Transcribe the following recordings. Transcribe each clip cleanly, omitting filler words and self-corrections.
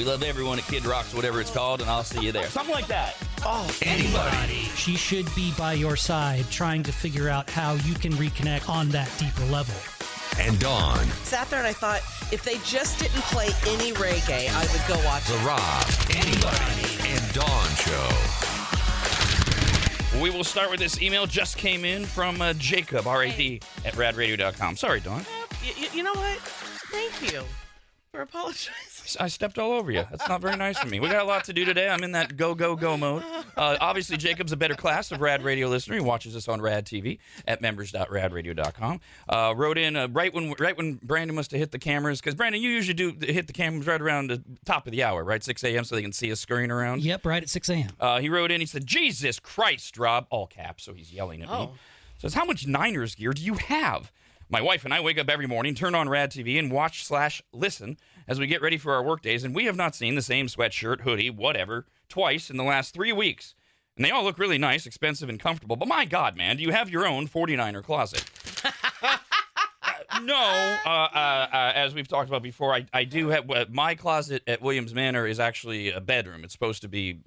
We love everyone at Kid Rock's, whatever it's called, and I'll see you there. Something like that. Oh, anybody. She should be by your side trying to figure out how you can reconnect on that deeper level. And Dawn. Sat there and I thought, if they just didn't play any reggae, I would go watch The Rob, Anybody, and Dawn Show. We will start with this email. Just came in from Jacob, R-A-D, at radradio.com. Sorry, Dawn. You know what? Thank you for apologizing. I stepped all over you. That's not very nice of me. We got a lot to do today. I'm in that go, go, go mode. Obviously, Jacob's a better class of Rad Radio listener. He watches us on Rad TV at members.radradio.com. Wrote in right when Brandon must have hit the cameras, because Brandon, you usually do hit the cameras right around the top of the hour, right? 6 a.m. so they can see us scurrying around. Yep, right at 6 a.m. He wrote in. He said, "Jesus Christ, Rob," all caps, so he's yelling at me. Says, "How much Niners gear do you have? My wife and I wake up every morning, turn on Rad TV, and watch/listen as we get ready for our work days, and we have not seen the same sweatshirt, hoodie, whatever, twice in the last 3 weeks. And they all look really nice, expensive, and comfortable. But my God, man, do you have your own 49er closet?" No, as we've talked about before, I do have my closet at Williams Manor is actually a bedroom. It's supposed to be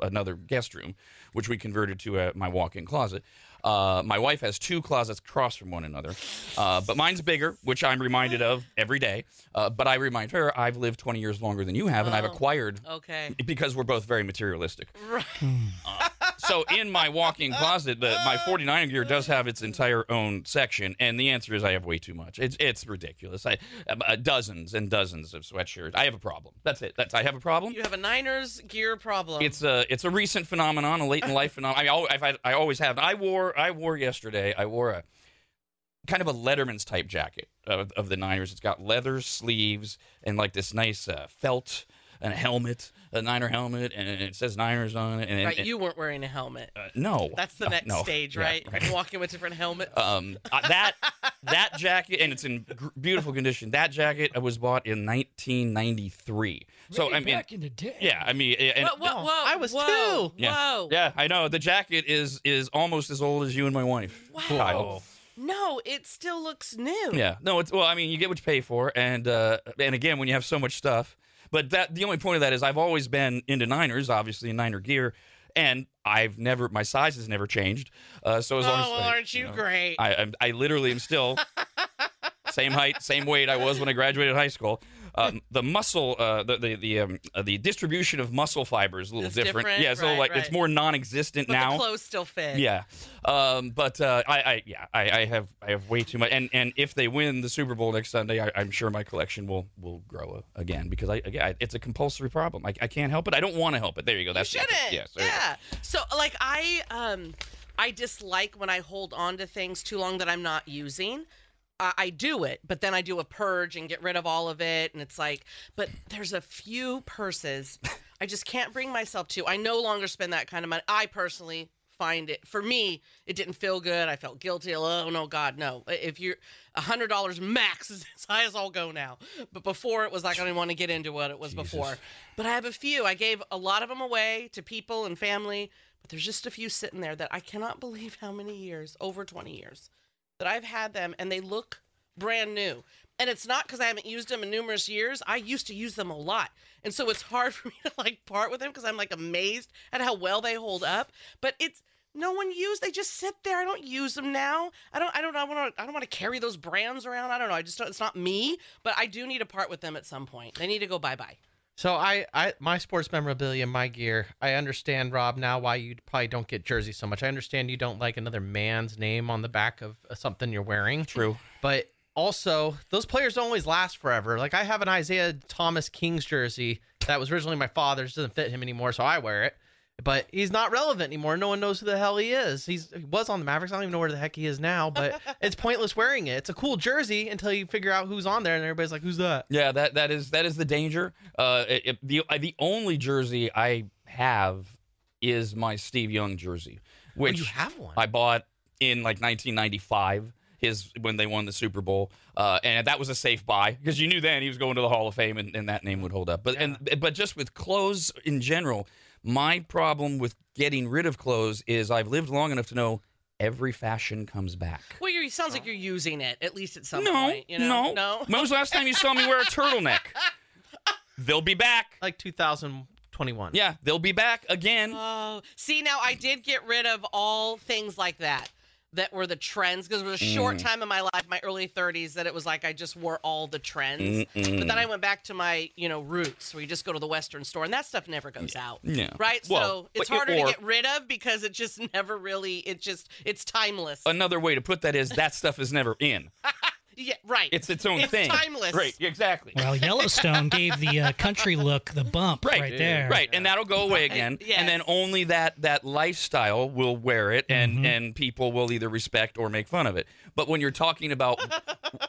another guest room, which we converted to my walk-in closet. My wife has two closets across from one another, but mine's bigger, which I'm reminded of every day. But I remind her, I've lived 20 years longer than you have, and I've acquired, because we're both very materialistic. Right. So in my walk-in closet, my 49er gear does have its entire own section, and the answer is I have way too much. It's ridiculous. I dozens and dozens of sweatshirts. I have a problem. That's it. I have a problem. You have a Niners gear problem. It's a recent phenomenon, a late in life phenomenon. I always have. I wore yesterday, I wore a kind of a Letterman's type jacket of the Niners. It's got leather sleeves and like this nice felt and a helmet, a Niner helmet, and it says Niners on it. And, you weren't wearing a helmet. No. That's the next stage, right? Yeah, right. Walking with different helmets. That jacket, and it's in beautiful condition. That jacket was bought in 1993. So really, I mean, back in the day. Yeah, I mean, and whoa, I was two. Yeah. Whoa. Yeah, I know. The jacket is almost as old as you and my wife. Wow. Kyle. No, it still looks new. Yeah. No, it's I mean, you get what you pay for, and again, when you have so much stuff. But the only point of that is I've always been into Niners, obviously, Niner gear, and I've never, my size has never changed. So as long as aren't you great? I literally am still same height, same weight I was when I graduated high school. The muscle, the distribution of muscle fiber is a little different. Yeah, so it's more non-existent but now. The clothes still fit. Yeah, I have way too much. And if they win the Super Bowl next Sunday, I'm sure my collection will grow again because it's a compulsory problem. I can't help it. I don't want to help it. There you go. That's you shouldn't. Yes. Yeah. So like I dislike when I hold on to things too long that I'm not using. I do it, but then I do a purge and get rid of all of it. And it's like, but there's a few purses I just can't bring myself to. I no longer spend that kind of money. I personally find it, for me, it didn't feel good. I felt guilty. Oh, no, God, no. If you're $100 max is as high as I'll go now. But before it was like, I don't want to get into what it was before. But I have a few. I gave a lot of them away to people and family, but there's just a few sitting there that I cannot believe how many years, over 20 years. That I've had them, and they look brand new. And it's not because I haven't used them in numerous years. I used to use them a lot. And so it's hard for me to, like, part with them because I'm, like, amazed at how well they hold up. But it's no one used. They just sit there. I don't use them now. I don't want to carry those brands around. I don't know. I just don't. It's not me. But I do need to part with them at some point. They need to go bye-bye. So my sports memorabilia, my gear, I understand, Rob, now why you probably don't get jerseys so much. I understand you don't like another man's name on the back of something you're wearing. True. But also, those players don't always last forever. Like, I have an Isaiah Thomas Kings jersey that was originally my father's. It doesn't fit him anymore, so I wear it. But he's not relevant anymore. No one knows who the hell he is. He was on the Mavericks. I don't even know where the heck he is now, but it's pointless wearing it. It's a cool jersey until you figure out who's on there, and everybody's like, who's that? Yeah, that is the danger. The only jersey I have is my Steve Young jersey, which you have one. I bought in like 1995. When they won the Super Bowl, and that was a safe buy because you knew then he was going to the Hall of Fame, and that name would hold up. But but just with clothes in general, my problem with getting rid of clothes is I've lived long enough to know every fashion comes back. Well, it sounds like you're using it at least at some point. No. When was the last time you saw me wear a turtleneck? They'll be back. Like 2021. Yeah, they'll be back again. Oh, see, now I did get rid of all things like that. That were the trends, because it was a short time in my life, my early 30s, that it was like I just wore all the trends. But then I went back to my, you know, roots, where you just go to the Western store, and that stuff never goes out. No. Right? Well, so it's harder to get rid of, because it just never really, it's timeless. Another way to put that is that stuff is never in. Yeah, right. It's its own thing. It's timeless. Right, exactly. Well, Yellowstone gave the country look the bump right there. Right, and that'll go away again. Yes. And then only that lifestyle will wear it, and people will either respect or make fun of it. But when you're talking about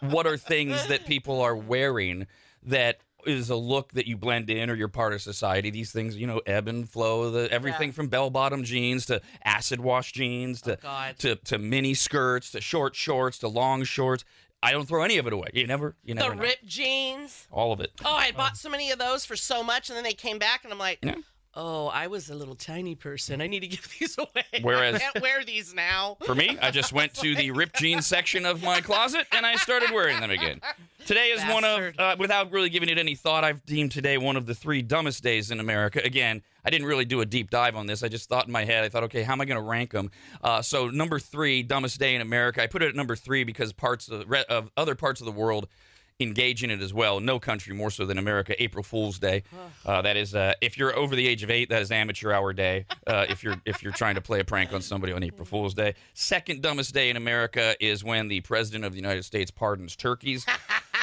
what are things that people are wearing that is a look that you blend in or you're part of society, these things, you know, ebb and flow, everything from bell-bottom jeans to acid wash jeans to mini skirts to short shorts to long shorts. I don't throw any of it away. You never the ripped jeans. All of it. Oh, I had bought so many of those for so much, and then they came back, and I'm like, oh, I was a little tiny person. I need to give these away. Whereas, I can't wear these now. For me, I just went to the ripped jeans section of my closet, and I started wearing them again. Today is one of, without really giving it any thought, I've deemed today one of the 3 dumbest days in America. Again, I didn't really do a deep dive on this. I just thought in my head, okay, how am I going to rank them? So number 3, dumbest day in America. I put it at number 3 because of other parts of the world engage in it as well. No country more so than America. April Fool's Day. That is, if you're over the age of 8, that is amateur hour day. If you're trying to play a prank on somebody on April Fool's Day. Second dumbest day in America is when the president of the United States pardons turkeys,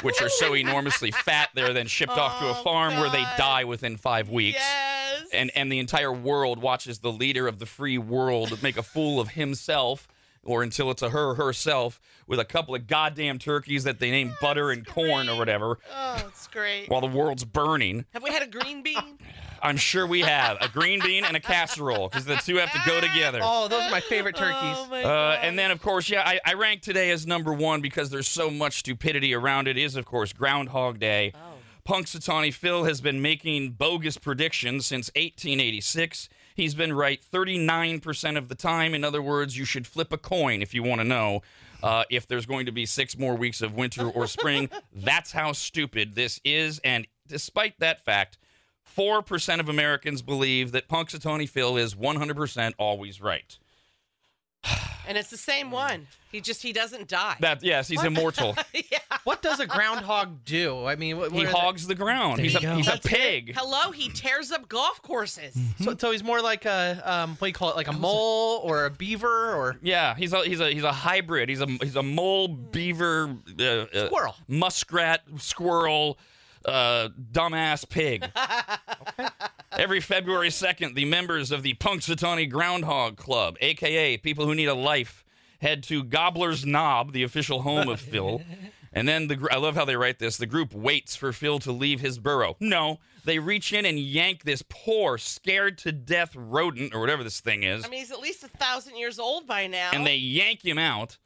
which are so enormously fat they're then shipped off to a farm where they die within 5 weeks. Yes. And the entire world watches the leader of the free world make a fool of himself, or until it's a herself, with a couple of goddamn turkeys that they name butter and corn or whatever. Oh, it's great. While the world's burning. Have we had a green bean? I'm sure we have. A green bean and a casserole, because the two have to go together. Oh, those are my favorite turkeys. Oh, my God. And then, of course, I ranked today as number 1 because there's so much stupidity around it. It is, of course, Groundhog Day. Oh. Punxsutawney Phil has been making bogus predictions since 1886. He's been right 39% of the time. In other words, you should flip a coin if you want to know if there's going to be 6 more weeks of winter or spring. That's how stupid this is. And despite that fact, 4% of Americans believe that Punxsutawney Phil is 100% always right. And it's the same one. He doesn't die. Yes, he's immortal. Yeah. What does a groundhog do? I mean, he hogs the ground. He's a pig. It. Hello, he tears up golf courses. Mm-hmm. So he's more like a what do you call it? Like a mole or a beaver or he's a hybrid. He's a mole, beaver, squirrel, muskrat, squirrel. Dumbass pig. Okay. Every February 2nd, the members of the Punxsutawney Groundhog Club, a.k.a. people who need a life, head to Gobbler's Knob, the official home of Phil. And then, I love how they write this, the group waits for Phil to leave his burrow. No, they reach in and yank this poor, scared-to-death rodent, or whatever this thing is. I mean, he's at least 1,000 years old by now. And they yank him out.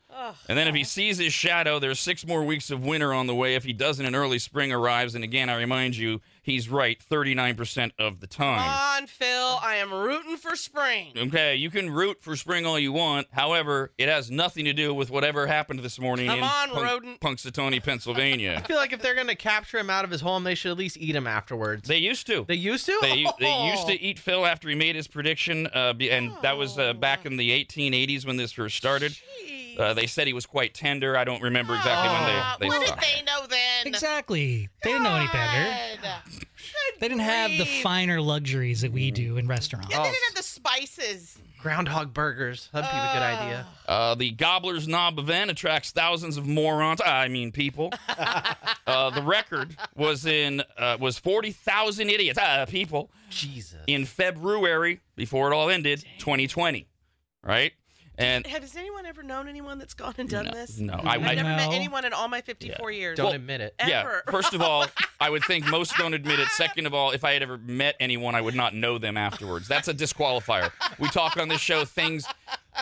And then if he sees his shadow, there's 6 more weeks of winter on the way. If he doesn't, an early spring arrives. And again, I remind you, he's right 39% of the time. Come on, Phil. I am rooting for spring. Okay, you can root for spring all you want. However, it has nothing to do with whatever happened this morning in Punxsutawney, Pennsylvania. I feel like if they're going to capture him out of his home, they should at least eat him afterwards. They used to. They used to? They used to eat Phil after he made his prediction. That was back in the 1880s when this first started. Jeez. They said he was quite tender. I don't remember exactly when they stopped. What did they know then? Exactly. They didn't know any better. They didn't have the finer luxuries that we do in restaurants. Yeah, they didn't have the spices. Groundhog burgers. That'd be a good idea. The Gobbler's Knob event attracts thousands of morons. I mean, people. The record was 40,000 idiots. People. Jesus. In February, before it all ended, 2020. Right? And has anyone ever known anyone that's gone and done this? No. I've never met anyone in all my 54 years. Don't admit it. Ever. Yeah. First of all, I would think most don't admit it. Second of all, if I had ever met anyone, I would not know them afterwards. That's a disqualifier. We talk on this show things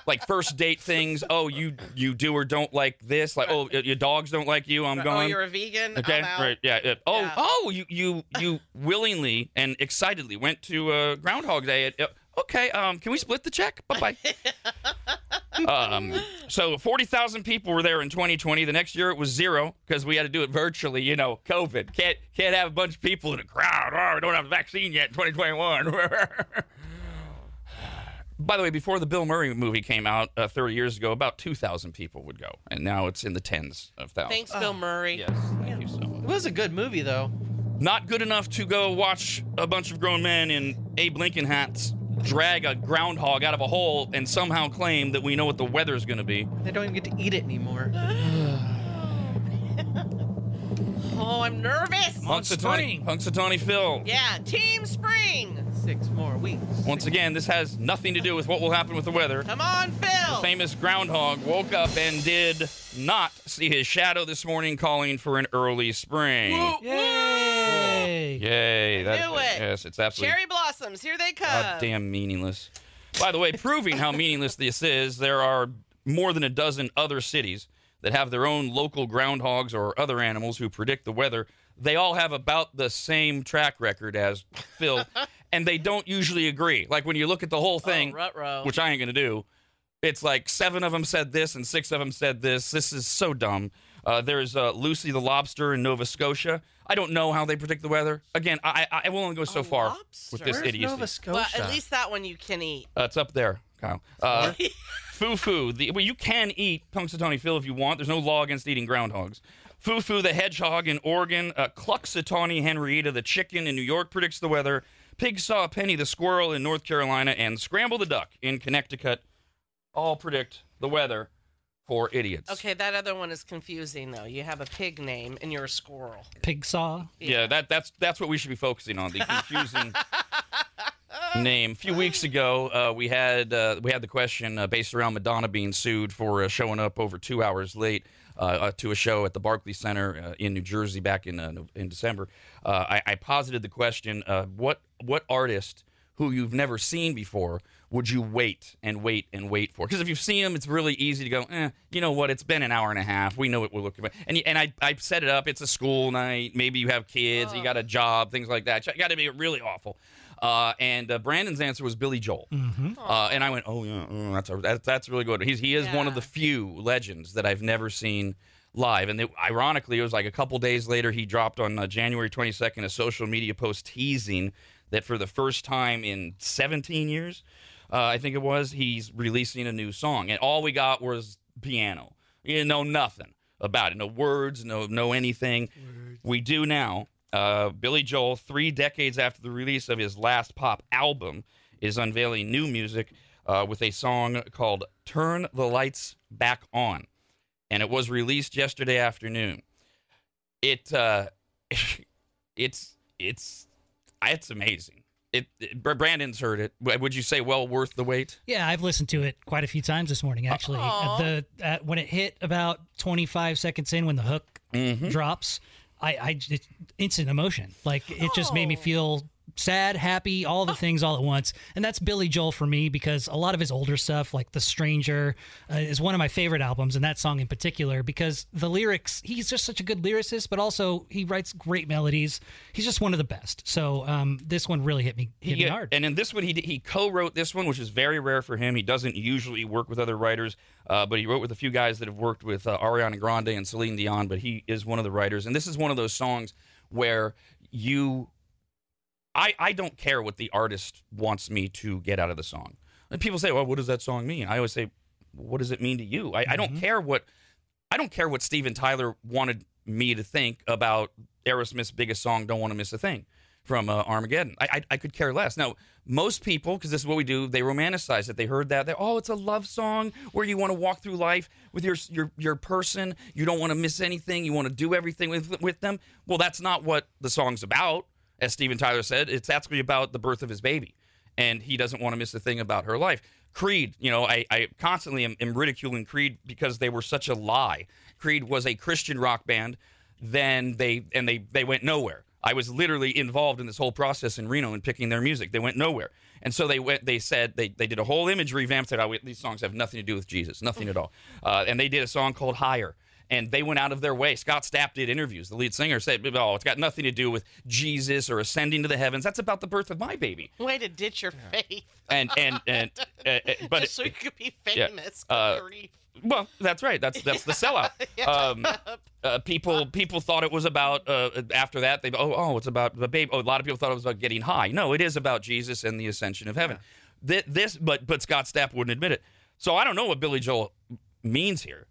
like first date things. Oh, you do or don't like this. Like, oh, your dogs don't like you. I'm going. Oh, you're a vegan. Okay. Right. Yeah. Oh, you willingly and excitedly went to Groundhog Day. okay, can we split the check? Bye-bye. So 40,000 people were there in 2020. The next year it was zero because we had to do it virtually. You know, COVID. Can't have a bunch of people in a crowd. Oh, we don't have a vaccine yet in 2021. By the way, before the Bill Murray movie came out 30 years ago, about 2,000 people would go. And now it's in the tens of thousands. Thanks, Bill Murray. Yes, thank you so much. It was a good movie, though. Not good enough to go watch a bunch of grown men in Abe Lincoln hats drag a groundhog out of a hole and somehow claim that we know what the weather's going to be. They don't even get to eat it anymore. Oh, I'm nervous. Punxsutawney Phil. Yeah, Team Spring. 6 more weeks. Once again, this has nothing to do with what will happen with the weather. Come on, Phil. The famous groundhog woke up and did not see his shadow this morning, calling for an early spring. Whoa. Yay. Whoa. Yay. I knew it. Yes, it's absolutely... Cherry blossoms, here they come. Goddamn meaningless. By the way, proving how meaningless this is, there are more than a dozen other cities that have their own local groundhogs or other animals who predict the weather. They all have about the same track record as Phil, and they don't usually agree. Like, when you look at the whole thing, which I ain't going to do, it's like 7 of them said this and 6 of them said this. This is so dumb. There's Lucy the Lobster in Nova Scotia. I don't know how they predict the weather. Again, I will only go so far with this idiocy. Where's Nova Scotia? Well, at least that one you can eat. It's up there, Kyle. Fufu. Well, you can eat Punxsutawney Phil if you want. There's no law against eating groundhogs. Fufu the hedgehog in Oregon. Cluxsutawney Henrietta the chicken in New York predicts the weather. Pig Saw Penny the squirrel in North Carolina. And Scramble the duck in Connecticut all predict the weather for idiots. Okay, that other one is confusing, though. You have a pig name and you're a squirrel. Pig Saw? Yeah, that's what we should be focusing on, the confusing... name. A few weeks ago, we had the question based around Madonna being sued for showing up over 2 hours late to a show at the Barclays Center in New Jersey back in December. I posited the question: what artist who you've never seen before would you wait for? Because if you've seen them, it's really easy to go, you know what? It's been an hour and a half. We know what we're looking for. And I set it up. It's a school night. Maybe you have kids. Oh. You got a job. Things like that. Got to be really awful. And Brandon's answer was Billy Joel. Mm-hmm. And I went, oh, yeah, that's really good. He is one of the few legends that I've never seen live. And ironically, it was like a couple days later, he dropped on January 22nd a social media post teasing that for the first time in 17 years, I think it was, he's releasing a new song. And all we got was piano. You didn't know nothing about it. No words, no anything. Words. We do now. Billy Joel, 3 decades after the release of his last pop album, is unveiling new music with a song called Turn the Lights Back On. And it was released yesterday afternoon. It's amazing. Brandon's heard it. Would you say well worth the wait? Yeah, I've listened to it quite a few times this morning, actually. When it hit about 25 seconds in, when the hook drops... it's instant emotion. Like, it just made me feel sad, happy, all the things all at once. And that's Billy Joel for me, because a lot of his older stuff, like The Stranger, is one of my favorite albums, and that song in particular, because the lyrics, he's just such a good lyricist, but also he writes great melodies. He's just one of the best. So this one really hit me hard. And in this one, he co-wrote this one, which is very rare for him. He doesn't usually work with other writers. But he wrote with a few guys that have worked with Ariana Grande and Celine Dion, but he is one of the writers. And this is one of those songs where I don't care what the artist wants me to get out of the song. And people say, well, what does that song mean? I always say, what does it mean to you? I don't care what Steven Tyler wanted me to think about Aerosmith's biggest song, Don't Want to Miss a Thing, from Armageddon. I could care less. Now, most people, because this is what we do, they romanticize it. They heard that. It's a love song where you want to walk through life with your person. You don't want to miss anything. You want to do everything with them. Well, that's not what the song's about, as Steven Tyler said. It's actually about the birth of his baby, and he doesn't want to miss a thing about her life. Creed, I constantly am ridiculing Creed because they were such a lie. Creed was a Christian rock band, then they went nowhere. I was literally involved in this whole process in Reno and picking their music. They went nowhere. And so they did a whole image revamp, said, these songs have nothing to do with Jesus, nothing at all. And they did a song called Higher. And they went out of their way. Scott Stapp did interviews. The lead singer said, oh, it's got nothing to do with Jesus or ascending to the heavens. That's about the birth of my baby. Way to ditch your faith. But just so you could be famous. Well, that's right. That's the sellout. People thought it was about, after that, they it's about the baby. Oh, a lot of people thought it was about getting high. No, it is about Jesus and the ascension of heaven. Yeah. But Scott Stapp wouldn't admit it. So I don't know what Billy Joel means here.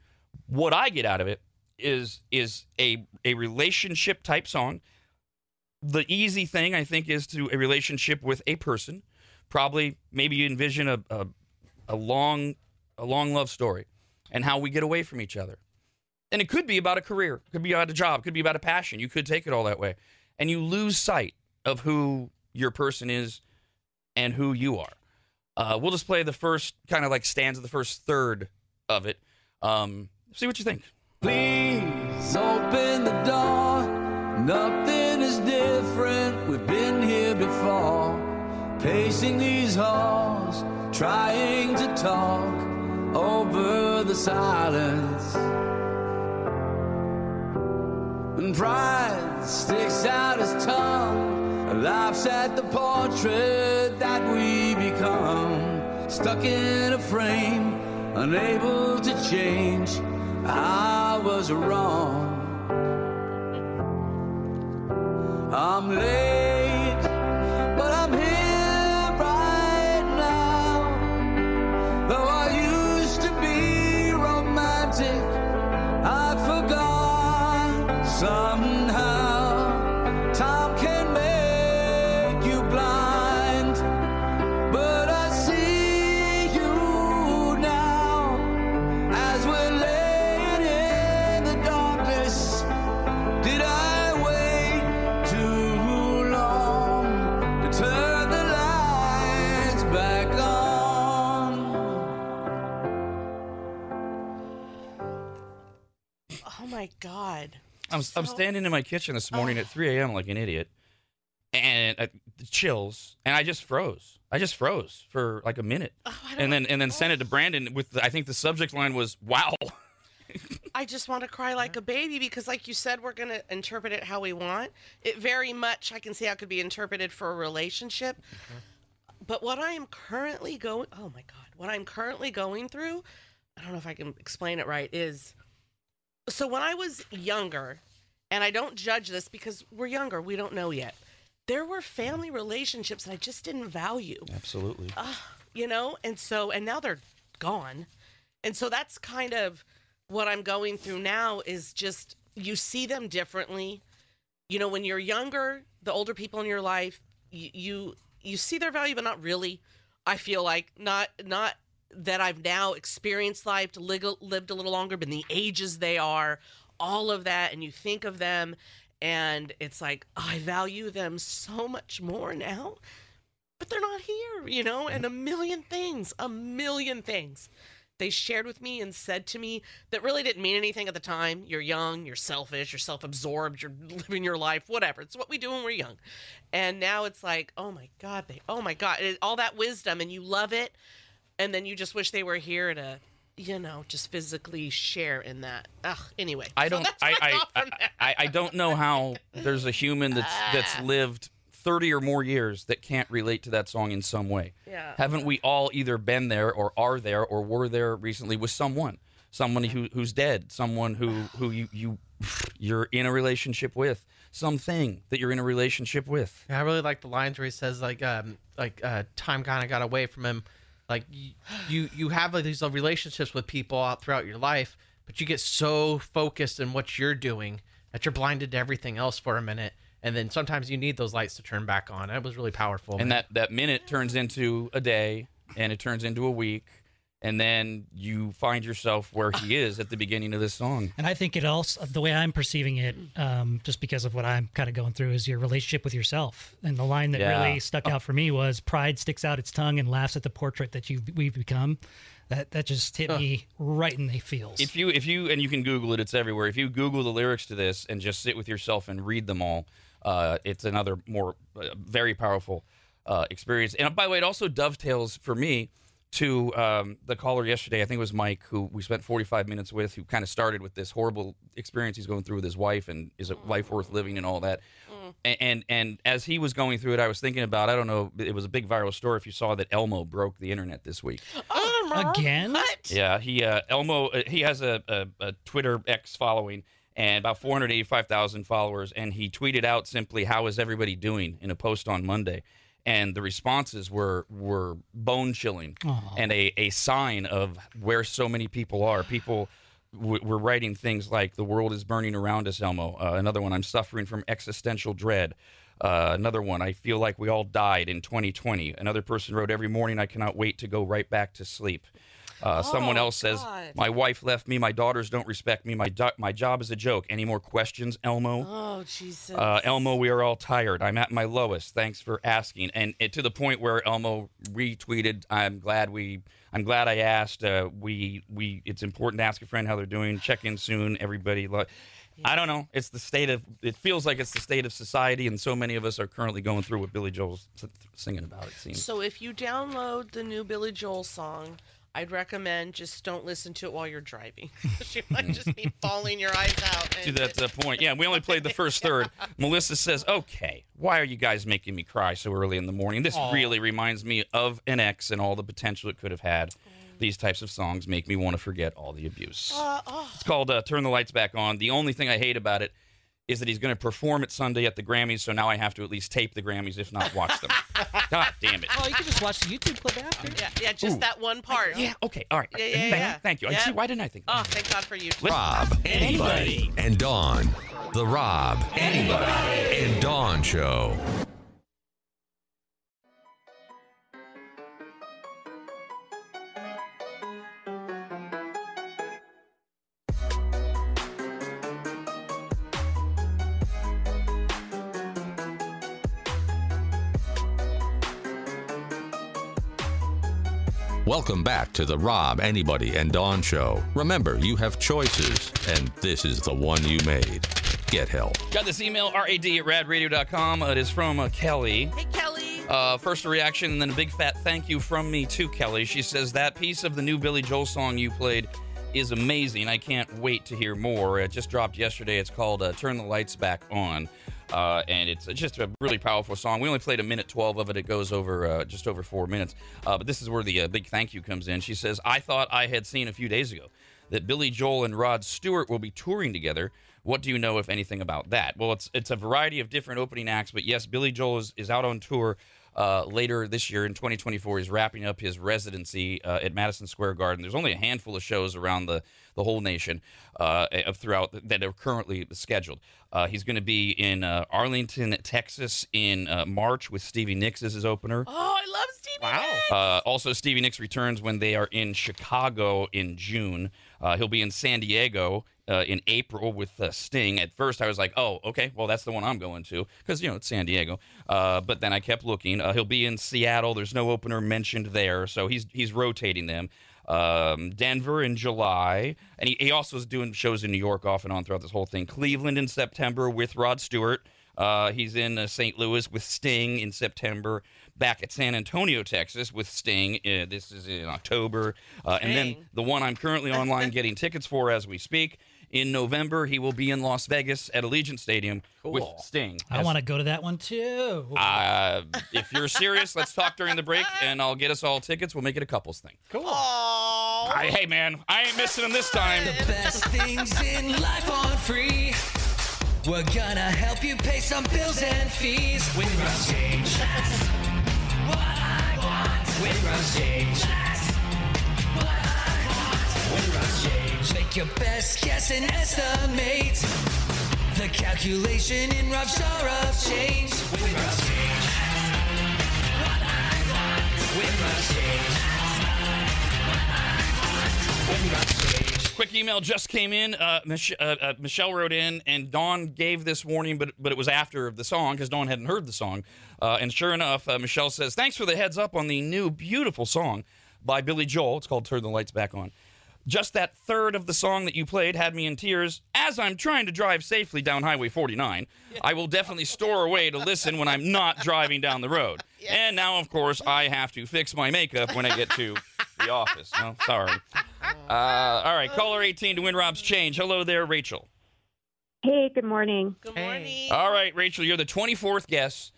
What I get out of it is a relationship type song. The easy thing, I think, is to a relationship with a person. Probably, maybe you envision a long love story and how we get away from each other. And it could be about a career, could be about a job, could be about a passion. You could take it all that way. And you lose sight of who your person is and who you are. We'll just play the first kind of like stanza, the first third of it. See what you think. Please open the door. Nothing is different. We've been here before. Pacing these halls, trying to talk over the silence. And pride sticks out his tongue, laughs at the portrait that we become. Stuck in a frame, unable to change. I was wrong. I'm late, but I'm here right now. Though I used to be romantic, I forgot somehow. Time can make you blind, but I see you now as we're laying in the darkness. Did I wait too long to turn the lights back on? Oh my God! I'm standing in my kitchen this morning at 3 a.m. like an idiot, and the chills, and I just froze. For like a minute, and then sent it to Brandon with I think the subject line was "Wow." I just want to cry like a baby because, like you said, we're going to interpret it how we want. It very much, I can see how it could be interpreted for a relationship. Mm-hmm. But what I am currently going through, I don't know if I can explain it right, is, so when I was younger, and I don't judge this because we're younger, we don't know yet, there were family relationships that I just didn't value. Absolutely. And now they're gone. And so that's kind of what I'm going through now is just, you see them differently. You know, when you're younger, the older people in your life, you see their value, but not really. I feel like not that I've now experienced life, lived a little longer, been the ages they are, all of that. And you think of them and it's like, oh, I value them so much more now, but they're not here, and a million things. They shared with me and said to me that really didn't mean anything at the time. You're young, you're selfish, you're self-absorbed, you're living your life, whatever. It's what we do when we're young. And now it's like, oh my God, all that wisdom, and you love it. And then you just wish they were here to, just physically share in that. Ugh. Anyway, I don't know how there's a human that's lived 30 or more years that can't relate to that song in some way. Yeah. Haven't we all either been there or are there or were there recently with someone who's dead, someone who you're in a relationship with, something that you're in a relationship with? Yeah, I really like the lines where he says time kind of got away from him. Like you have like these relationships with people out throughout your life, but you get so focused in what you're doing that you're blinded to everything else for a minute. And then sometimes you need those lights to turn back on. It was really powerful. And that minute turns into a day, and it turns into a week, and then you find yourself where he is at the beginning of this song. And I think it also, the way I'm perceiving it, just because of what I'm kind of going through, is your relationship with yourself. And the line that really stuck out for me was, pride sticks out its tongue and laughs at the portrait that we've become. That just hit me right in the feels. If you and you can Google it, it's everywhere. If you Google the lyrics to this and just sit with yourself and read them all, it's another very powerful experience. And by the way, it also dovetails for me to the caller yesterday, I think it was Mike, who we spent 45 minutes with, who kind of started with this horrible experience he's going through with his wife, and is it life worth living and all that. And as he was going through it, I was thinking about, I don't know, it was a big viral story if you saw that Elmo broke the internet this week. Again? What? Yeah, Elmo, he has a Twitter X following, and about 485,000 followers, and he tweeted out simply, "How is everybody doing?" in a post on Monday. And the responses were bone-chilling and a sign of where so many people are. People were writing things like, "The world is burning around us, Elmo." Another one, "I'm suffering from existential dread." Another one, "I feel like we all died in 2020. Another person wrote, "Every morning I cannot wait to go right back to sleep." Someone else says, "My wife left me. My daughters don't respect me. My job is a joke. Any more questions, Elmo?" Oh, Jesus. "Elmo, we are all tired. I'm at my lowest. Thanks for asking." And to the point where Elmo retweeted, I'm glad I asked. It's important to ask a friend how they're doing. Check in soon, everybody." Yeah. I don't know. It feels like it's the state of society, and so many of us are currently going through what Billy Joel's singing about, it seems. So if you download the new Billy Joel song, I'd recommend just don't listen to it while you're driving. You might just be bawling your eyes out. See, that's the point. Yeah, we only played the first third. Melissa says, "Okay, why are you guys making me cry so early in the morning? This really reminds me of an ex and all the potential it could have had. These types of songs make me want to forget all the abuse." It's called Turn the Lights Back On. The only thing I hate about it is that he's going to perform it Sunday at the Grammys, so now I have to at least tape the Grammys, if not watch them. God damn it. Well, you can just watch the YouTube clip after. Yeah, just that one part. Yeah, okay, all right. Thank you. Yeah. I see, why didn't I think of that? Oh, thank God for you. Rob, Anybody, and Dawn. The Rob, Anybody, and Dawn Show. Welcome back to the Rob, Anybody, and Dawn Show. Remember, you have choices, and this is the one you made. Get help. Got this email, rad@radradio.com. It is from Kelly. Hey, Kelly. First a reaction, and then a big fat thank you from me to Kelly. She says, "That piece of the new Billy Joel song you played is amazing. I can't wait to hear more. It just dropped yesterday. It's called Turn the Lights Back On." And it's just a really powerful song. We only played a minute 12 of it. It goes over just over 4 minutes. But this is where the big thank you comes in. She says, "I thought I had seen a few days ago that Billy Joel and Rod Stewart will be touring together. What do you know, if anything, about that?" Well, it's a variety of different opening acts. But yes, Billy Joel is out on tour later this year in 2024. He's wrapping up his residency at Madison Square Garden. There's only a handful of shows around the whole nation throughout that are currently scheduled. He's going to be in Arlington, Texas in March with Stevie Nicks as his opener. Oh, I love Stevie Nicks! Wow. Also, Stevie Nicks returns when they are in Chicago in June. He'll be in San Diego in April with Sting. At first, I was like, "Oh, okay, well, that's the one I'm going to," because, you know, it's San Diego. But then I kept looking. He'll be in Seattle. There's no opener mentioned there, so he's rotating them. Denver in July, and he also is doing shows in New York off and on throughout this whole thing. Cleveland in September with Rod Stewart. He's in St. Louis with Sting in September. Back at San Antonio, Texas with Sting. This is in October. And then the one I'm currently online getting tickets for as we speak. In November, he will be in Las Vegas at Allegiant Stadium with Sting. I want to go to that one, too. If you're serious, let's talk during the break, and I'll get us all tickets. We'll make it a couples thing. Cool. Hey, man, I ain't missing him this time. The best things in life on free. We're going to help you pay some bills and fees. With Russ James, that's what I want. With Russ James, that's what I want. With Russ James. Make your best guess and estimate the calculation in Rob's jar of change. With Rob's change, what I want. With Rob's change, what I want. With Rob's change. Quick email just came in. Michelle wrote in, and Dawn gave this warning, but it was after the song because Dawn hadn't heard the song. And sure enough, Michelle says, "Thanks for the heads up on the new beautiful song by Billy Joel. It's called Turn the Lights Back On. Just that third of the song that you played had me in tears as I'm trying to drive safely down Highway 49. I will definitely store away to listen when I'm not driving down the road." And now, of course, I have to fix my makeup when I get to The Office. No, sorry. All right, caller 18 to win Rob's change. Hello there, Rachel. Hey, good morning. Good morning. Hey. All right, Rachel, you're the 24th guest.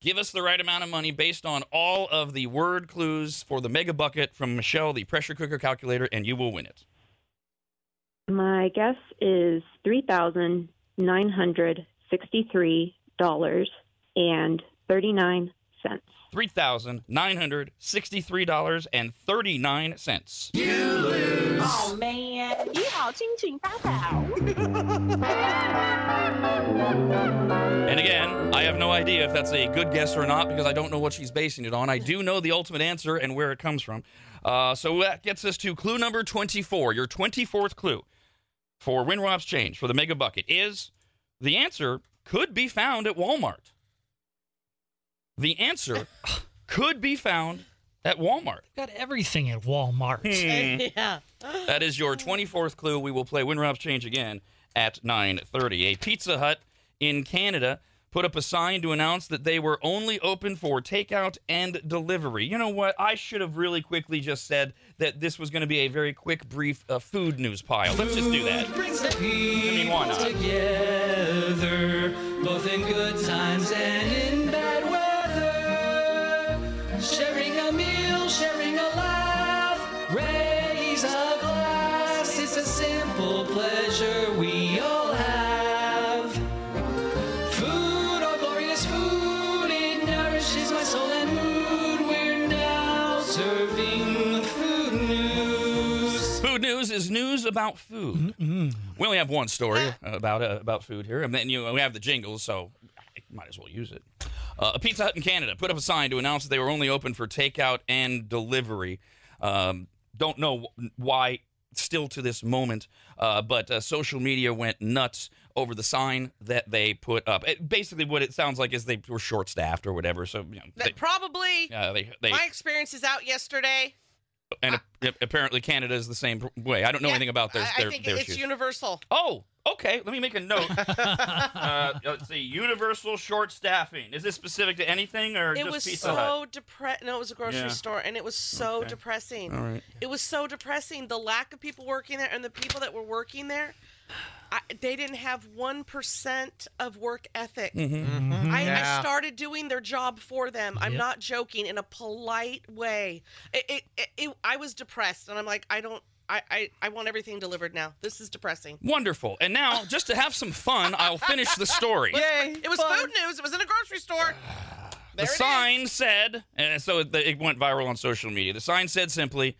Give us the right amount of money based on all of the word clues for the mega bucket from Michelle, the pressure cooker calculator, and you will win it. My guess is $3,963.39. $3,963.39. You lose. Oh, man. And again, I have no idea if that's a good guess or not because I don't know what she's basing it on. I do know the ultimate answer and where it comes from. So that gets us to clue number 24. Your 24th clue for Win Rob's Change for the Mega Bucket is the answer could be found at Walmart. The answer could be found at Walmart. They've got everything at Walmart. Yeah. That is your 24th clue. We will play Win Rob's Change again at 9:30. A Pizza Hut in Canada put up a sign to announce that they were only open for takeout and delivery. You know what? I should have really quickly just said that this was going to be a very quick, brief food news pile. Let's just do that. Why not? Together, both in good times and in bad weather. Sharing a meal, sharing a laugh. Raise a glass. It's a simple pleasure we all have. Is news about food. Mm-mm. We only have one story about food here, and then we have the jingles, so I might as well use it. A Pizza Hut in Canada put up a sign to announce that they were only open for takeout and delivery. Don't know why still to this moment, but social media went nuts over the sign that they put up. Basically, what it sounds like is they were short-staffed or whatever. So probably. My experience is out yesterday. And apparently Canada is the same way. I don't know anything about their shoes. I think it's universal. Oh, okay. Let me make a note. Let's see. Universal short staffing. Is this specific to anything or just Pizza Hut? No, it was a grocery store, and it was so depressing. All right. It was so depressing. The lack of people working there and the people that were working there. They didn't have 1% of work ethic. Mm-hmm. Mm-hmm. I started doing their job for them. I'm not joking, in a polite way. I was depressed, and I'm like, I want everything delivered now. This is depressing. Wonderful. And now, just to have some fun, I'll finish the story. Yay, it was fun. Food news. It was in a grocery store. The sign said, and so it went viral on social media. The sign said simply,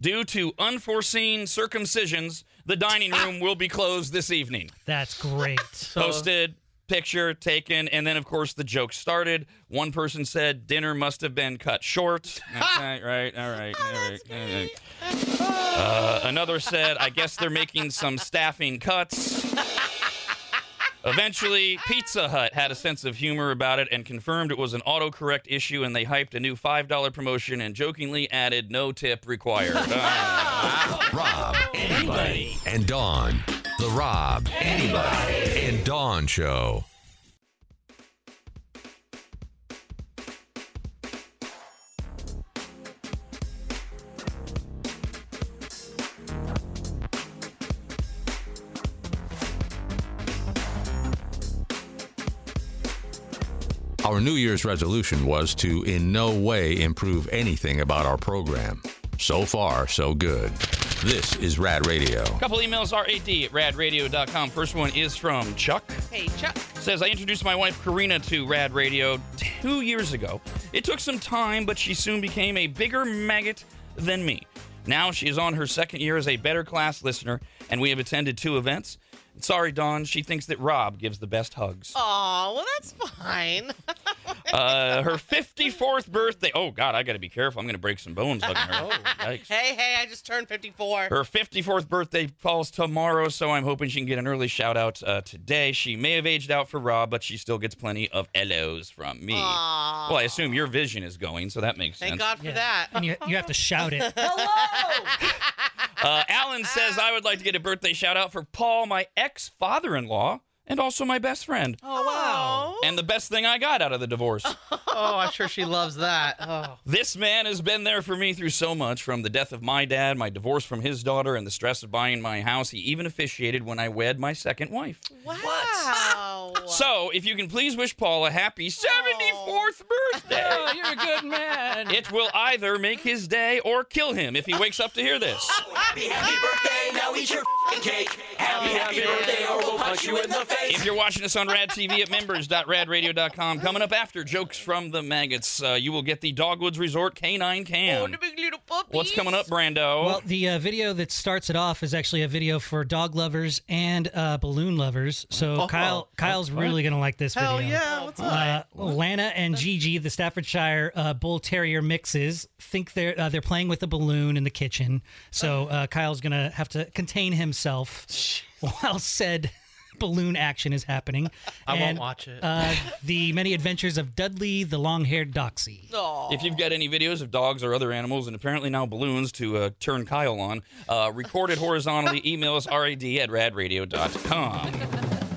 due to unforeseen circumcisions, the dining room will be closed this evening. That's great. Posted, picture taken, and then, of course, the joke started. One person said dinner must have been cut short. All right. Another said, I guess they're making some staffing cuts. Eventually, Pizza Hut had a sense of humor about it and confirmed it was an autocorrect issue, and they hyped a new $5 promotion and jokingly added no tip required. Rob, Anybody, and Dawn. The Rob, Anybody, and Dawn Show. Our New Year's resolution was to in no way improve anything about our program. So far, so good. This is Rad Radio. A couple emails, rad@radradio.com. First one is from Chuck. Hey, Chuck. Says, I introduced my wife, Karina, to Rad Radio 2 years ago. It took some time, but she soon became a bigger maggot than me. Now she is on her second year as a better class listener, and we have attended 2 events. Sorry, Dawn. She thinks that Rob gives the best hugs. Aw, well, that's fine. Her 54th birthday. Oh, God, I got to be careful. I'm going to break some bones hugging her. Oh, yikes. Hey, I just turned 54. Her 54th birthday falls tomorrow, so I'm hoping she can get an early shout-out today. She may have aged out for Rob, but she still gets plenty of hellos from me. Aww. Well, I assume your vision is going, so that makes sense. Thank God for that. And you have to shout it. Hello! Alan says, I would like to get a birthday shout-out for Paul, my ex-father-in-law, and also my best friend. Oh, wow. And the best thing I got out of the divorce. Oh, I'm sure she loves that. Oh. This man has been there for me through so much, from the death of my dad, my divorce from his daughter, and the stress of buying my house. He even officiated when I wed my second wife. Wow. What? So, if you can please wish Paul a happy 74th birthday. Oh, you're a good man. It will either make his day or kill him if he wakes up to hear this. Oh, happy, happy birthday. Now eat your cake. Happy, happy birthday or we'll punch you in the face. If you're watching us on Rad TV at members.radradio.com, coming up after Jokes from the Maggots, you will get the Dogwoods Resort Canine Cam. Oh, the big little puppies. What's coming up, Brando? Well, the video that starts it off is actually a video for dog lovers and balloon lovers. So Kyle's really going to like this video. Hell yeah, what's up? Lana and Gigi, the Staffordshire Bull Terrier mixes, think they're playing with a balloon in the kitchen. So Kyle's going to have to contain himself while said balloon action is happening. I won't watch it. The many adventures of Dudley, the long-haired doxy. Aww. If you've got any videos of dogs or other animals, and apparently now balloons to turn Kyle on, recorded horizontally, email us rad@radradio.com.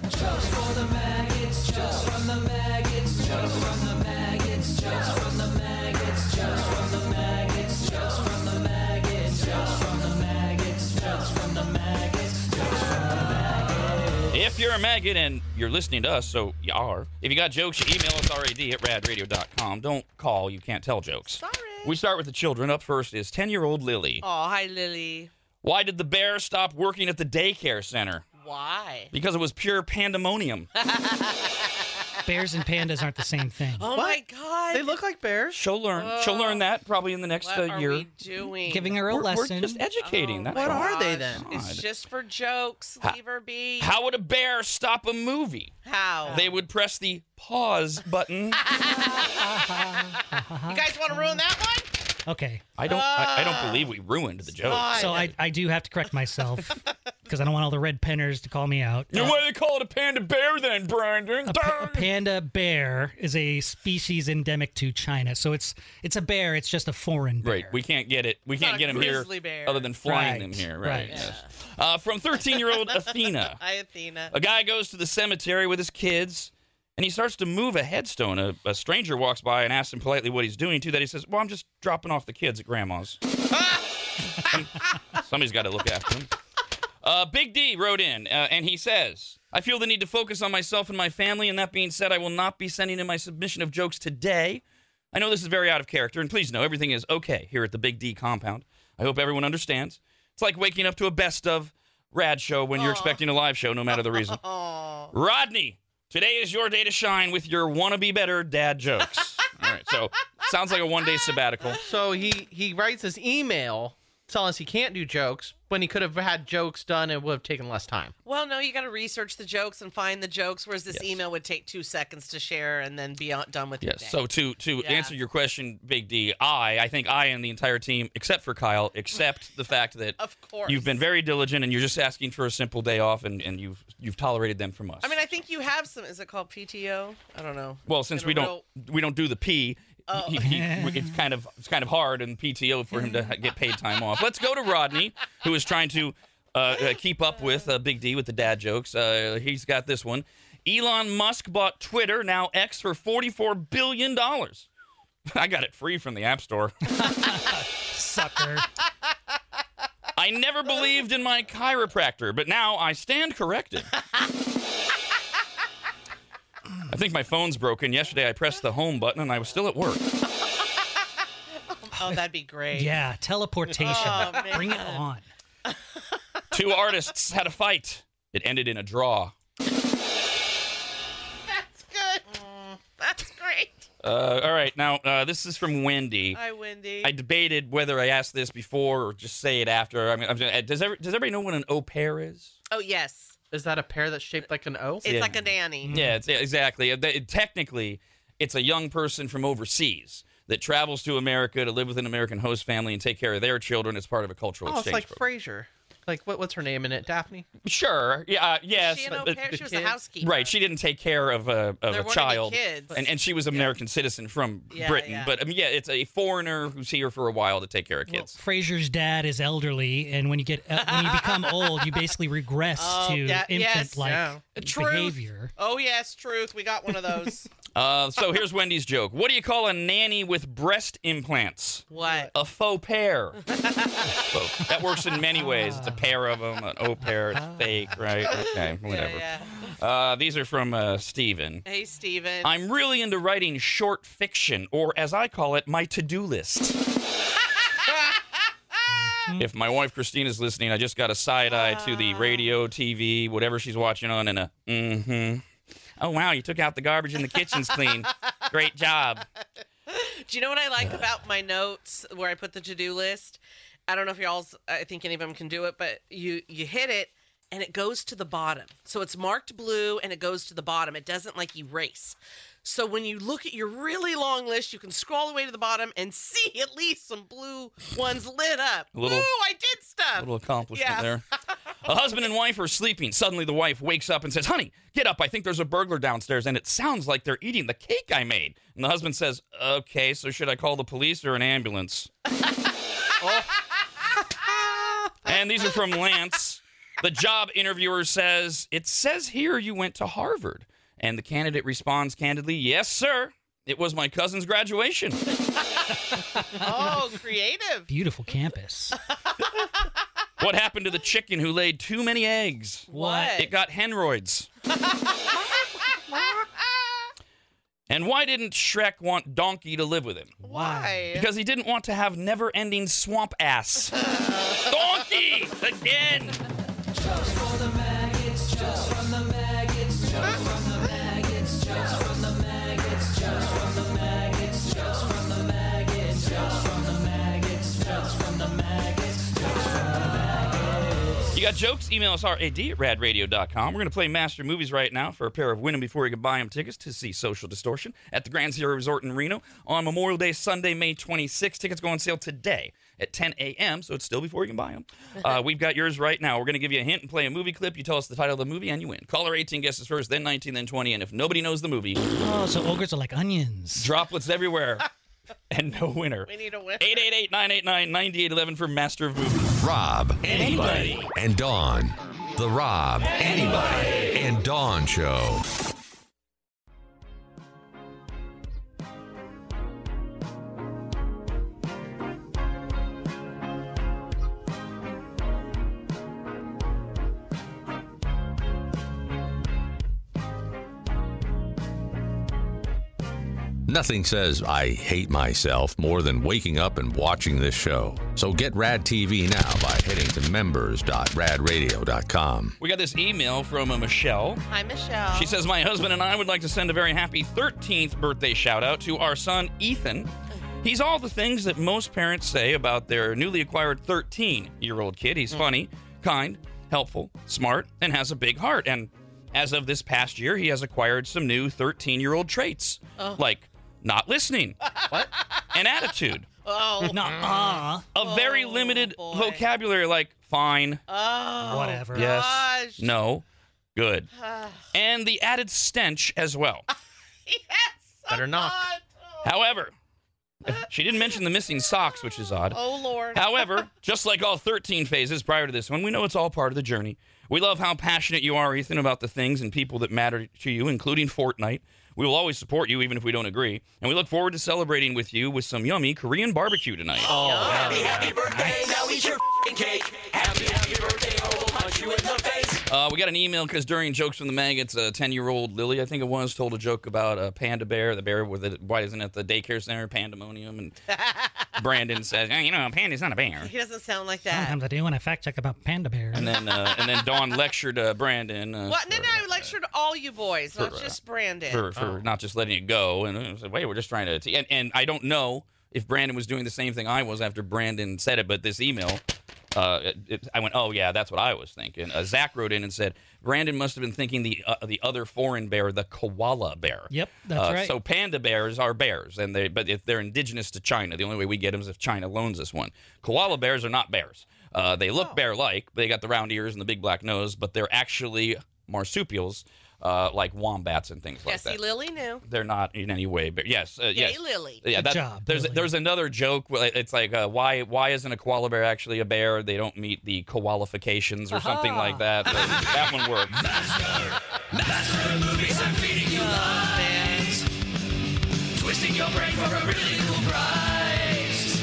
Just for the maggots, just from the maggots, just from the maggots, just from the maggots, just from the maggots, just from the maggots, just from the maggots, just from the maggots. If you're a maggot and you're listening to us, so you are, if you got jokes, you email us rad@radradio.com. Don't call. You can't tell jokes. Sorry. We start with the children. Up first is 10-year-old Lily. Oh, hi, Lily. Why did the bear stop working at the daycare center? Why? Because it was pure pandemonium. Bears and pandas aren't the same thing. Oh, my God. They look like bears. She'll learn. She'll learn that probably in the next year. What are we doing? Giving her a lesson. We're just educating. What are they then? God. It's just for jokes. Leave her be. How would a bear stop a movie? How? They would press the pause button. You guys want to ruin that one? Okay. I don't believe we ruined the joke. So I do have to correct myself because I don't want all the red penners to call me out. Why do they call it a panda bear then, Brandon? A panda bear is a species endemic to China. So it's a bear. It's just a foreign bear. Right. We can't get it. We can't get them here other than flying them here. Right. Yes. Yeah. From 13-year-old Athena. Hi, Athena. A guy goes to the cemetery with his kids. And he starts to move a headstone. A stranger walks by and asks him politely what he's doing. To that, he says, well, I'm just dropping off the kids at Grandma's. Somebody's got to look after him. Big D wrote in, and he says, I feel the need to focus on myself and my family, and that being said, I will not be sending in my submission of jokes today. I know this is very out of character, and please know everything is okay here at the Big D compound. I hope everyone understands. It's like waking up to a best of rad show when you're expecting a live show, no matter the reason. Rodney. Today is your day to shine with your wannabe better dad jokes. All right, so sounds like a one-day sabbatical. So he writes this email telling us he can't do jokes when he could have had jokes done and would have taken less time. Well, no, you got to research the jokes and find the jokes, whereas this email would take 2 seconds to share and then be done with your day. So to answer your question, Big D, I think I and the entire team, except for Kyle, accept the fact that of course you've been very diligent and you're just asking for a simple day off and you've tolerated them from us. I mean, I think you have some. Is it called PTO? I don't know. Well, since we don't do the P. Oh. It's kind of hard in PTO for him to get paid time off. Let's go to Rodney, who is trying to keep up with Big D with the dad jokes. He's got this one. Elon Musk bought Twitter, now X, for $44 billion. I got it free from the App Store. Sucker. I never believed in my chiropractor, but now I stand corrected. I think my phone's broken. Yesterday, I pressed the home button, and I was still at work. Oh, that'd be great. Yeah, teleportation. Oh, bring it on. Two artists had a fight. It ended in a draw. That's good. That's great. All right, now, this is from Wendy. Hi, Wendy. I debated whether I asked this before or just say it after. I mean, does everybody know what an au pair is? Oh, yes. Is that a pair that's shaped like an O? It's like a nanny. Yeah, exactly. Technically, it's a young person from overseas that travels to America to live with an American host family and take care of their children as part of a cultural exchange program. It's like Frasier. Like, what's her name in it? Daphne? Sure. Yeah. Yes. She, she was a housekeeper. Right. She didn't take care of a child. There weren't any kids. And she was an American citizen from Britain. Yeah. But, I mean, yeah, it's a foreigner who's here for a while to take care of kids. Well, Frasier's dad is elderly, and when you get when you become old, you basically regress to infant-like behavior. Oh, yes, truth. We got one of those. So here's Wendy's joke. What do you call a nanny with breast implants? What? A faux pair. So that works in many ways. It's a pair of them, an au pair, it's fake, right? Okay, whatever. Yeah, yeah. These are from Steven. Hey, Steven. I'm really into writing short fiction, or as I call it, my to-do list. If my wife Christina's listening, I just got a side eye to the radio, TV, whatever she's watching on, and a Oh, wow, you took out the garbage and the kitchen's clean. Great job. Do you know what I like about my notes where I put the to-do list? I don't know if y'all's, I think any of them can do it, but you hit it and it goes to the bottom. So it's marked blue and it goes to the bottom. It doesn't like erase. So when you look at your really long list, you can scroll away to the bottom and see at least some blue ones lit up. Ooh, I did stuff. A little accomplishment there. A husband and wife are sleeping. Suddenly the wife wakes up and says, honey, get up. I think there's a burglar downstairs, and it sounds like they're eating the cake I made. And the husband says, okay, so should I call the police or an ambulance? And these are from Lance. The job interviewer says, it says here you went to Harvard. And the candidate responds candidly, yes, sir. It was my cousin's graduation. Oh, creative. Beautiful campus. What happened to the chicken who laid too many eggs? What? It got hemorrhoids. And why didn't Shrek want Donkey to live with him? Why? Because he didn't want to have never-ending swamp ass. Donkey! Again! Just for the maggots, just from the maggots, just from the maggots, just from the maggots, just from the maggots, just from the maggots, just from the maggots, just from the maggots, just from the maggots. You got jokes? Email us rad@radradio.com. We're going to play Master Movies right now for a pair of Win 'Em Before You Can Buy 'Em tickets to see Social Distortion at the Grand Zero Resort in Reno on Memorial Day, Sunday, May 26th. Tickets go on sale today at 10 a.m., so it's still before you can buy them. We've got yours right now. We're going to give you a hint and play a movie clip. You tell us the title of the movie, and you win. Caller 18 guesses first, then 19, then 20, and if nobody knows the movie... Oh, so ogres are like onions. Droplets everywhere. And no winner. We need a winner. 888-989-9811 for Master of Movies. Rob, anybody, and Dawn. The Rob, anybody, and Dawn Show. Nothing says I hate myself more than waking up and watching this show. So get Rad TV now by heading to members.radradio.com. We got this email from Michelle. Hi, Michelle. She says, my husband and I would like to send a very happy 13th birthday shout out to our son, Ethan. He's all the things that most parents say about their newly acquired 13-year-old kid. He's funny, kind, helpful, smart, and has a big heart. And as of this past year, he has acquired some new 13-year-old traits, like... not listening. What? An attitude. Oh. A very limited vocabulary like fine. Oh. Whatever. Yes. Gosh. No. Good. And the added stench as well. Yes. Better not. Oh. However, she didn't mention the missing socks, which is odd. Oh, Lord. However, just like all 13 phases prior to this one, we know it's all part of the journey. We love how passionate you are, Ethan, about the things and people that matter to you, including Fortnite. We will always support you, even if we don't agree. And we look forward to celebrating with you with some yummy Korean barbecue tonight. Oh, happy, happy birthday. Nice. Now eat your f***ing cake. Happy, happy birthday. I will punch you in the face. We got an email because during Jokes from the Maggots, 10-year-old Lily, I think it was, told a joke about a panda bear, the bear with it. Why isn't it the daycare center, pandemonium? And Brandon says, you know, a panda's not a bear. He doesn't sound like that. Sometimes I do when I fact check about panda bears. And then Dawn lectured Brandon. I lectured all you boys, not just Brandon. For not just letting it go. And I said, wait, we're just trying to... And I don't know if Brandon was doing the same thing I was after Brandon said it, but this email... I went, oh, yeah, that's what I was thinking. Zach wrote in and said, Brandon must have been thinking the other foreign bear, the koala bear. Yep, that's right. So panda bears are bears, but if they're indigenous to China. The only way we get them is if China loans us one. Koala bears are not bears. They look bear-like. They got the round ears and the big black nose, but they're actually marsupials, like wombats and things like that. Jesse Lilly knew. They're not in any way, but yes. Yes. Lilly. Yeah, that, there's another joke. It's like, why isn't a koala bear actually a bear? They don't meet the qualifications or something like that. That one works. Master of movies, I'm feeding you lies. Twisting your brain for a really cool prize.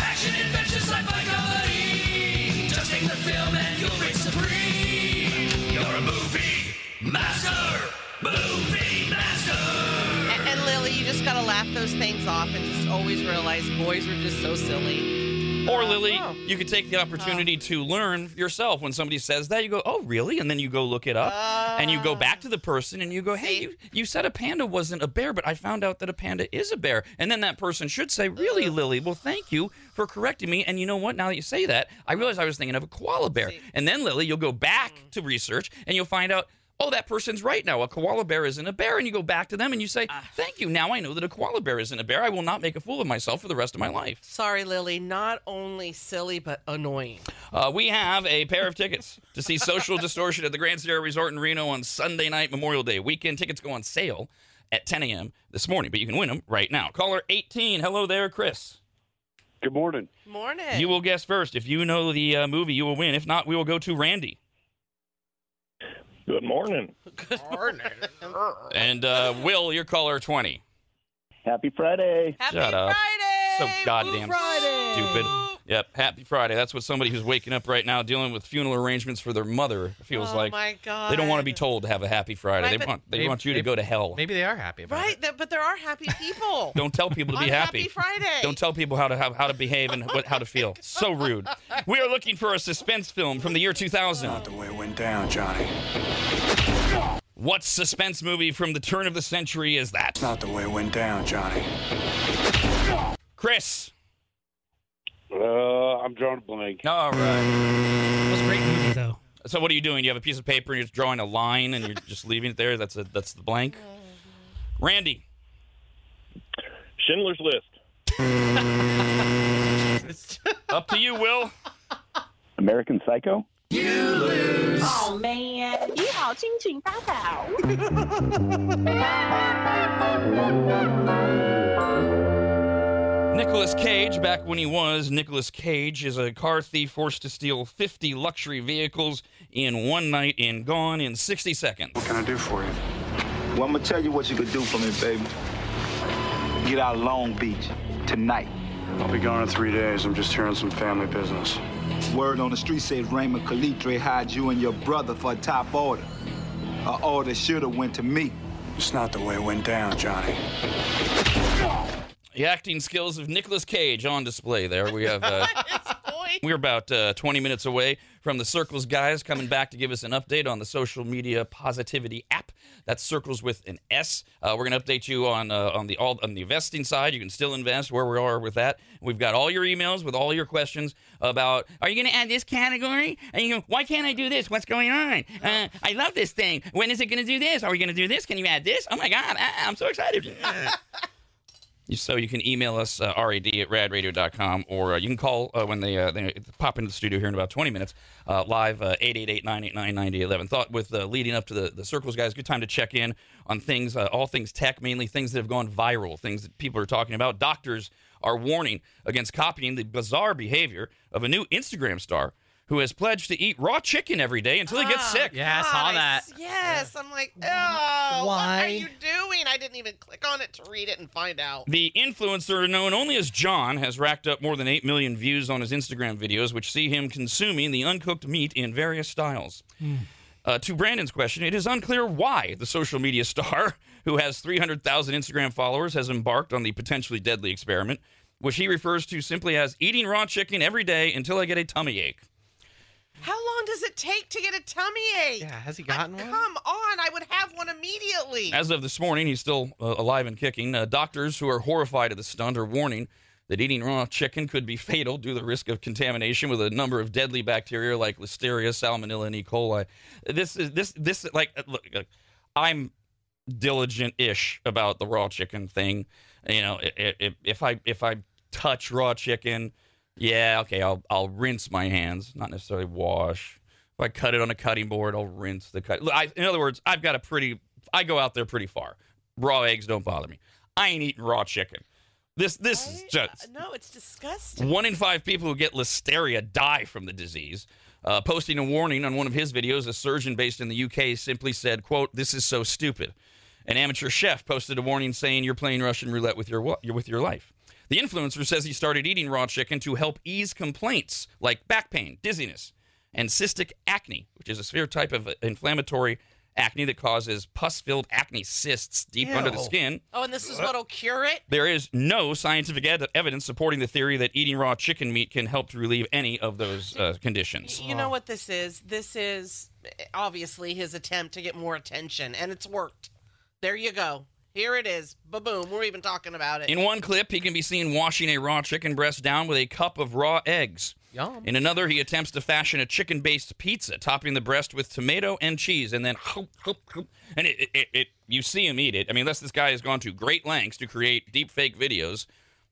Action, adventure, sci-fi, comedy. Just take the film and you'll reign supreme. You're a movie master. Movie master. And Lily, you just gotta laugh those things off and just always realize boys are just so silly. Or, Lily, you could take the opportunity to learn yourself. When somebody says that, you go, oh, really? And then you go look it up, and you go back to the person, and you go, hey, you said a panda wasn't a bear, but I found out that a panda is a bear. And then that person should say, really, Lily? Well, thank you for correcting me. And you know what? Now that you say that, I realize I was thinking of a koala bear. And then, Lily, you'll go back to research, and you'll find out, oh, that person's right now. A koala bear isn't a bear. And you go back to them and you say, thank you. Now I know that a koala bear isn't a bear. I will not make a fool of myself for the rest of my life. Sorry, Lily. Not only silly, but annoying. We have a pair of tickets to see Social Distortion at the Grand Sierra Resort in Reno on Sunday night, Memorial Day weekend. Tickets go on sale at 10 a.m. this morning, but you can win them right now. Caller 18. Hello there, Chris. Good morning. Morning. You will guess first. If you know the movie, you will win. If not, we will go to Randy. Good morning. Good morning. And Will, your caller 20. Happy Friday. Happy Friday. So goddamn stupid. Yep, happy Friday. That's what somebody who's waking up right now dealing with funeral arrangements for their mother feels like. Oh, my God. They don't want to be told to have a happy Friday. Right, they want you to go to hell. Maybe they are happy about it. Right, but there are happy people. Don't tell people to be happy. Happy Friday. Don't tell people how to behave and how to feel. So rude. We are looking for a suspense film from the year 2000. Not the way it went down, Johnny. What suspense movie from the turn of the century is that? Not the way it went down, Johnny. Chris. I'm drawing a blank. All right. It was a great movie, though. So what are you doing? You have a piece of paper and you're drawing a line and you're just leaving it there? That's the blank? Randy. Schindler's List. Up to you, Will. American Psycho? You lose. Oh, man. Nicolas Cage, back when he was Nicolas Cage, is a car thief forced to steal 50 luxury vehicles in one night and gone in 60 seconds. What can I do for you? Well, I'm going to tell you what you could do for me, baby. Get out of Long Beach tonight. I'll be gone in 3 days. I'm just here on some family business. Word on the street says Raymond Calitre hired you and your brother for a top order. An order should have went to me. It's not the way it went down, Johnny. The acting skills of Nicolas Cage on display there. We have, we're about 20 minutes away from the Circles guys coming back to give us an update on the social media positivity app. That's Circles with an S. We're going to update you on the investing side. You can still invest where we are with that. We've got all your emails with all your questions about, are you going to add this category? And you go, why can't I do this? What's going on? I love this thing. When is it going to do this? Are we going to do this? Can you add this? Oh, my God. I'm so excited. So you can email us, rad@radradio.com, or you can call when they pop into the studio here in about 20 minutes, live, 888-989-9011. Thought with leading up to the Circles guys, good time to check in on things, all things tech, mainly things that have gone viral, things that people are talking about. Doctors are warning against copying the bizarre behavior of a new Instagram star who has pledged to eat raw chicken every day until he gets sick. Yeah, I saw that. Yes, I'm like, oh, why? What are you doing? I didn't even click on it to read it and find out. The influencer, known only as John, has racked up more than 8 million views on his Instagram videos, which see him consuming the uncooked meat in various styles. To Brandon's question, it is unclear why the social media star, who has 300,000 Instagram followers, has embarked on the potentially deadly experiment, which he refers to simply as eating raw chicken every day until I get a tummy ache. How long does it take to get a tummy ache? Yeah, has he gotten one? Come on, I would have one immediately. As of this morning, he's still alive and kicking. Doctors who are horrified at the stunt are warning that eating raw chicken could be fatal due to the risk of contamination with a number of deadly bacteria like Listeria, Salmonella, and E. coli. Look, I'm diligent-ish about the raw chicken thing. You know, if I touch raw chicken, Yeah, okay, I'll rinse my hands, not necessarily wash. If I cut it on a cutting board, I'll rinse the cut. In other words, I go out there pretty far. Raw eggs don't bother me. I ain't eating raw chicken. This is just... No, it's disgusting. 1 in 5 people who get listeria die from the disease. Posting a warning on one of his videos, a surgeon based in the UK simply said, quote, "This is so stupid." An amateur chef posted a warning saying, "You're playing Russian roulette with your life." The influencer says he started eating raw chicken to help ease complaints like back pain, dizziness, and cystic acne, which is a severe type of inflammatory acne that causes pus-filled acne cysts deep under the skin. Oh, and this is what'll cure it? There is no scientific evidence supporting the theory that eating raw chicken meat can help to relieve any of those conditions. You know what this is? This is obviously his attempt to get more attention, and it's worked. There you go. Here it is. Ba-boom. We're even talking about it. In one clip, he can be seen washing a raw chicken breast down with a cup of raw eggs. Yum. In another, he attempts to fashion a chicken-based pizza, topping the breast with tomato and cheese, and then you see him eat it. I mean, unless this guy has gone to great lengths to create deep fake videos,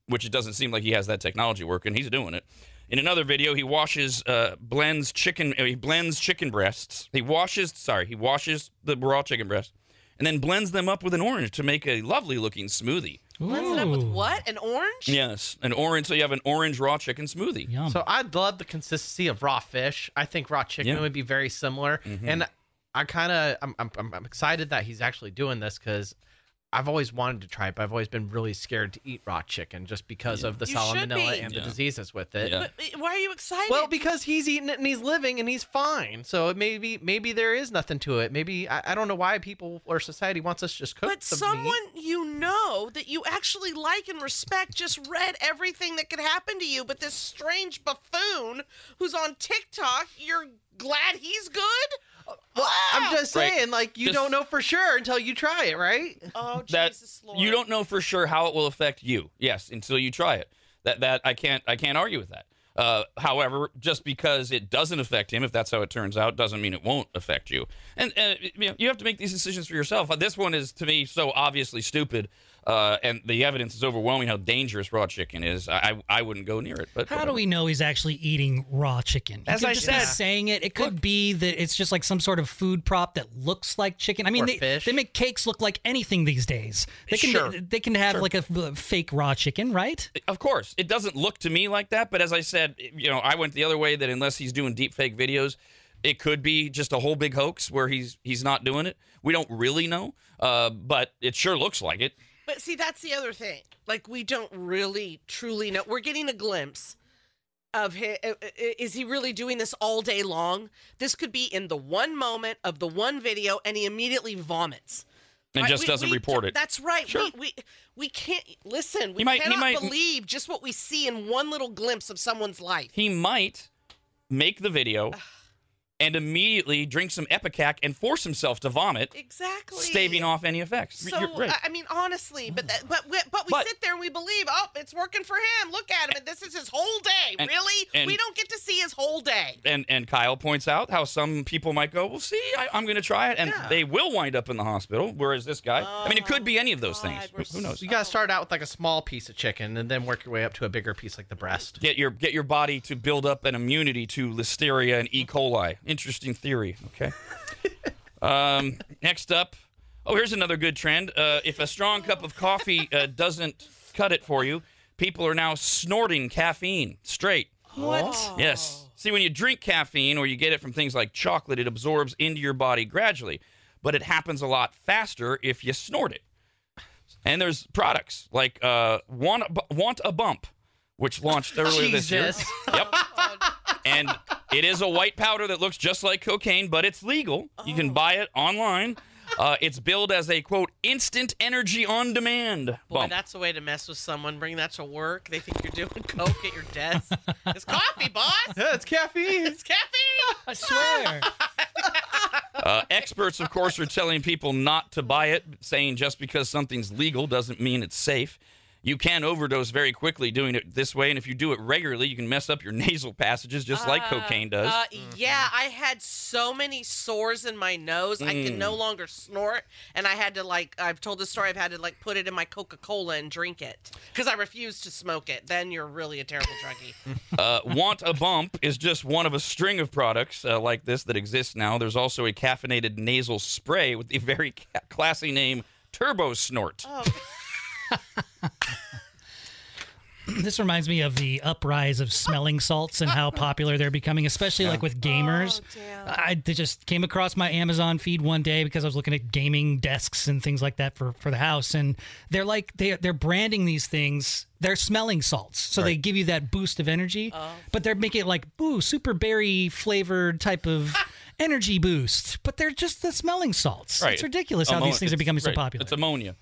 which it doesn't seem like he has that technology working, he's doing it. In another video, he blends chicken breasts. He washes the raw chicken breast. And then blends them up with an orange to make a lovely-looking smoothie. Ooh. Blends it up with what? An orange? Yes, an orange. So you have an orange raw chicken smoothie. Yum. So I love the consistency of raw fish. I think raw chicken would be very similar. Mm-hmm. And I'm excited that he's actually doing this because I've always wanted to try it, but I've always been really scared to eat raw chicken just because of the salmonella and the diseases with it. Yeah. But why are you excited? Well, because he's eating it and he's living and he's fine. So it maybe there is nothing to it. Maybe I don't know why people or society wants us to just cook. But someone meat. You know that you actually like and respect just read everything that could happen to you. But this strange buffoon who's on TikTok, you're glad he's good? Well, I'm just saying, like, you don't know for sure until you try it, right? Oh, Jesus Lord. You don't know for sure how it will affect you. Yes, until you try it. That I can't argue with that. However, just because it doesn't affect him, if that's how it turns out, doesn't mean it won't affect you. And you have to make these decisions for yourself. This one is, to me, so obviously stupid. And the evidence is overwhelming how dangerous raw chicken is. I wouldn't go near it. But how do we know he's actually eating raw chicken? As I said, saying it. It could be that it's just like some sort of food prop that looks like chicken. I mean, they make cakes look like anything these days. They can have like a fake raw chicken, right? Of course, it doesn't look to me like that. But as I said, I went the other way that unless he's doing deep fake videos. It could be just a whole big hoax where he's not doing it. We don't really know, but it sure looks like it. But see, that's the other thing. Like, we don't really, truly know. We're getting a glimpse of him. Is he really doing this all day long? This could be in the one moment of the one video, and he immediately vomits. And doesn't report it. That's right. Sure. We can't, listen, we cannot believe just what we see in one little glimpse of someone's life. He might make the video and immediately drink some Epicac and force himself to vomit, staving off any effects. So, right. I mean, honestly, but we sit there and we believe, it's working for him. Look at him. And this is his whole day. Really? We don't get to see his whole day. And Kyle points out how some people might go, well, see, I'm going to try it. And they will wind up in the hospital, whereas this guy, it could be any of those things. Who knows? You got to start out with like a small piece of chicken and then work your way up to a bigger piece like the breast. Get your body to build up an immunity to listeria and E. coli. Interesting theory, okay? Next up, here's another good trend. If a strong cup of coffee doesn't cut it for you, people are now snorting caffeine straight. What? Yes. See, when you drink caffeine or you get it from things like chocolate, it absorbs into your body gradually, but it happens a lot faster if you snort it. And there's products like Want a Bump, which launched earlier this year. Yep. And it is a white powder that looks just like cocaine, but it's legal. You can buy it online. It's billed as a, quote, instant energy on demand. Boy, that's a way to mess with someone. Bring that to work. They think you're doing coke at your desk. It's coffee, boss. Yeah, it's caffeine. It's caffeine. I swear. Experts, of course, are telling people not to buy it, saying just because something's legal doesn't mean it's safe. you can overdose very quickly doing it this way. And if you do it regularly, you can mess up your nasal passages just like cocaine does. Yeah, I had so many sores in my nose. I could no longer snort. And I had to, like, I've told this story, I've had to, like, put it in my Coca-Cola and drink it because I refused to smoke it. Then you're really a terrible druggie. Want a Bump is just one of a string of products like this that exists now. There's also a caffeinated nasal spray with the very classy name Turbo Snort. Oh, this reminds me of the uprise of smelling salts and how popular they're becoming, especially like with gamers. Oh, I just came across my Amazon feed one day because I was looking at gaming desks and things like that for the house, and they're like they're branding these things. They're smelling salts, so they give you that boost of energy, but they're making it like super berry flavored type of energy boost, but they're just the smelling salts. Right. It's ridiculous how these things are becoming so popular. It's ammonia.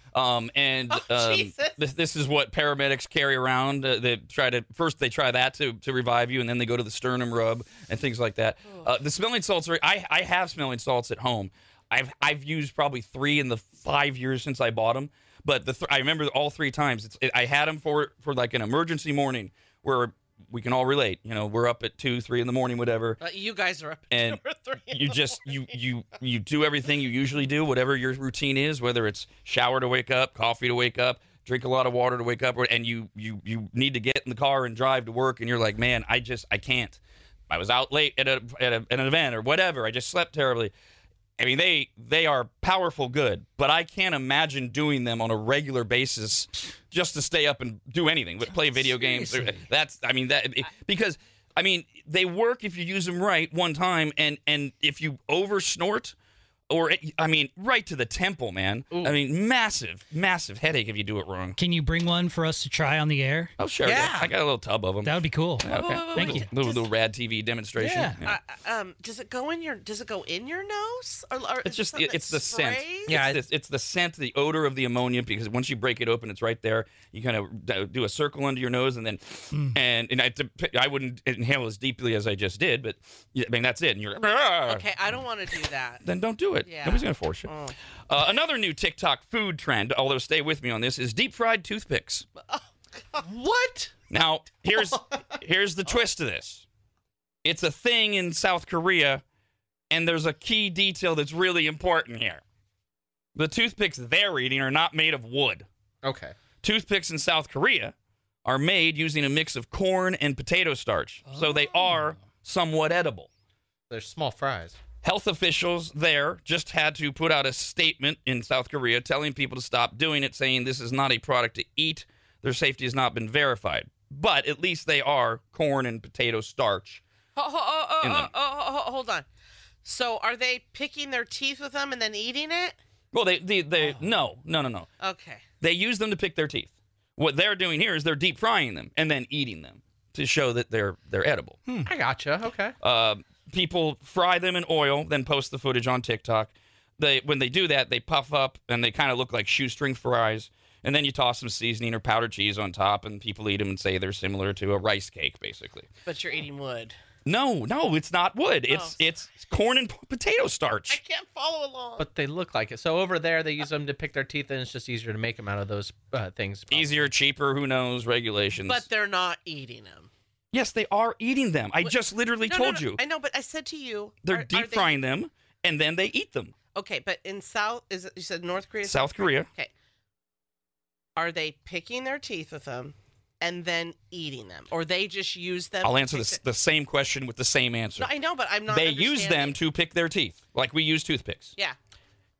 This is what paramedics carry around. They try to try that to revive you, and then they go to the sternum rub and things like that. The smelling salts are. I have smelling salts at home. I've used probably 3 in the 5 years since I bought them, but I remember all 3 times. I had them for like an emergency morning where. We can all relate, you know. We're up at 2, 3 in the morning, whatever. You guys are up at 2 or 3. You just you do everything you usually do, whatever your routine is, whether it's shower to wake up, coffee to wake up, drink a lot of water to wake up, and you need to get in the car and drive to work, and you're like, man, I can't. I was out late at an event or whatever. I just slept terribly. I mean, they are powerful good, but I can't imagine doing them on a regular basis just to stay up and do anything, but play video games. They work if you use them right one time, and if you over-snort, right to the temple, man. Ooh. I mean, massive, massive headache if you do it wrong. Can you bring one for us to try on the air? Oh, sure. Yeah. I got a little tub of them. That would be cool. Yeah, okay. Thank you. Little Rad TV demonstration. Yeah. Does it go in your nose? Or it's just it's the scent. Yeah. It's the scent, the odor of the ammonia, because once you break it open, it's right there. You kind of do a circle under your nose, and then I wouldn't inhale as deeply as I just did, but I mean that's it. And you're okay. I don't want to do that. Then don't do it. Yeah. Nobody's going to force you. Another new TikTok food trend, although stay with me on this, is deep-fried toothpicks. Oh, God. What? Now, here's the twist to this. It's a thing in South Korea, and there's a key detail that's really important here. The toothpicks they're eating are not made of wood. Okay. Toothpicks in South Korea are made using a mix of corn and potato starch, so they are somewhat edible. They're small fries. Health officials there just had to put out a statement in South Korea telling people to stop doing it, saying this is not a product to eat. Their safety has not been verified. But at least they are corn and potato starch. Hold on. So are they picking their teeth with them and then eating it? Well, they no. Okay. They use them to pick their teeth. What they're doing here is they're deep frying them and then eating them to show that they're edible. I gotcha. Okay. People fry them in oil, then post the footage on TikTok. When they do that, they puff up, and they kind of look like shoestring fries. And then you toss some seasoning or powdered cheese on top, and people eat them and say they're similar to a rice cake, basically. But you're eating wood. No, it's not wood. It's corn and potato starch. I can't follow along. But they look like it. So over there, they use them to pick their teeth, and it's just easier to make them out of those things. Possibly. Easier, cheaper, who knows, regulations. But they're not eating them. Yes, they are eating them. I just literally told you. I know, but I said to you, they're deep frying them, and then they eat them. Okay, but in you said North Korea? South Korea. Okay. Are they picking their teeth with them and then eating them, or they just use them? I'll answer the same question with the same answer. No, I know, but I'm not. They use them to pick their teeth, like we use toothpicks. Yeah.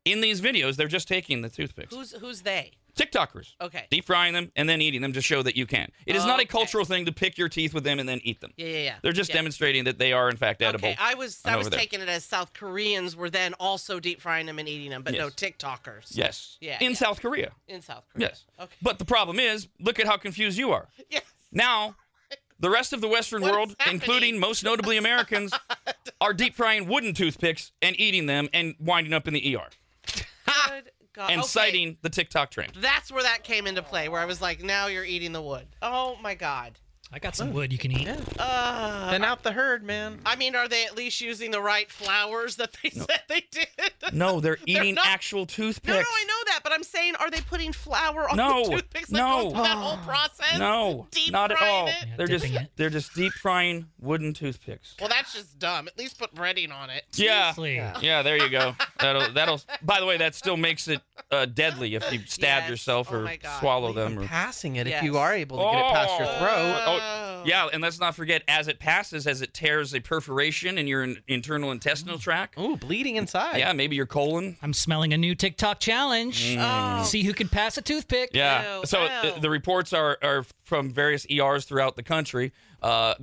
In these videos, they're just taking the toothpicks. Who's they? TikTokers. Okay. Deep frying them and then eating them to show that you can. It is not a cultural thing to pick your teeth with them and then eat them. Yeah. They're just demonstrating that they are, in fact, edible. Okay, I was taking it as South Koreans were then also deep frying them and eating them, but no, TikTokers. Yes. Yeah. In South Korea. Yes. Okay. But the problem is, look at how confused you are. Yes. Now, the rest of the Western world, including most notably Americans, are deep frying wooden toothpicks and eating them and winding up in the ER. Good. God. And citing the TikTok trend. That's where that came into play, where I was like, now you're eating the wood. Oh, my God. I got some wood you can eat. Then out the herd, man. I mean, are they at least using the right flowers that they said they did? No, they're eating actual toothpicks. No, I know that, but but I'm saying, are they putting flour on the toothpicks? Like, going through that whole process? No, not at all. Yeah, they're just deep frying wooden toothpicks. Well, that's just dumb. At least put breading on it. Yeah, yeah. There you go. That'll. By the way, that still makes it deadly if you stab yourself or swallow them. Or passing it if you are able to get it past your throat. Oh, yeah, and let's not forget, as it passes, as it tears a perforation in your internal intestinal tract. Oh, bleeding inside. Yeah, maybe your colon. I'm smelling a new TikTok challenge. Oh. See who can pass a toothpick. Yeah. Ew. So the reports are from various ERs throughout the country. I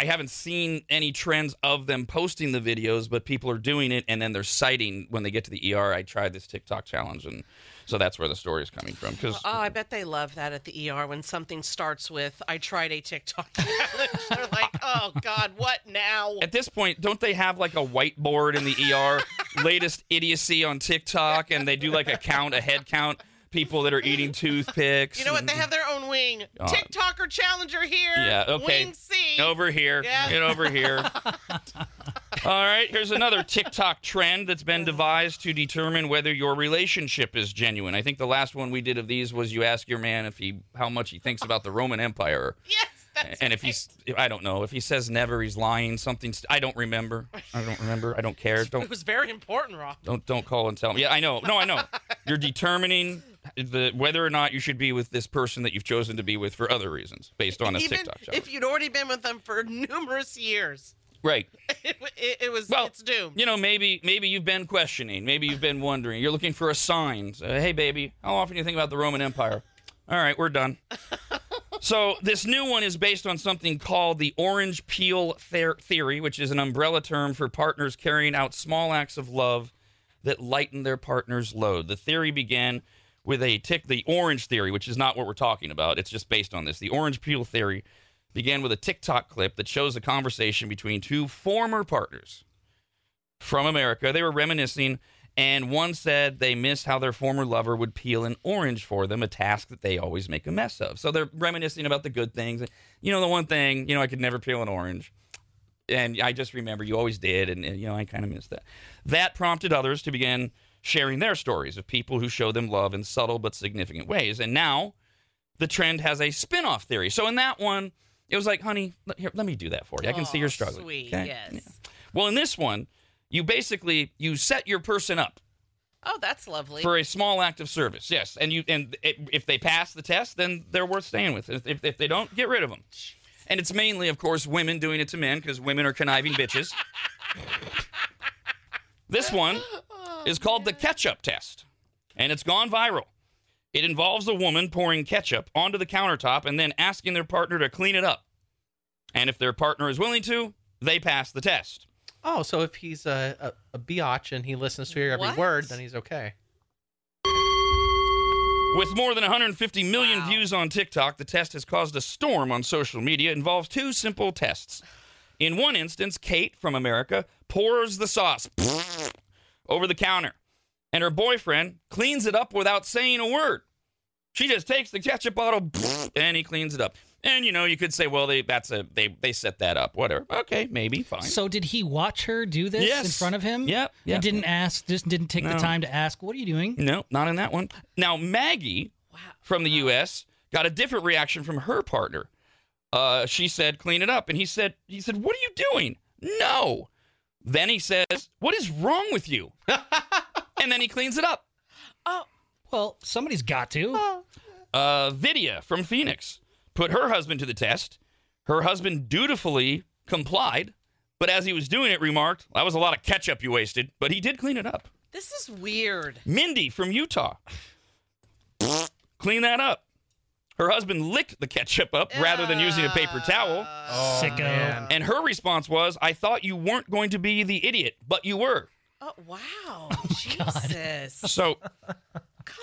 haven't seen any trends of them posting the videos, but people are doing it, and then they're citing when they get to the ER, I tried this TikTok challenge, and so that's where the story is coming from. Cause, oh, I bet they love that at the ER when something starts with, I tried a TikTok challenge. They're like, oh, God, what now? At this point, don't they have like a whiteboard in the ER, latest idiocy on TikTok, and they do like a count, a head count? People that are eating toothpicks. You know what? They have their own wing. TikToker challenger here. Yeah, okay. Wing C. Over here. Yeah. Get over here. All right, here's another TikTok trend that's been devised to determine whether your relationship is genuine. I think the last one we did of these was you ask your man if how much he thinks about the Roman Empire. Yes, that's and if he's, I don't know, if he says never, he's lying. Something I don't remember. I don't care. It was very important, Rob. Don't call and tell me. Yeah, I know. No, I know. You're determining whether or not you should be with this person that you've chosen to be with for other reasons, based on a TikTok challenge. If you'd already been with them for numerous years. Right. It was, well, it's doomed. You know, maybe you've been questioning. Maybe you've been wondering. You're looking for a sign. So, hey, baby, how often do you think about the Roman Empire? All right, we're done. So this new one is based on something called the orange peel theory, which is an umbrella term for partners carrying out small acts of love that lighten their partner's load. The theory began with the orange theory, which is not what we're talking about. It's just based on this. The orange peel theory began with a TikTok clip that shows a conversation between two former partners from America. They were reminiscing, and one said they missed how their former lover would peel an orange for them, a task that they always make a mess of. So they're reminiscing about the good things. You know, the one thing, you know, I could never peel an orange. And I just remember you always did, and you know, I kind of missed that. That prompted others to begin sharing their stories of people who show them love in subtle but significant ways. And now the trend has a spin-off theory. So in that one, it was like, honey, let me do that for you. I can see you're struggling. Sweet, okay? Yes. Yeah. Well, in this one, you set your person up. Oh, that's lovely. For a small act of service, yes. If they pass the test, then they're worth staying with. If they don't, get rid of them. And it's mainly, of course, women doing it to men because women are conniving bitches. This one is called the ketchup test, and it's gone viral. It involves a woman pouring ketchup onto the countertop and then asking their partner to clean it up. And if their partner is willing to, they pass the test. Oh, so if he's a biatch and he listens to your every word, then he's okay. With more than 150 million views on TikTok, the test has caused a storm on social media. It involves two simple tests. In one instance, Kate from America pours the sauce over the counter, and her boyfriend cleans it up without saying a word. She just takes the ketchup bottle, and he cleans it up. And, you know, you could say, well, they set that up. Whatever. Okay, maybe, fine. So did he watch her do this in front of him? Yep. And didn't take the time to ask, what are you doing? No, not in that one. Now, Maggie from the U.S. got a different reaction from her partner. She said, clean it up. And he said, what are you doing? No. Then he says, what is wrong with you? And then he cleans it up. Oh, well, somebody's got to. Vidya from Phoenix put her husband to the test. Her husband dutifully complied, but as he was doing it, remarked, that was a lot of ketchup you wasted, but he did clean it up. This is weird. Mindy from Utah. Clean that up. Her husband licked the ketchup up rather than using a paper towel. Oh, sicko. Man. And her response was, I thought you weren't going to be the idiot, but you were. Oh, wow. Oh, Jesus. God. So...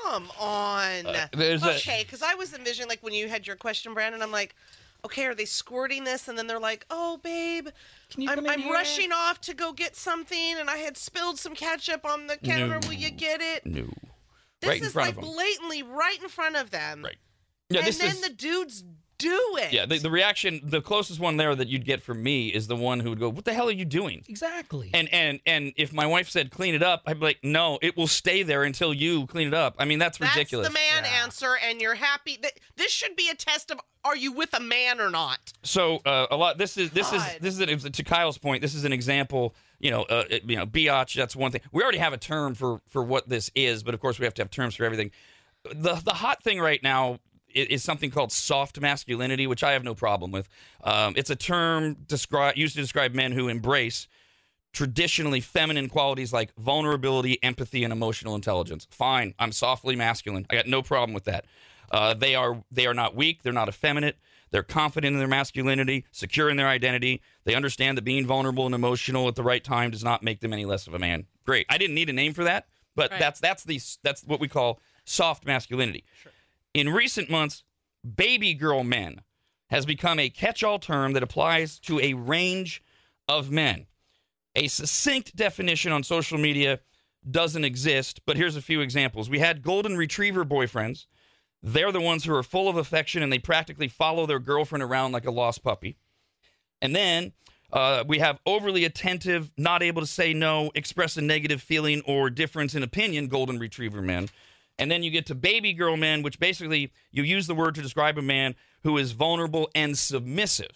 Come on. Okay, because I was envisioning, like, when you had your question, Brandon, I'm like, okay, are they squirting this? And then they're like, oh, babe, I'm rushing off to go get something, and I had spilled some ketchup on the counter. Will you get it? No. This is, like, blatantly right in front of them. Right. Yeah, and then the dude's do it. Yeah, the reaction, the closest one there that you'd get from me is the one who would go, what the hell are you doing? Exactly. And if my wife said clean it up, I'd be like, no, it will stay there until you clean it up. I mean, that's ridiculous. That's the man answer, and you're happy. This should be a test of, are you with a man or not? So to Kyle's point, this is an example. Biatch, that's one thing. We already have a term for what this is, but of course we have to have terms for everything. The hot thing right now is something called soft masculinity, which I have no problem with. It's a term used to describe men who embrace traditionally feminine qualities like vulnerability, empathy, and emotional intelligence. Fine, I'm softly masculine. I got no problem with that. They are not weak. They're not effeminate. They're confident in their masculinity, secure in their identity. They understand that being vulnerable and emotional at the right time does not make them any less of a man. Great. I didn't need a name for that, but that's what we call soft masculinity. Sure. In recent months, baby girl men has become a catch-all term that applies to a range of men. A succinct definition on social media doesn't exist, but here's a few examples. We had golden retriever boyfriends. They're the ones who are full of affection, and they practically follow their girlfriend around like a lost puppy. And then we have overly attentive, not able to say no, express a negative feeling or difference in opinion, golden retriever men. And then you get to baby girl men, which basically you use the word to describe a man who is vulnerable and submissive,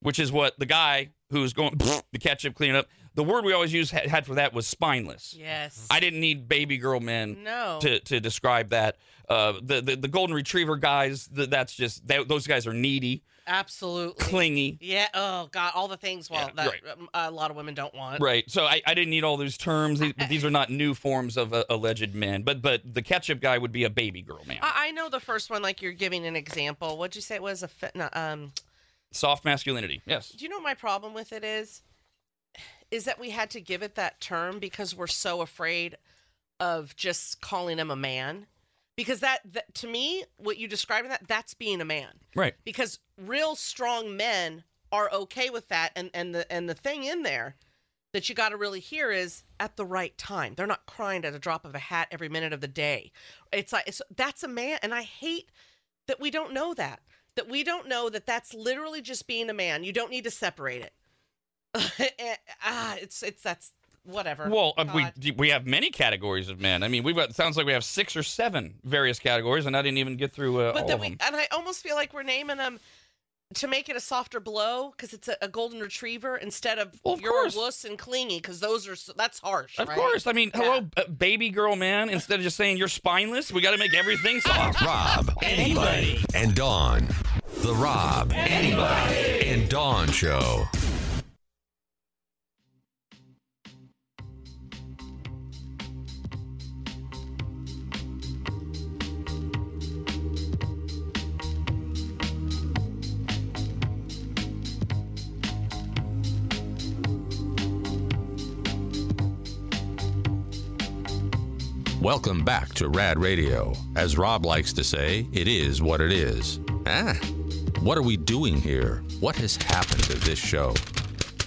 which is what the guy who's going to catch up, clean up. The word we always used had for that was spineless. Yes. I didn't need baby girl men to describe that. The golden retriever guys, those guys are needy. Absolutely. Clingy. Yeah. Oh, God. All the things a lot of women don't want. Right. So I didn't need all those terms. These are not new forms of alleged men. But the ketchup guy would be a baby girl man. I know the first one, like you're giving an example. What'd you say it was? Soft masculinity. Yes. Do you know what my problem with it is? Is that we had to give it that term because we're so afraid of just calling him a man. Because that to me, what you described in that's being a man. Right. Because real strong men are okay with that. And the thing in there that you got to really hear is at the right time. They're not crying at a drop of a hat every minute of the day. It's like, that's a man. And I hate that we don't know that. That we don't know that that's literally just being a man. You don't need to separate it. That's whatever. Well, we have many categories of men. I mean, sounds like we have 6 or 7 various categories, and I didn't even get through all of them. And I almost feel like we're naming them to make it a softer blow because it's a golden retriever instead of, a wuss and clingy, because that's harsh. Of course. I mean, baby girl man, instead of just saying you're spineless, we got to make everything soft. Rob, Anybody, and Dawn. The Rob, Anybody, and Dawn Show. Welcome back to Rad Radio. As Rob likes to say, it is what it is. What are we doing here? What has happened to this show?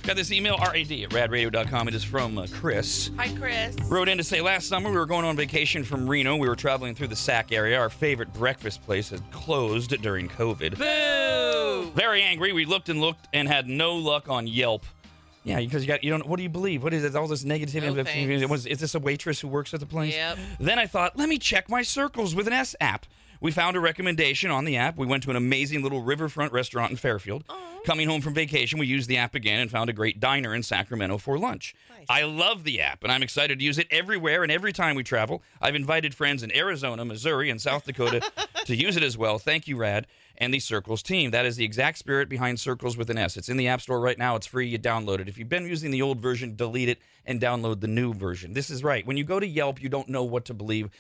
Got this email, rad@radradio.com. It is from Chris. Hi, Chris. Wrote in to say, last summer we were going on vacation from Reno. We were traveling through the Sac area. Our favorite breakfast place had closed during COVID. Boo! Very angry. We looked and had no luck on Yelp. Yeah, because you don't. What do you believe? What is it? All this negativity. No, is this a waitress who works at the place? Yep. Then I thought, let me check my circles with an S app. We found a recommendation on the app. We went to an amazing little riverfront restaurant in Fairfield. Aww. Coming home from vacation, we used the app again and found a great diner in Sacramento for lunch. Nice. I love the app, and I'm excited to use it everywhere and every time we travel. I've invited friends in Arizona, Missouri, and South Dakota to use it as well. Thank you, Rad, and the Circles team. That is the exact spirit behind Circles with an S. It's in the App Store right now. It's free. You download it. If you've been using the old version, delete it and download the new version. This is right. When you go to Yelp, you don't know what to believe.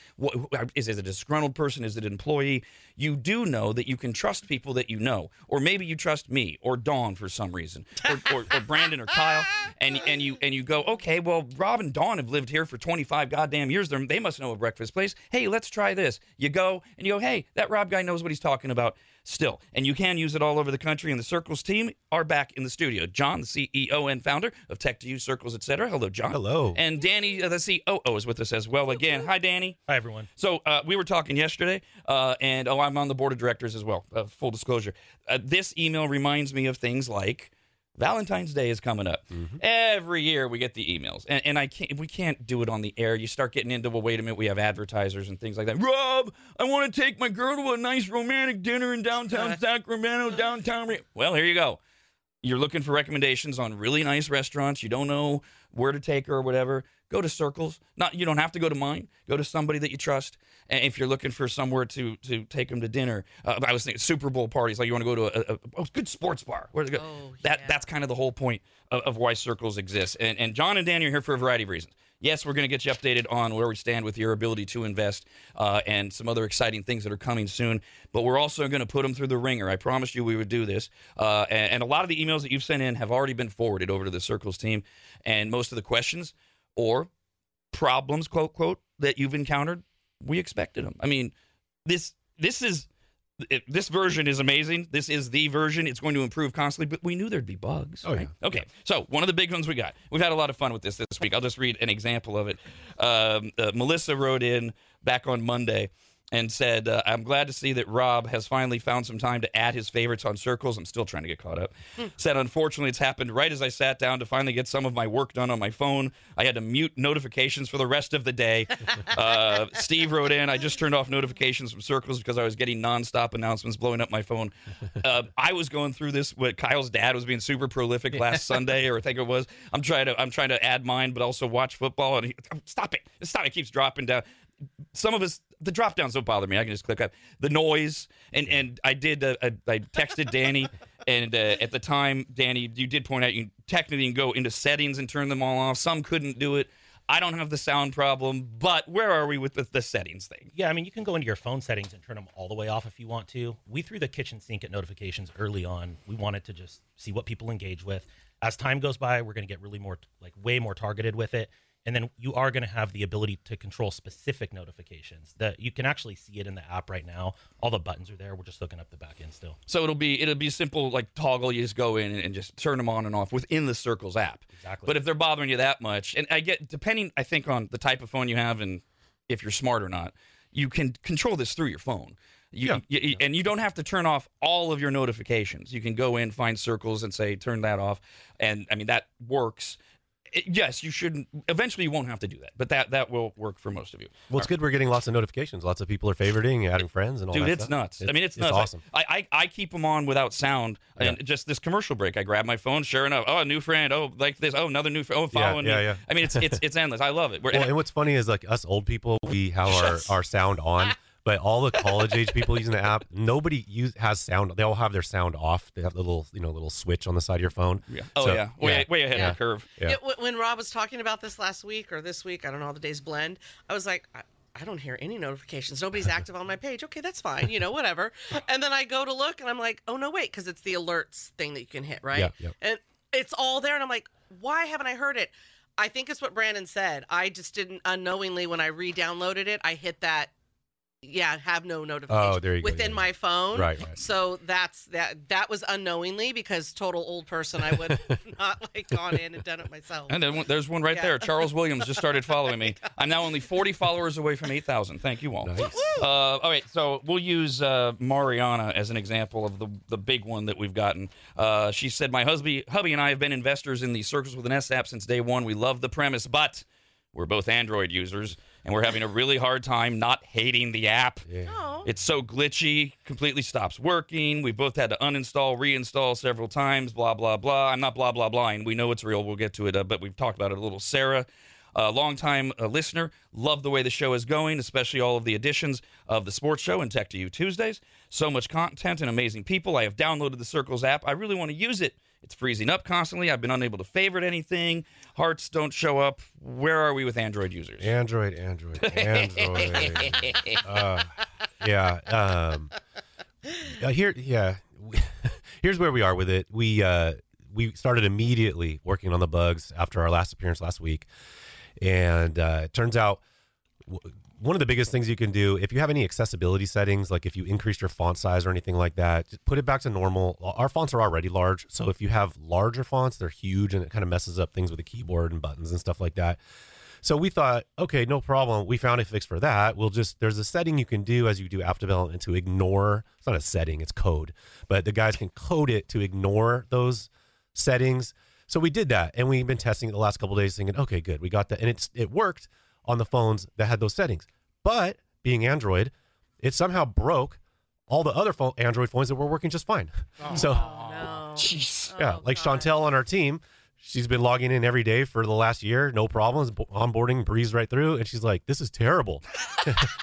Is it a disgruntled person? Is it an employee? You do know that you can trust people that you know. Or maybe you trust me or Dawn for some reason. Or Brandon or Kyle. And you go, okay, well, Rob and Dawn have lived here for 25 goddamn years. They must know a breakfast place. Hey, let's try this. You go, and you go, hey, that Rob guy knows what he's talking about. still. And you can use it all over the country, and the Circles team are back in the studio. John, the CEO and founder of Tech2U, Circles, et cetera. Hello, John. Hello. And Danny, the COO, is with us as well again. Hi, Danny. Hi, everyone. So we were talking yesterday, and I'm on the board of directors as well, full disclosure. This email reminds me of things like Valentine's Day is coming up. Mm-hmm. Every year we get the emails, and we can't do it on the air. You start getting into, well, wait a minute, we have advertisers and things like that. Rob, I want to take my girl to a nice romantic dinner in downtown Sacramento, Well, here you go. You're looking for recommendations on really nice restaurants. You don't know where to take her or whatever. Go to Circles. You don't have to go to mine. Go to somebody that you trust. And if you're looking for somewhere to take them to dinner, I was thinking Super Bowl parties. Like you want to go to a good sports bar. Where's it go? Oh, yeah. That's kind of the whole point of why Circles exists. And John and Danny are here for a variety of reasons. Yes, we're going to get you updated on where we stand with your ability to invest and some other exciting things that are coming soon. But we're also going to put them through the ringer. I promised you we would do this. And a lot of the emails that you've sent in have already been forwarded over to the Circles team. And most of the questions or problems, quote, quote, that you've encountered, we expected them. I mean, this version is amazing. This is the version. It's going to improve constantly, but we knew there'd be bugs. Oh, right? Yeah. Okay, so one of the big ones we got. We've had a lot of fun with this week. I'll just read an example of it. Melissa wrote in back on Monday and said, I'm glad to see that Rob has finally found some time to add his favorites on Circles. I'm still trying to get caught up. Said, unfortunately, it's happened right as I sat down to finally get some of my work done on my phone. I had to mute notifications for the rest of the day. Steve wrote in, I just turned off notifications from Circles because I was getting nonstop announcements blowing up my phone. I was going through this with Kyle's dad was being super prolific last Sunday, or I think it was. I'm trying to add mine, but also watch football. And Stop it. It keeps dropping down. Some of us, the drop downs don't bother me. I can just click up the noise, and I did. I texted Danny, and at the time, Danny, you did point out you technically can go into settings and turn them all off. Some couldn't do it. I don't have the sound problem, but where are we with the settings thing? Yeah, I mean, you can go into your phone settings and turn them all the way off if you want to. We threw the kitchen sink at notifications early on. We wanted to just see what people engage with. As time goes by, we're going to get really way more targeted with it. And then you are going to have the ability to control specific notifications. That you can actually see it in the app right now. All the buttons are there. We're just hooking up the back end still. So it'll be simple, like toggle. You just go in and just turn them on and off within the Circles app. Exactly. But if they're bothering you that much, and I get depending, I think, on the type of phone you have and if you're smart or not, you can control this through your phone. And you don't have to turn off all of your notifications. You can go in, find Circles, and say turn that off. And I mean that works. Yes, you shouldn't. Eventually, you won't have to do that, but that will work for most of you. Well, it's good we're getting lots of notifications. Lots of people are favoriting, adding friends, and all that stuff. Dude, it's nuts. It's nuts. It's awesome. I keep them on without sound, and just this commercial break, I grab my phone, sure enough, oh, a new friend, oh, like this, oh, another new friend, oh, following me. Yeah. I mean, it's endless. I love it. And what's funny is, like, us old people, we have our sound on. But all the college-age people using the app, nobody has sound. They all have their sound off. They have the little switch on the side of your phone. Yeah. Oh, so, yeah. Way ahead of the curve. Yeah. When Rob was talking about this this week, I don't know, all the days blend, I was like, I don't hear any notifications. Nobody's active on my page. Okay, that's fine. Whatever. And then I go to look, and I'm like, oh, no, wait, because it's the alerts thing that you can hit, right? Yeah. And it's all there, and I'm like, why haven't I heard it? I think it's what Brandon said. I just didn't unknowingly, when I re-downloaded it, I hit that. Yeah, have no notification within my phone. Right. So that's that. That was unknowingly because total old person, I would not gone in and done it myself. And then there's one there. Charles Williams just started following me. I'm now only 40 followers away from 8,000. Thank you all. Nice. All right, so we'll use Mariana as an example of the big one that we've gotten. She said, my hubby and I have been investors in the Circles with an S app since day one. We love the premise, but we're both Android users. And we're having a really hard time not hating the app. Yeah. Oh. It's so glitchy, completely stops working. We both had to uninstall, reinstall several times, blah, blah, blah. I'm not blah, blah, blah, and we know it's real. We'll get to it, but we've talked about it a little. Sarah, longtime listener, love the way the show is going, especially all of the editions of the sports show and Tech2U Tuesdays. So much content and amazing people. I have downloaded the Circles app. I really want to use it. It's freezing up constantly. I've been unable to favorite anything. Hearts don't show up. Where are we with Android users? Android. Here's where we are with it. We started immediately working on the bugs after our last appearance last week. And it turns out one of the biggest things you can do, if you have any accessibility settings, like if you increased your font size or anything like that, just put it back to normal. Our fonts are already large, so if you have larger fonts, they're huge and it kind of messes up things with the keyboard and buttons and stuff like that. So we thought, okay, no problem. We found a fix for that. We'll just, there's a setting you can do as you do app development to ignore, it's not a setting, it's code, but the guys can code it to ignore those settings. So we did that, and we've been testing it the last couple of days thinking, okay, good, we got that. And it worked on the phones that had those settings. But being Android, it somehow broke all the other Android phones that were working just fine. Oh, so, jeez. No. Yeah, oh, like God. Chantel on our team, she's been logging in every day for the last year, no problems, onboarding breeze right through, and she's like, "This is terrible."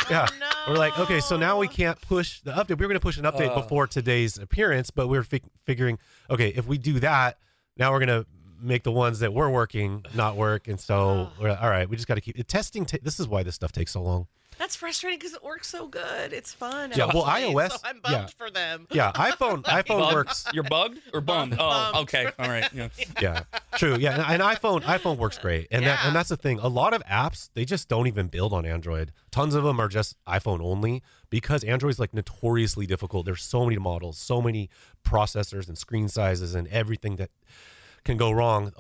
Yeah, oh, no. We're like, okay, so now we can't push the update. We were going to push an update before today's appearance, but we were figuring, okay, if we do that, now we're going to make the ones that were working not work, and so we're like, all right, we just got to keep testing. This is why this stuff takes so long. That's frustrating because it works so good. It's fun. Yeah, well, iOS. So I'm bummed for them. Yeah, iPhone. Like, iPhone bugged? Works. You're bugged or bummed? Oh, okay, all right. Yeah, yeah. True. Yeah, and iPhone works great, and that's the thing. A lot of apps, they just don't even build on Android. Tons of them are just iPhone only because Android's like notoriously difficult. There's so many models, so many processors and screen sizes, and everything that can go wrong.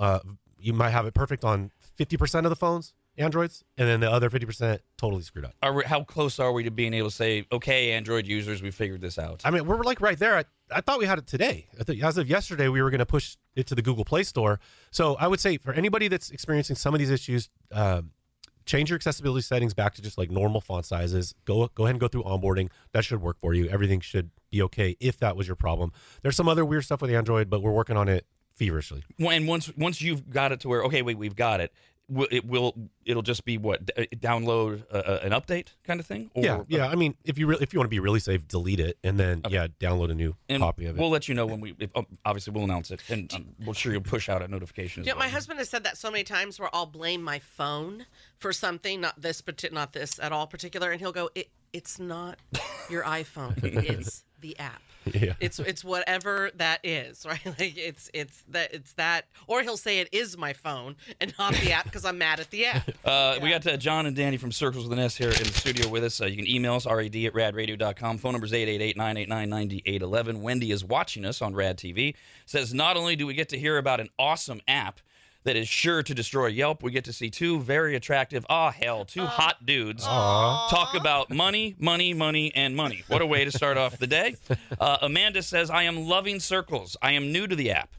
You might have it perfect on 50% of the phones. Androids, and then the other 50% totally screwed up. How close are we to being able to say, okay, Android users, we figured this out? I mean, we're like right there. I thought we had it today. As of yesterday, we were going to push it to the Google Play Store. So I would say for anybody that's experiencing some of these issues, change your accessibility settings back to just like normal font sizes. Go ahead and go through onboarding. That should work for you. Everything should be okay if that was your problem. There's some other weird stuff with Android, but we're working on it feverishly. And once you've got it to where, okay, wait, we've got it, it'll just be what, download an update kind of thing? Or, yeah. I mean, if you want to be really safe, delete it, and then download a new copy of it. We'll let you know when we obviously we'll announce it, and we're sure you'll push out a notification. Yeah, well, my husband has said that so many times where I'll blame my phone for something, not this at all particular, and he'll go, "It's not your iPhone, it's the app." Yeah. It's whatever that is, right? Like it's that, or he'll say it is my phone and not the app because I'm mad at the app. We got to John and Danny from Circles with an S here in the studio with us. You can email us, rad@radradio.com. Phone number is 888-989-9811. Wendy is watching us on Rad TV. Says not only do we get to hear about an awesome app that is sure to destroy Yelp, we get to see two very attractive, hot dudes talk about money, money, money, and money. What a way to start off the day. Amanda says, I am loving Circles. I am new to the app.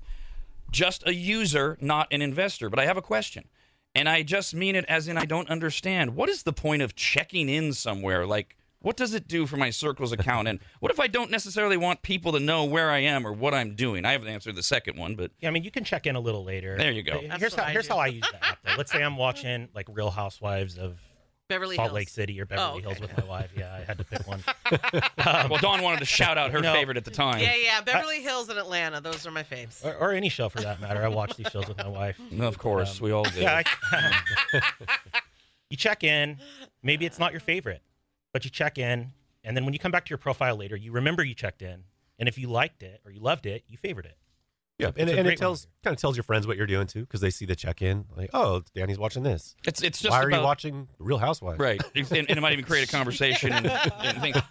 Just a user, not an investor. But I have a question. And I just mean it as in I don't understand. What is the point of checking in somewhere? Like, what does it do for my Circles account? And what if I don't necessarily want people to know where I am or what I'm doing? I haven't answered the second one, but... Yeah, I mean, you can check in a little later. There you go. Here's how I use the app, though. Let's say I'm watching, like, Real Housewives of Lake City or Beverly Hills with my wife. Yeah, I had to pick one. Well, Dawn wanted to shout out her favorite at the time. Yeah, Beverly Hills and Atlanta. Those are my faves. Or any show, for that matter. I watch these shows with my wife. Of course, we all do. Yeah, you check in. Maybe it's not your favorite. But you check in, and then when you come back to your profile later, you remember you checked in, and if you liked it or you loved it, you favored it. Yeah, so and it tells your friends what you're doing too, because they see the check-in. Like, oh, Danny's watching this. It's just why are you watching Real Housewives? Right, and it might even create a conversation and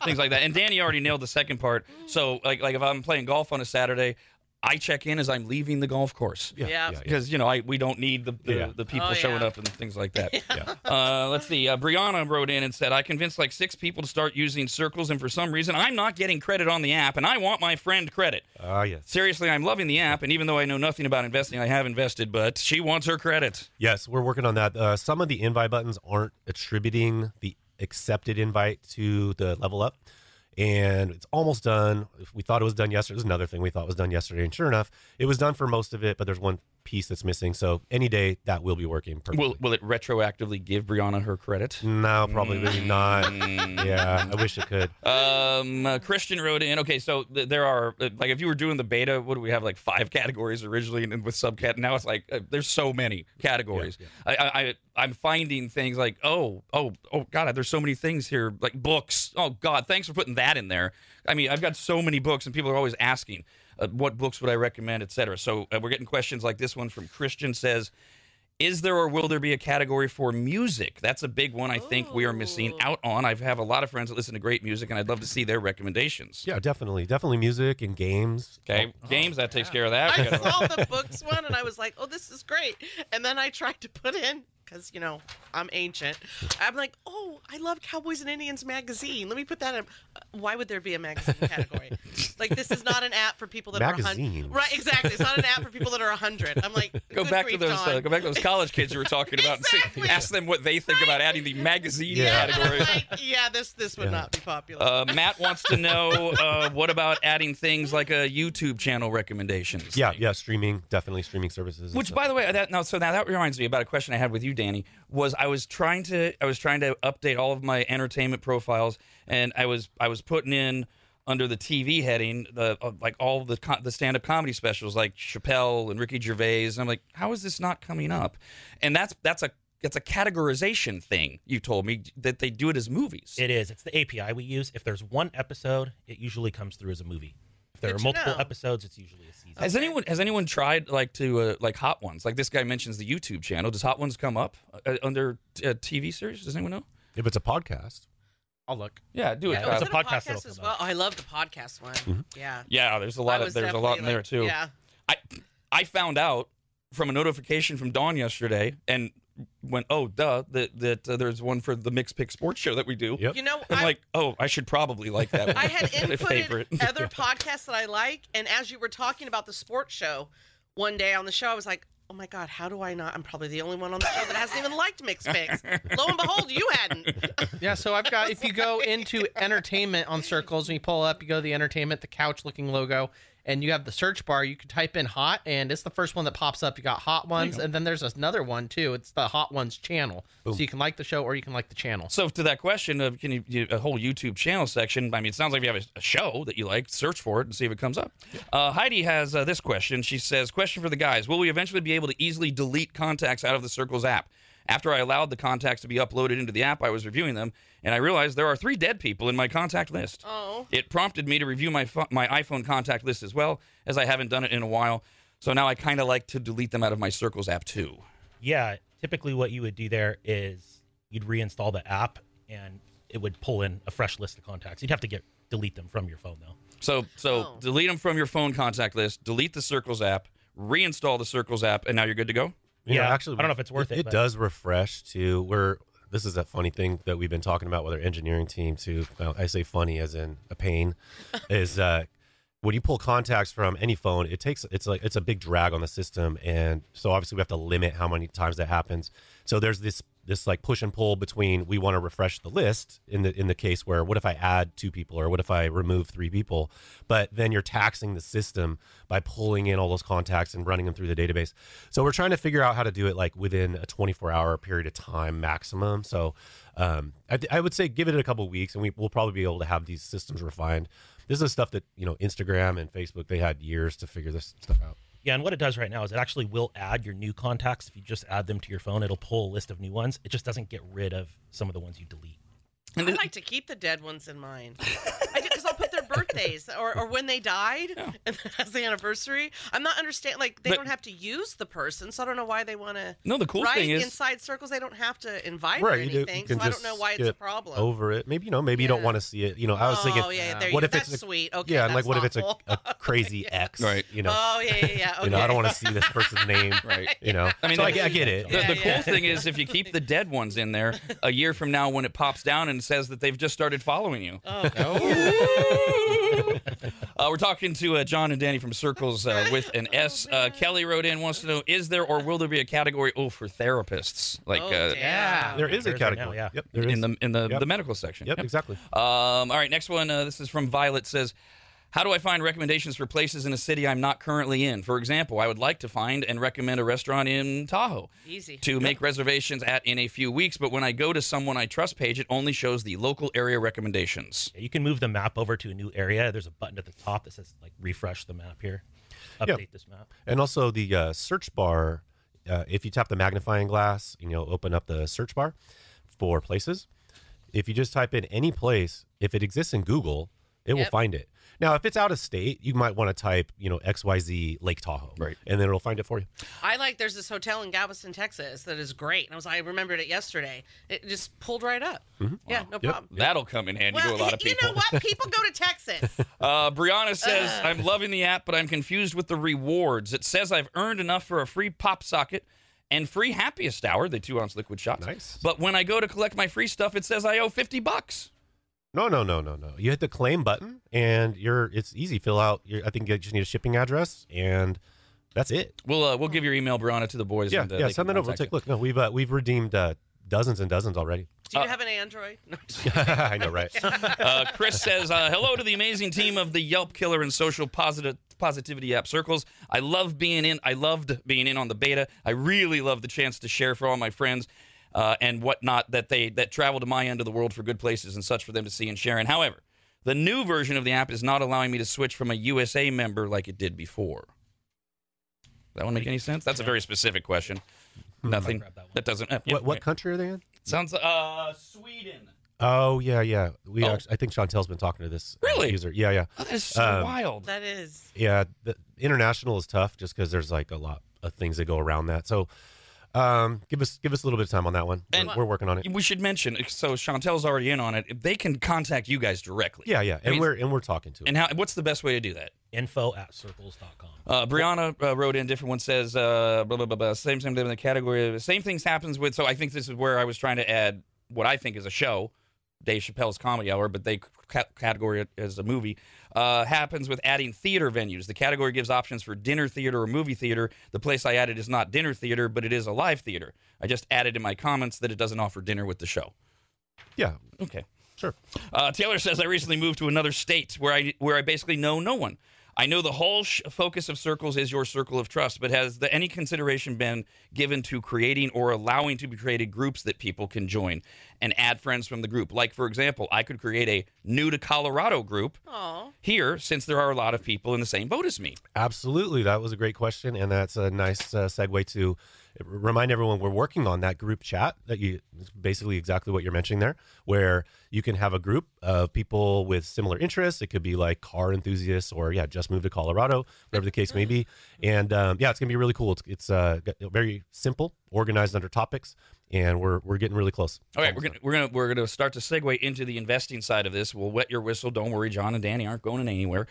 things like that. And Danny already nailed the second part. So like if I'm playing golf on a Saturday, I check in as I'm leaving the golf course. Yeah. Because, we don't need the people showing up and things like that. Yeah. Let's see. Brianna wrote in and said, I convinced like 6 people to start using Circles, and for some reason, I'm not getting credit on the app, and I want my friend credit. Yes. Seriously, I'm loving the app, and even though I know nothing about investing, I have invested, but she wants her credit. Yes, we're working on that. Some of the invite buttons aren't attributing the accepted invite to the level up. And it's almost done. We thought it was done yesterday. There's another thing we thought was done yesterday. And sure enough, it was done for most of it, but there's one piece that's missing. So any day that will be working perfectly. Will it retroactively give Brianna her credit? No, probably not. Yeah, I wish it could. Christian wrote in, okay, so there are, like, if you were doing the beta, what do we have, like 5 categories originally and with subcat? Now it's like, there's so many categories. Yeah. I'm finding things like, oh, God, there's so many things here, like books. Oh, God, thanks for putting that in there. I mean, I've got so many books, and people are always asking, what books would I recommend, et cetera. So we're getting questions like this one from Christian. Says, Is there or will there be a category for music? That's a big one I think we are missing out on. I have a lot of friends that listen to great music, and I'd love to see their recommendations. Yeah, definitely. Definitely music and games. Okay, games, that takes care of that. I saw the books one, and I was like, oh, this is great. And then I tried to put in, because, you know, I'm ancient. I'm like, oh, I love Cowboys and Indians magazine. Let me put that in. Why would there be a magazine category? Like, this is not an app for people that are 100. Right, exactly. It's not an app for people that are 100. I'm like, go back to those college kids you were talking about. Exactly. And ask them what they think about adding the magazine category. Like, this would not be popular. Matt wants to know what about adding things like a YouTube channel recommendations? Yeah, streaming, definitely streaming services. Which, by the way, that reminds me about a question I had with you, Danny, was I was trying to update all of my entertainment profiles, and I was putting in under the TV heading all the stand-up comedy specials like Chappelle and Ricky Gervais, and I'm like, how is this not coming up? And that's a categorization thing. You told me that they do it as movies. It is. It's the API we use. If there's one episode, it usually comes through as a movie. There are multiple episodes. It's usually a season. Has anyone tried to Hot Ones? Like, this guy mentions the YouTube channel. Does Hot Ones come up under TV series? Does anyone know? If it's a podcast, I'll look. Yeah, do it. Yeah, it's a podcast as well. Oh, I love the podcast one. Mm-hmm. Yeah. Yeah. There's a lot in there too. Yeah. I found out from a notification from Dawn yesterday and went, that there's one for the Mixed Pick Sports Show that we do. Yep. You know, I should probably like that one. I had inputted other podcasts that I like, and as you were talking about the sports show one day on the show, I was like, oh my God, how do I not? I'm probably the only one on the show that hasn't even liked Mixed Picks. Lo and behold, you hadn't. Yeah, so I've got, if you go into entertainment on Circles, and you pull up, you go to the entertainment, the couch-looking logo, and you have the search bar, you can type in hot, and it's the first one that pops up. You got Hot Ones, and then there's another one, too. It's the Hot Ones channel. Boom. So you can like the show or you can like the channel. So to that question of can you a whole YouTube channel section, I mean, it sounds like if you have a show that you like, search for it and see if it comes up. Heidi has this question. She says, question for the guys. Will we eventually be able to easily delete contacts out of the Circles app? After I allowed the contacts to be uploaded into the app, I was reviewing them, and I realized there are 3 dead people in my contact list. Oh! It prompted me to review my iPhone contact list as well, as I haven't done it in a while. So now I kind of like to delete them out of my Circles app too. Yeah, typically what you would do there is you'd reinstall the app, and it would pull in a fresh list of contacts. You'd have to delete them from your phone, though. So delete them from your phone contact list, delete the Circles app, reinstall the Circles app, and now you're good to go? Actually, I don't know if it's worth it. It does refresh to where this is a funny thing that we've been talking about with our engineering team too. I say funny as in a pain is when you pull contacts from any phone, it's a big drag on the system, and so obviously we have to limit how many times that happens. So there's this like push and pull between we want to refresh the list in the case where what if I add 2 people or what if I remove 3 people, but then you're taxing the system by pulling in all those contacts and running them through the database. So we're trying to figure out how to do it like within a 24-hour period of time maximum. So I would say give it a couple of weeks and we'll probably be able to have these systems refined. This is stuff that, you know, Instagram and Facebook, they had years to figure this stuff out. Yeah, and what it does right now is it actually will add your new contacts. If you just add them to your phone, it'll pull a list of new ones. It just doesn't get rid of some of the ones you delete. I like to keep the dead ones in mind. I do, because I'll put their birthdays or when they died and that's the anniversary. I'm not understanding. Like, they don't have to use the person, so I don't know why they want to. No, the cool thing is inside Circles, they don't have to invite or anything. So I don't know why it's a problem. Over it, maybe you don't want to see it. You know, I was thinking, what if it's sweet? Okay, yeah, and like, what if it's a crazy ex? Right. You know. Oh yeah. Okay. You know, I don't want to see this person's name. Right. You know. I mean, so I get it. The cool thing is if you keep the dead ones in there, a year from now when it pops down and says that they've just started following you. Oh. We're talking to John and Danny from Circles with an S. Kelly wrote in, wants to know, is there or will there be a category for therapists? Like, there is a category. Right now, yep, there is. In the medical section. Yep, exactly. All right, next one. This is from Violet. Says, how do I find recommendations for places in a city I'm not currently in? For example, I would like to find and recommend a restaurant in Tahoe. Easy. To make reservations at in a few weeks, but when I go to someone I trust page, it only shows the local area recommendations. Yeah, you can move the map over to a new area. There's a button at the top that says, like, refresh the map here. Update this map. And also the search bar, if you tap the magnifying glass, and you'll open up the search bar for places. If you just type in any place, if it exists in Google, It will find it. Now, if it's out of state, you might want to type, you know, XYZ Lake Tahoe. Right. And then it'll find it for you. I like, there's this hotel in Galveston, Texas that is great. And I remembered it yesterday. It just pulled right up. Mm-hmm. Yeah, wow. No problem. Yep. That'll come in handy to a lot of people. You know what? People go to Texas. Brianna says, I'm loving the app, but I'm confused with the rewards. It says I've earned enough for a free pop socket and free Happiest Hour, the 2-ounce liquid shots. Nice. But when I go to collect my free stuff, it says I owe $50. No. You hit the claim button, and it's easy. Fill out. I think you just need a shipping address, and that's it. We'll give your email, Brianna, to the boys. Yeah, send that over. We'll take a look. No, we've redeemed dozens and dozens already. Do you have an Android? No, I know, right? Chris says, hello to the amazing team of the Yelp Killer and Social Positivity app circles. I loved being in on the beta. I really love the chance to share for all my friends. And whatnot that travel to my end of the world for good places and such for them to see and share. And however, the new version of the app is not allowing me to switch from a USA member like it did before. Does that one make any sense? That's a very specific question. Nothing. That doesn't. What country are they in? Sounds Sweden. Oh yeah. I think Chantel's been talking to this user. Yeah. Oh, that is so wild. That is. Yeah, the international is tough just because there's like a lot of things that go around that. So. Give us a little bit of time on that one. We're working on it. We should mention, so Chantel's already in on it. They can contact you guys directly. Yeah. We're talking to them. And what's the best way to do that? info@circles.com. Brianna wrote in, different one says, same in the category. Same things happens with, so I think this is where I was trying to add what I think is a show, Dave Chappelle's Comedy Hour, but they category it as a movie, happens with adding theater venues. The category gives options for dinner theater or movie theater. The place I added is not dinner theater, but it is a live theater. I just added in my comments that it doesn't offer dinner with the show. Yeah. Okay. Sure. Taylor says, I recently moved to another state where I basically know no one. I know the whole focus of Circles is your circle of trust, but has any consideration been given to creating or allowing to be created groups that people can join and add friends from the group? Like, for example, I could create a new to Colorado group here since there are a lot of people in the same boat as me. Absolutely. That was a great question, and that's a nice segue to remind everyone we're working on that group chat that basically exactly what you're mentioning there, where you can have a group of people with similar interests. It could be like car enthusiasts or just moved to Colorado, whatever the case may be. And it's gonna be really cool. It's very simple, organized under topics, and we're getting really close. All right, we're gonna start to segue into the investing side of this. We'll wet your whistle. Don't worry, John and Danny aren't going anywhere.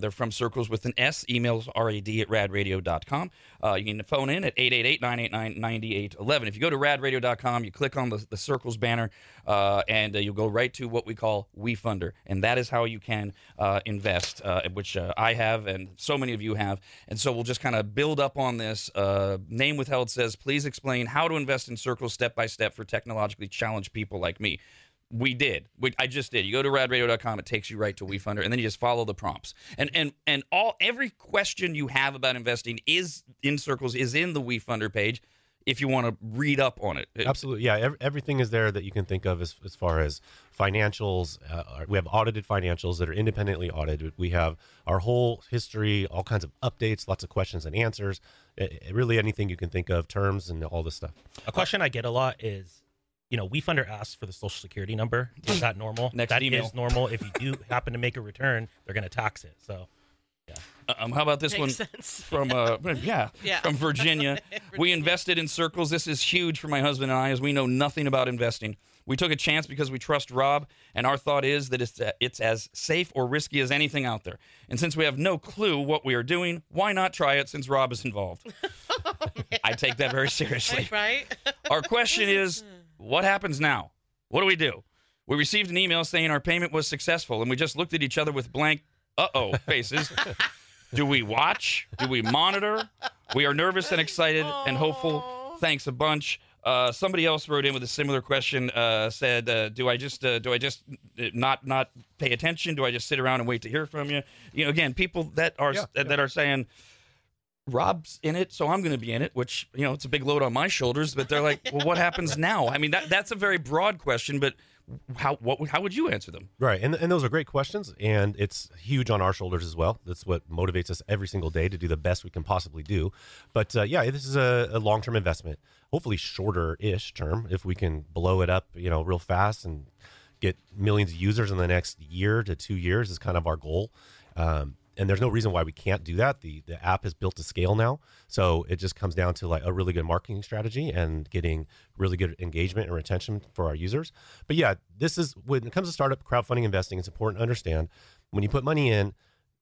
They're from Circles with an S. Emails rad@radradio.com. You can phone in at 888-989-9811. If you go to radradio.com, you click on the Circles banner, and you'll go right to what we call We Funder, and that is how you can invest, which I have, and so many of you have. And so we'll just kind of build up on this. Name Withheld says, please explain how to invest in Circles step by step for technologically challenged people like me. I just did. You go to radradio.com, it takes you right to WeFunder, and then you just follow the prompts. And every question you have about investing is in Circles, is in the WeFunder page if you want to read up on it. Absolutely. Yeah, everything is there that you can think of as far as financials. We have audited financials that are independently audited. We have our whole history, all kinds of updates, lots of questions and answers, really anything you can think of, terms and all this stuff. A question I get a lot is, WeFunder asks for the social security number. Is that normal? That email. Is normal. If you do happen to make a return, they're going to tax it. So, yeah. How about this Makes one sense. From from Virginia? We invested in Circles. This is huge for my husband and I, as we know nothing about investing. We took a chance because we trust Rob, and our thought is that it's as safe or risky as anything out there. And since we have no clue what we are doing, why not try it since Rob is involved? Oh, I take that very seriously. Right? Our question is, what happens now? What do we do? We received an email saying our payment was successful, and we just looked at each other with blank uh-oh faces. Do we watch? Do we monitor? We are nervous and excited and hopeful. Thanks a bunch. Somebody else wrote in with a similar question, said, do I just not pay attention? Do I just sit around and wait to hear from you? Again, people that are that are saying, Rob's in it, so I'm going to be in it, which, it's a big load on my shoulders, but they're like, well, what happens now? I mean, that's a very broad question, but how would you answer them? Right, and those are great questions, and it's huge on our shoulders as well. That's what motivates us every single day to do the best we can possibly do. But, this is a long-term investment, hopefully shorter-ish term, if we can blow it up, real fast and get millions of users in the next year to 2 years is kind of our goal. And there's no reason why we can't do that. The app is built to scale now. So it just comes down to like a really good marketing strategy and getting really good engagement and retention for our users. But yeah, this is when it comes to startup crowdfunding investing, it's important to understand when you put money in,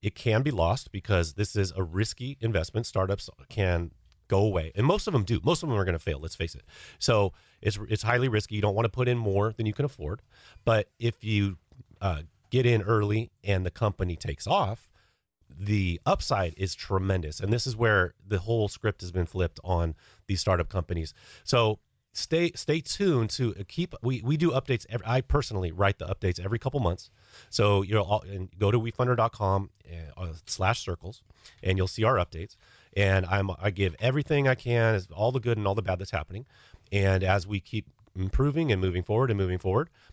it can be lost because this is a risky investment. Startups can go away. And most of them do. Most of them are going to fail, let's face it. So it's highly risky. You don't want to put in more than you can afford. But if you get in early and the company takes off, the upside is tremendous. And this is where the whole script has been flipped on these startup companies. So stay tuned to keep, we do updates. I personally write the updates every couple months. So, go to WeFunder.com/circles and you'll see our updates. And I give everything I can, all the good and all the bad that's happening. And as we keep improving and moving forward,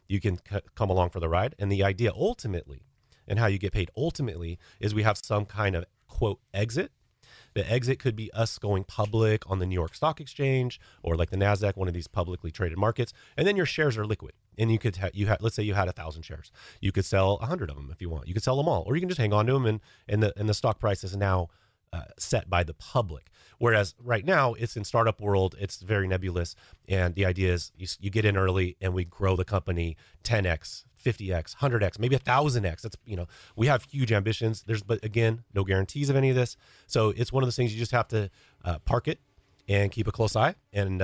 you can come along for the ride. And the idea ultimately, and how you get paid ultimately, is we have some kind of quote exit. The exit could be us going public on the New York Stock Exchange or like the NASDAQ, one of these publicly traded markets. And then your shares are liquid. And you could let's say you had 1,000 shares. You could sell 100 of them if you want. You could sell them all, or you can just hang on to them. And the stock price is now set by the public. Whereas right now it's in startup world, it's very nebulous. And the idea is you get in early and we grow the company 10x, 50x, 100x, maybe 1,000x. That's, we have huge ambitions. But again, no guarantees of any of this. So it's one of those things you just have to park it and keep a close eye and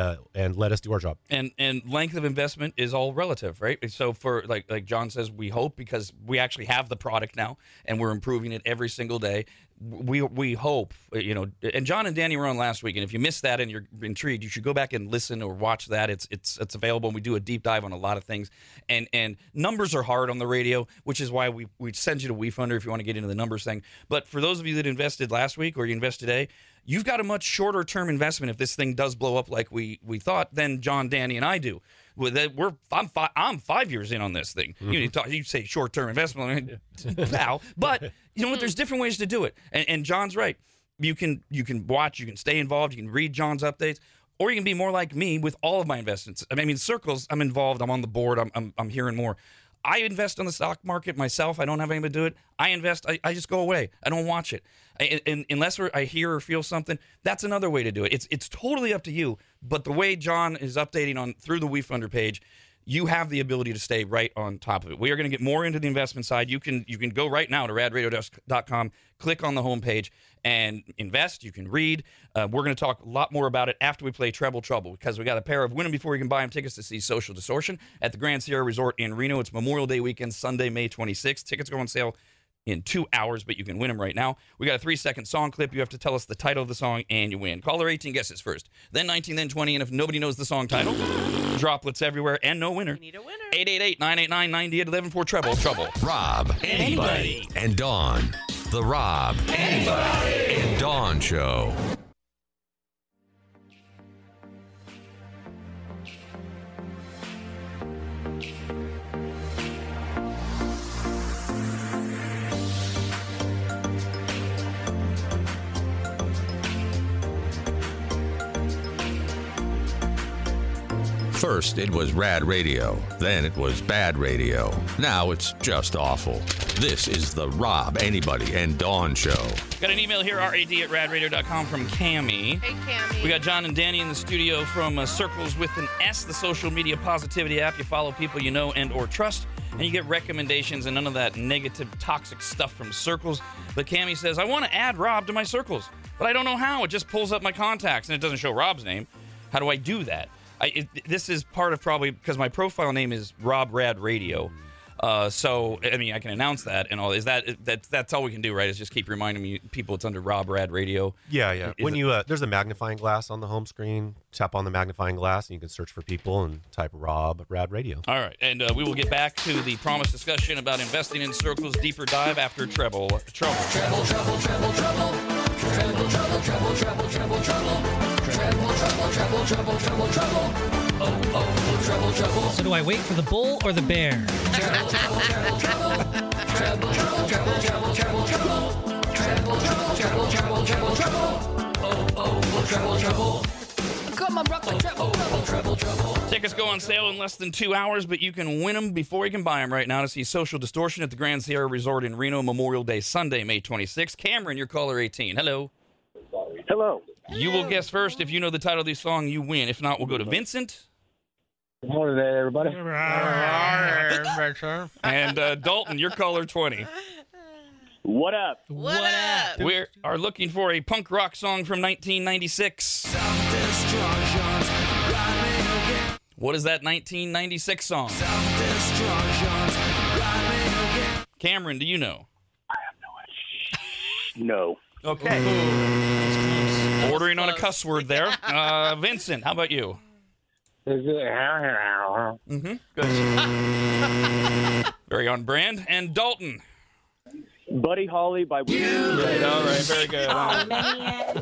let us do our job. And length of investment is all relative, right? So for like John says, we hope, because we actually have the product now and we're improving it every single day. We hope, and John and Danny were on last week, and if you missed that and you're intrigued, you should go back and listen or watch that. It's available, and we do a deep dive on a lot of things. And numbers are hard on the radio, which is why we send you to WeFunder if you want to get into the numbers thing. But for those of you that invested last week or you invest today, you've got a much shorter term investment if this thing does blow up like we thought than John, Danny, and I do. I'm 5 years in on this thing. Mm-hmm. You say short-term investment, pal. But you know what? There's different ways to do it. And John's right. You can watch, you can stay involved, you can read John's updates, or you can be more like me with all of my investments. Circles, I'm involved, I'm on the board, I'm hearing more. I invest in the stock market myself. I don't have anyone to do it. I invest. I just go away. I don't watch it. Unless I hear or feel something, that's another way to do it. It's totally up to you. But the way John is updating on through the WeFunder page, you have the ability to stay right on top of it. We are going to get more into the investment side. You can go right now to radradio.com, click on the homepage, and invest. You can read. We're going to talk a lot more about it after we play Treble Trouble, because we got a pair of Win 'Em Before You Can Buy 'Em tickets to see Social Distortion at the Grand Sierra Resort in Reno. It's Memorial Day weekend, Sunday, May 26th. Tickets go on sale in 2 hours, but you can win them right now. We got a 3-second song clip. You have to tell us the title of the song, and you win. Caller 18 guesses first, then 19, then 20, and if nobody knows the song title, droplets everywhere, and no winner. We need a winner. 888-989-9811 for Treble Trouble. Rob, anybody, and Dawn. The Rob, anybody, and Dawn Show. First, it was Rad Radio. Then it was Bad Radio. Now it's just awful. This is the Rob, Anybody, and Dawn Show. Got an email here, rad@radradio.com, from Cammie. Hey, Cammie. We got John and Danny in the studio from Circles with an S, the social media positivity app. You follow people you know and or trust, and you get recommendations and none of that negative, toxic stuff from Circles. But Cammie says, I want to add Rob to my Circles, but I don't know how. It just pulls up my contacts, and it doesn't show Rob's name. How do I do that? This is part of probably because my profile name is Rob Rad Radio, so I can announce that and all. Is that's all we can do, right? Is just keep reminding people it's under Rob Rad Radio. Yeah. When there's a magnifying glass on the home screen. Tap on the magnifying glass and you can search for people and type Rob Rad Radio. All right, and we will get back to the promised discussion about investing in Circles deeper dive after Treble Trouble. Treble. Oh, treble. So do I wait for the bull or the bear? Treble. Oh, treble. Good I'ma rock the treble. Tickets go on sale in less than 2 hours, but you can win them before you can buy them right now to see Social Distortion at the Grand Sierra Resort in Reno, Memorial Day, Sunday, May 26th. Cameron, your caller 18. Hello. Hello. You will guess first. If you know the title of this song, you win. If not, we'll go to Vincent. Good morning, everybody. And Dalton, your caller 20. What up? What up? We are looking for a punk rock song from 1996. What is that 1996 song? Cameron, do you know? I have no idea. No. Okay. Ooh. Ordering on a cuss word there. Vincent, how about you? Mm-hmm. Good. Very on brand. And Dalton. Buddy Holly by Weird. Yeah, all right, very good. Oh, man.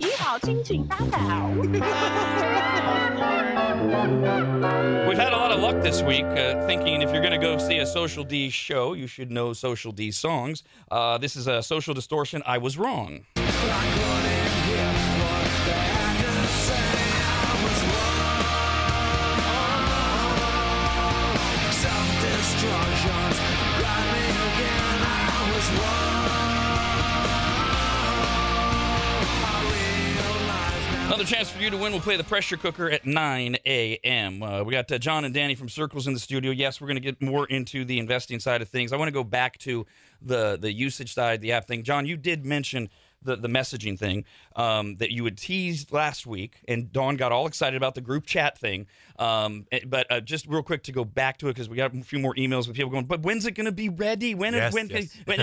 We've had a lot of luck this week thinking if you're going to go see a Social D show, you should know Social D songs. This is a Social Distortion, I Was Wrong. Another chance for you to win. We'll play the pressure cooker at 9 a.m. We got John and Danny from Circles in the studio. Yes, we're going to get more into the investing side of things. I want to go back to the usage side, the app thing. John, you did mention the messaging thing that you had teased last week, and Dawn got all excited about the group chat thing. But just real quick to go back to it, because we got a few more emails with people going, but when's it going to be ready? When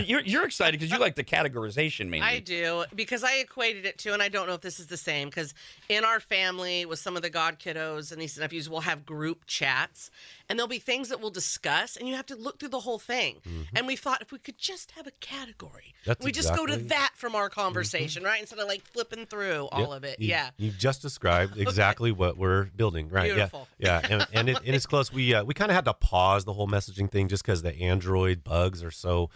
you're excited because you like the categorization, mainly. I do, because I equated it to, and I don't know if this is the same, because in our family with some of the god kiddos and nieces and nephews, we'll have group chats, and there'll be things that we'll discuss, and you have to look through the whole thing. Mm-hmm. And we thought if we could just have a category, just go to that from our conversation, right? Instead of like flipping through all of it. You've just described exactly what we're building, right? Beautiful. Yeah. And it's close. We kind of had to pause the whole messaging thing just because the Android bugs are so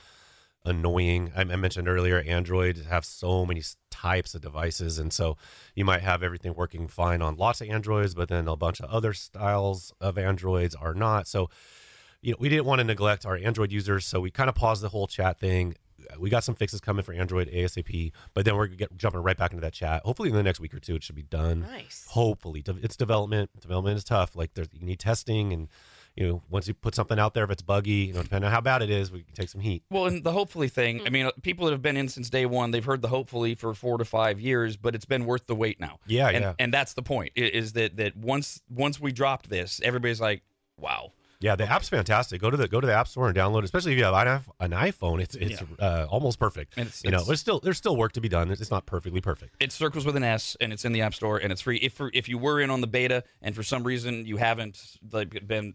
annoying. I mentioned earlier, Android have so many types of devices, and so you might have everything working fine on lots of Androids, but then a bunch of other styles of Androids are not. So, we didn't want to neglect our Android users, so we kind of paused the whole chat thing. We got some fixes coming for Android ASAP, but then we're jumping right back into that chat. Hopefully in the next week or two, it should be done. Nice. Hopefully. It's development. Development is tough. Like, you need testing, and once you put something out there, if it's buggy, depending on how bad it is, we can take some heat. Well, and the hopefully thing, people that have been in since day one, they've heard the hopefully for 4 to 5 years, but it's been worth the wait now. Yeah, And that's the point, is that once we dropped this, everybody's like, wow. Yeah, the app's fantastic. Go to the app store and download it. Especially if you have an iPhone, it's almost perfect. And there's still work to be done. It's not perfectly perfect. It's Circles with an S, and it's in the app store, and it's free. If you were in on the beta, and for some reason you haven't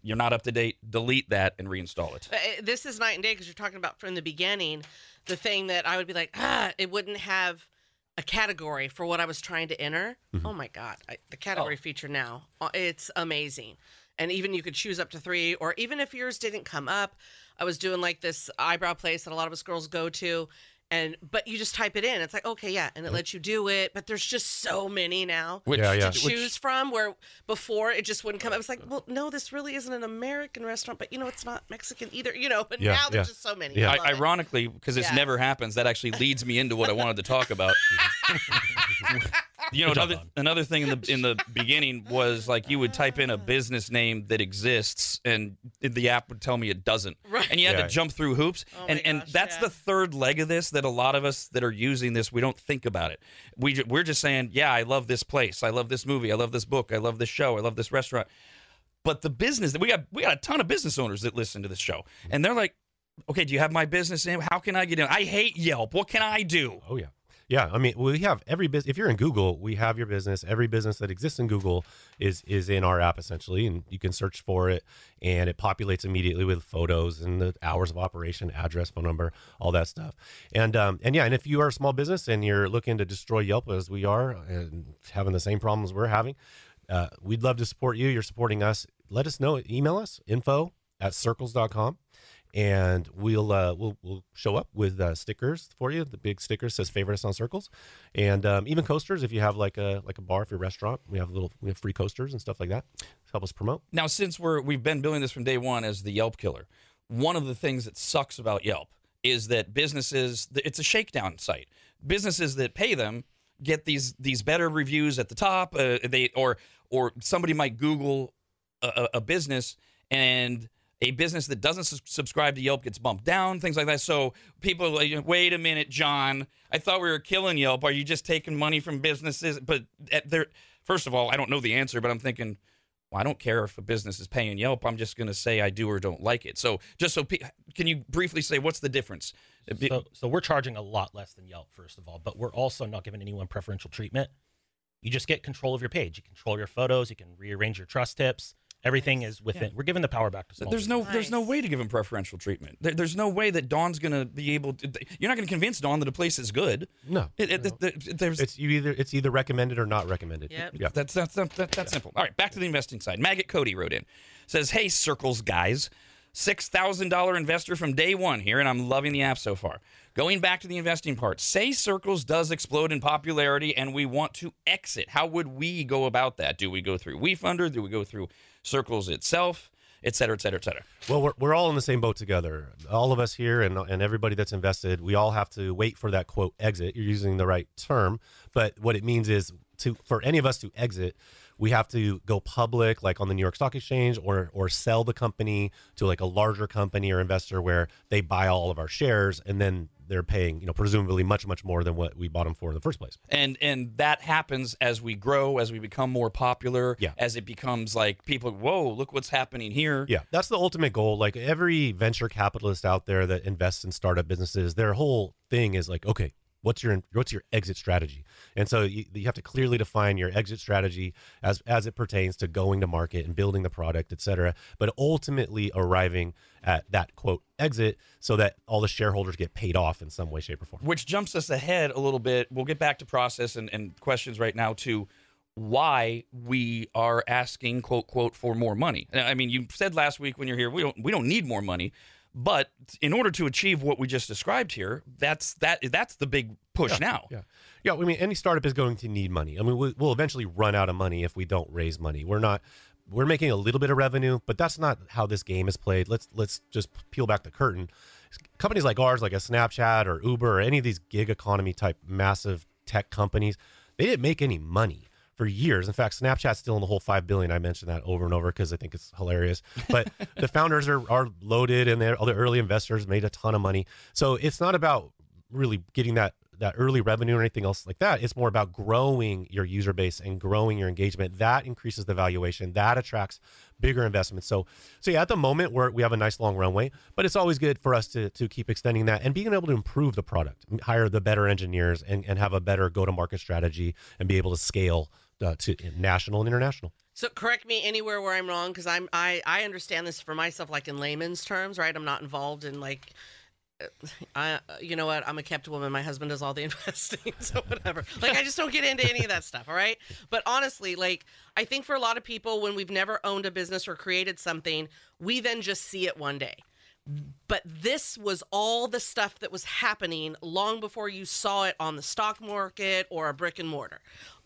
you're not up to date, delete that and reinstall it. This is night and day, because you're talking about from the beginning, the thing that I would be like, it wouldn't have a category for what I was trying to enter. Mm-hmm. Oh my God, the category feature now, it's amazing. And even you could choose up to 3, or even if yours didn't come up, I was doing like this eyebrow place that a lot of us girls go to, but you just type it in. It's like, okay, yeah, and it lets you do it, but there's just so many now to choose from, where before it just wouldn't come up. It's like, well, no, this really isn't an American restaurant, but it's not Mexican either, but now there's just so many. Yeah. Ironically, because it never happens, that actually leads me into what I wanted to talk about. Another thing in the beginning was like you would type in a business name that exists, and the app would tell me it doesn't. Right. And you had to jump through hoops. Oh and that's the third leg of this, that a lot of us that are using this, we don't think about it. We're just saying, yeah, I love this place. I love this movie. I love this book. I love this show. I love this restaurant. But the business, we got a ton of business owners that listen to this show, and they're like, okay, do you have my business name? How can I get in? I hate Yelp. What can I do? Oh, yeah. Yeah, I mean, we have every business. If you're in Google, we have your business. Every business that exists in Google is in our app, essentially, and you can search for it, and it populates immediately with photos and the hours of operation, address, phone number, all that stuff. And if you are a small business and you're looking to destroy Yelp, as we are, and having the same problems we're having, we'd love to support you. You're supporting us. Let us know. Email us, info@circles.com. and we'll show up with stickers for you. The big sticker says "Favorite us on Circles," and even coasters. If you have like a bar for your restaurant, we have free coasters and stuff like that to help us promote. Now, since we've been doing this from day one as the Yelp Killer, one of the things that sucks about Yelp is that businesses, it's a shakedown site. Businesses that pay them get these better reviews at the top. Or somebody might Google a business, and a business that doesn't subscribe to Yelp gets bumped down, things like that. So people are like, wait a minute, John, I thought we were killing Yelp. Are you just taking money from businesses? But first of all, I don't know the answer, but I'm thinking, well, I don't care if a business is paying Yelp. I'm just going to say I do or don't like it. So just can you briefly say what's the difference? So we're charging a lot less than Yelp, first of all, but we're also not giving anyone preferential treatment. You just get control of your page. You control your photos. You can rearrange your trust tips. Everything is within. Yeah. We're giving the power back to small businesses. There's no way to give them preferential treatment. There's no way that Dawn's going to be able to. You're not going to convince Dawn that a place is good. No. It's either recommended or not recommended. Yep. Yeah. That's simple. All right, back to the investing side. Maggot Cody wrote in. Says, hey, Circles guys. $6,000 investor from day one here, and I'm loving the app so far. Going back to the investing part, say Circles does explode in popularity and we want to exit. How would we go about that? Do we go through WeFunder? Do we go through Circles itself, et cetera, et cetera, et cetera? Well, we're all in the same boat together. All of us here and everybody that's invested, we all have to wait for that, quote, exit. You're using the right term, but what it means is for any of us to exit, we have to go public, like on the New York Stock Exchange, or sell the company to like a larger company or investor where they buy all of our shares, and then they're paying, presumably much, much more than what we bought them for in the first place. And that happens as we grow, as we become more popular, as it becomes like people, whoa, look what's happening here. Yeah, that's the ultimate goal. Like every venture capitalist out there that invests in startup businesses, their whole thing is like, okay, what's your exit strategy? And so you have to clearly define your exit strategy as it pertains to going to market and building the product, et cetera, but ultimately arriving at that, quote, exit so that all the shareholders get paid off in some way, shape, or form. Which jumps us ahead a little bit. We'll get back to process and questions right now to why we are asking, quote, for more money. I mean, you said last week when you're here, we don't need more money. But in order to achieve what we just described here, that's the big push now. Yeah. I mean, any startup is going to need money. I mean, we'll eventually run out of money if we don't raise money. We're making a little bit of revenue, but that's not how this game is played. Let's just peel back the curtain. Companies like ours, like a Snapchat or Uber or any of these gig economy type massive tech companies, they didn't make any money for years. In fact, Snapchat's still in the whole $5 billion. I mentioned that over and over because I think it's hilarious. But the founders are loaded, and all the early investors made a ton of money. So it's not about really getting that early revenue or anything else like that. It's more about growing your user base and growing your engagement. That increases the valuation. That attracts bigger investments. So at the moment, we have a nice long runway, but it's always good for us to keep extending that and being able to improve the product, hire the better engineers, and have a better go-to-market strategy and be able to scale to national and international. So correct me anywhere where I'm wrong, because I understand this for myself, like in layman's terms, right? I'm not involved in like, you know what? I'm a kept woman. My husband does all the investing, so whatever. Like I just don't get into any of that stuff, all right? But honestly, like I think for a lot of people, when we've never owned a business or created something, we then just see it one day. But this was all the stuff that was happening long before you saw it on the stock market or a brick and mortar.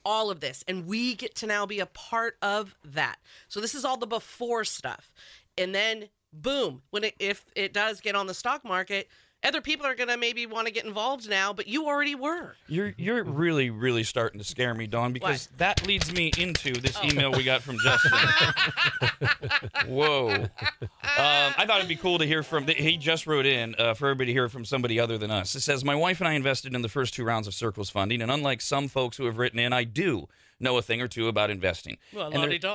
All of this. And we get to now be a part of that. So this is all the before stuff. And then, boom, if it does get on the stock market, other people are going to maybe want to get involved now, but you already were. You're really, really starting to scare me, Dawn, because what? That leads me into this email we got from Justin. Whoa. I thought it'd be cool to hear from, he just wrote in for everybody to hear from somebody other than us. It says, my wife and I invested in the first two rounds of Circles funding, and unlike some folks who have written in, I do know a thing or two about investing. Well,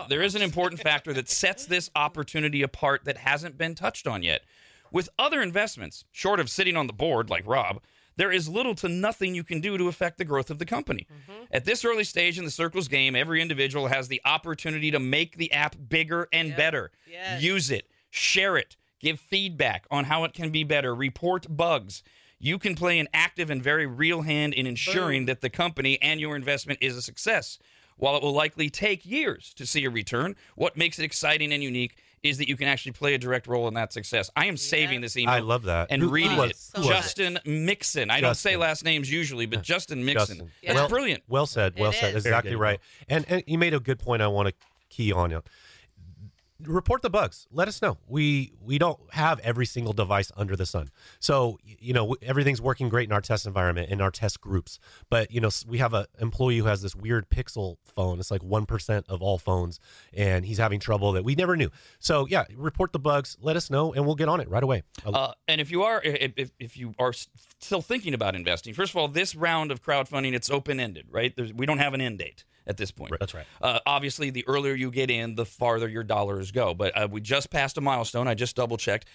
there is an important factor that sets this opportunity apart that hasn't been touched on yet. With other investments, short of sitting on the board like Rob, there is little to nothing you can do to affect the growth of the company. Mm-hmm. At this early stage in the Circles game, every individual has the opportunity to make the app bigger and better. Yes. Use it, share it, give feedback on how it can be better, report bugs. You can play an active and very real hand in ensuring that the company and your investment is a success. While it will likely take years to see a return, what makes it exciting and unique is that you can actually play a direct role in that success. I am saving this email. I love that. And reading it. Justin Mixon. I don't say last names usually, but Justin Mixon. Justin. Yeah. That's brilliant. Well said. Well said. Exactly right. And you made a good point I want to key on it. Report the bugs. Let us know. We don't have every single device under the sun. So, you know, everything's working great in our test environment, in our test groups. But, you know, we have an employee who has this weird Pixel phone. It's like 1% of all phones, and he's having trouble that we never knew. So, yeah, report the bugs. Let us know, and we'll get on it right away. And if you are still thinking about investing, first of all, this round of crowdfunding, it's open-ended, right? We don't have an end date at this point. That's right. Obviously, the earlier you get in, the farther your dollars go. But we just passed a milestone. I just double-checked.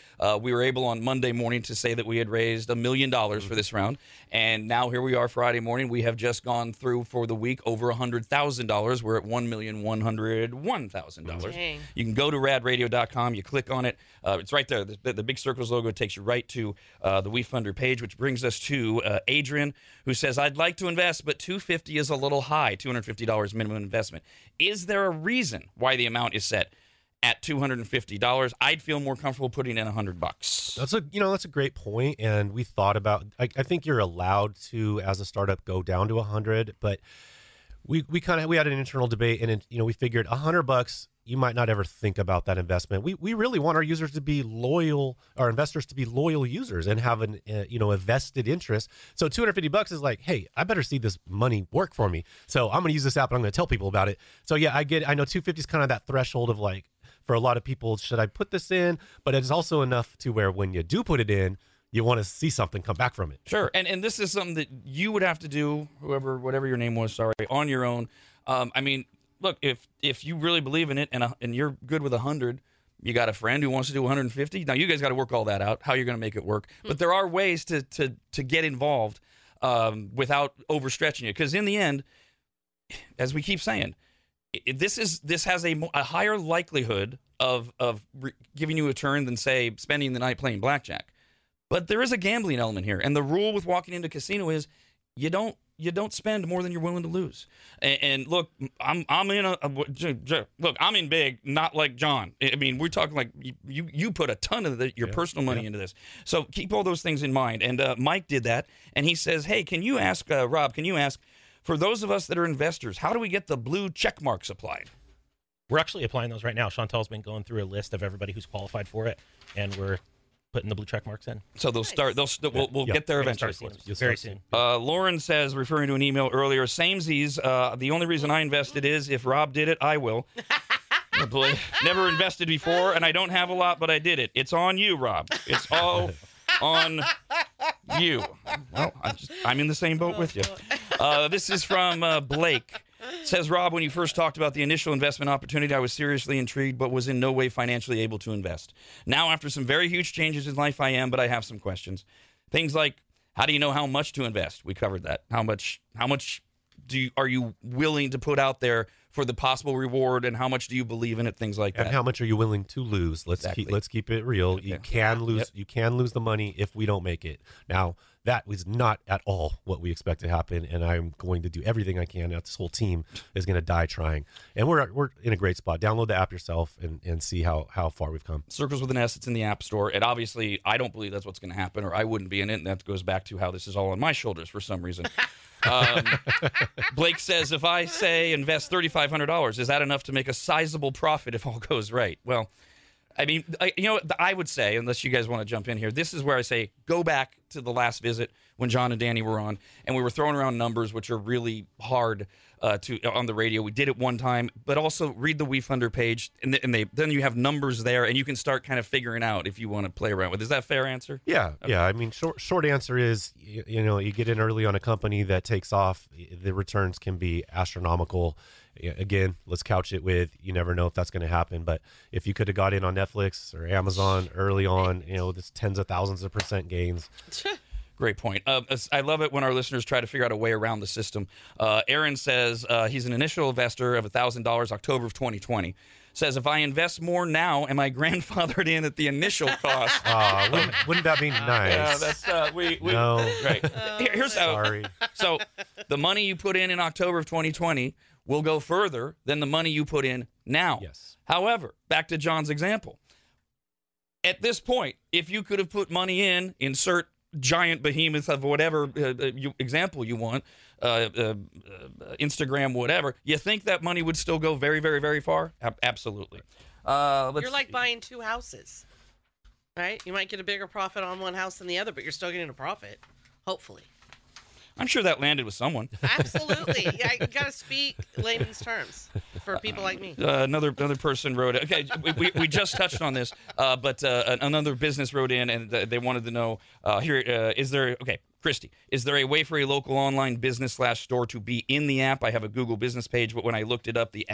We were able on Monday morning to say that we had raised $1 million for this round. And now here we are Friday morning. We have just gone through for the week over $100,000. We're at $1,101,000. Dang. You can go to radradio.com. You click on it. It's right there. The big circles logo takes you right to the WeFunder page, which brings us to Adrian, who says, I'd like to invest, but $250 is a little high, $250 minimum investment. Is there a reason why the amount is set at $250? I'd feel more comfortable putting in $100. That's a great point, and we thought about. I think you're allowed to, as a startup, go down to 100, but we had an internal debate, and we figured $100. You might not ever think about that investment. We really want our users to be loyal, our investors to be loyal users and have a vested interest. So $250 is like, hey, I better see this money work for me. So I'm going to use this app and I'm going to tell people about it. So yeah, I get it. I know $250 is kind of that threshold of like, for a lot of people, should I put this in? But it's also enough to where when you do put it in, you want to see something come back from it. Sure. And this is something that you would have to do, whatever your name was, sorry, on your own. Look, if you really believe in it and you're good with 100, you got a friend who wants to do 150. Now you guys got to work all that out, how you're going to make it work. But there are ways to get involved without overstretching it, because in the end, as we keep saying, this has a higher likelihood of giving you a turn than say spending the night playing blackjack. But there is a gambling element here, and the rule with walking into a casino is you don't spend more than you're willing to lose. And look, I'm in big, not like John. I mean, we're talking like you put a ton of your personal money into this. So keep all those things in mind. And Mike did that, and he says, hey, Rob, can you ask, for those of us that are investors, how do we get the blue check marks applied? We're actually applying those right now. Chantel's been going through a list of everybody who's qualified for it, and we're putting the blue check marks in. So they'll start. We'll get there eventually. Very soon. Lauren says, referring to an email earlier, samesies, the only reason I invested is if Rob did it, I will. Never invested before, and I don't have a lot, but I did it. It's on you, Rob. It's all on you. Well, I'm in the same boat with you. This is from Blake. It says, Rob, when you first talked about the initial investment opportunity, I was seriously intrigued, but was in no way financially able to invest. Now, after some very huge changes in life, I am, but I have some questions. Things like, how do you know how much to invest? We covered that. How much are you willing to put out there for the possible reward, and how much do you believe in it? Things like that. And how much are you willing to lose? Let's keep it real. Okay. You can lose the money if we don't make it. Now, that was not at all what we expect to happen, and I'm going to do everything I can. This whole team is going to die trying, and we're in a great spot. Download the app yourself and see how far we've come. Circles with an S, it's in the App Store, and obviously I don't believe that's what's going to happen, or I wouldn't be in it, and that goes back to how this is all on my shoulders for some reason. Blake says, if I say invest $3,500, is that enough to make a sizable profit if all goes right? Well, I mean, I would say, unless you guys want to jump in here, this is where I say go back to the last visit when John and Danny were on, and we were throwing around numbers which are really hard to on the radio. We did it one time, but also read the WeFunder page, and then you have numbers there, and you can start kind of figuring out if you want to play around with it. Is that a fair answer? Yeah, okay. I mean, short answer is, you get in early on a company that takes off, the returns can be astronomical. Again, let's couch it with, you never know if that's going to happen, but if you could have got in on Netflix or Amazon early on, this tens of thousands of percent gains. Great point. I love it when our listeners try to figure out a way around the system. Aaron says he's an initial investor of $1,000, October of 2020. Says, if I invest more now, am I grandfathered in at the initial cost? Wouldn't that be nice? Yeah, that's no. Right. Here's how. Sorry. So the money you put in October of 2020 will go further than the money you put in now. Yes. However, back to John's example. at this point, if you could have put money in, insert giant behemoth of whatever example you want, Instagram, whatever, you think that money would still go very, very, very far? Absolutely. You're like buying two houses, right? You might get a bigger profit on one house than the other, but you're still getting a profit, hopefully. I'm sure that landed with someone. Absolutely. I got to speak layman's terms for people like me. Another person wrote it. Okay, we just touched on this, but another business wrote in, and they wanted to know, Christy, is there a way for a local online business / store to be in the app? I have a Google business page, but when I looked it up, in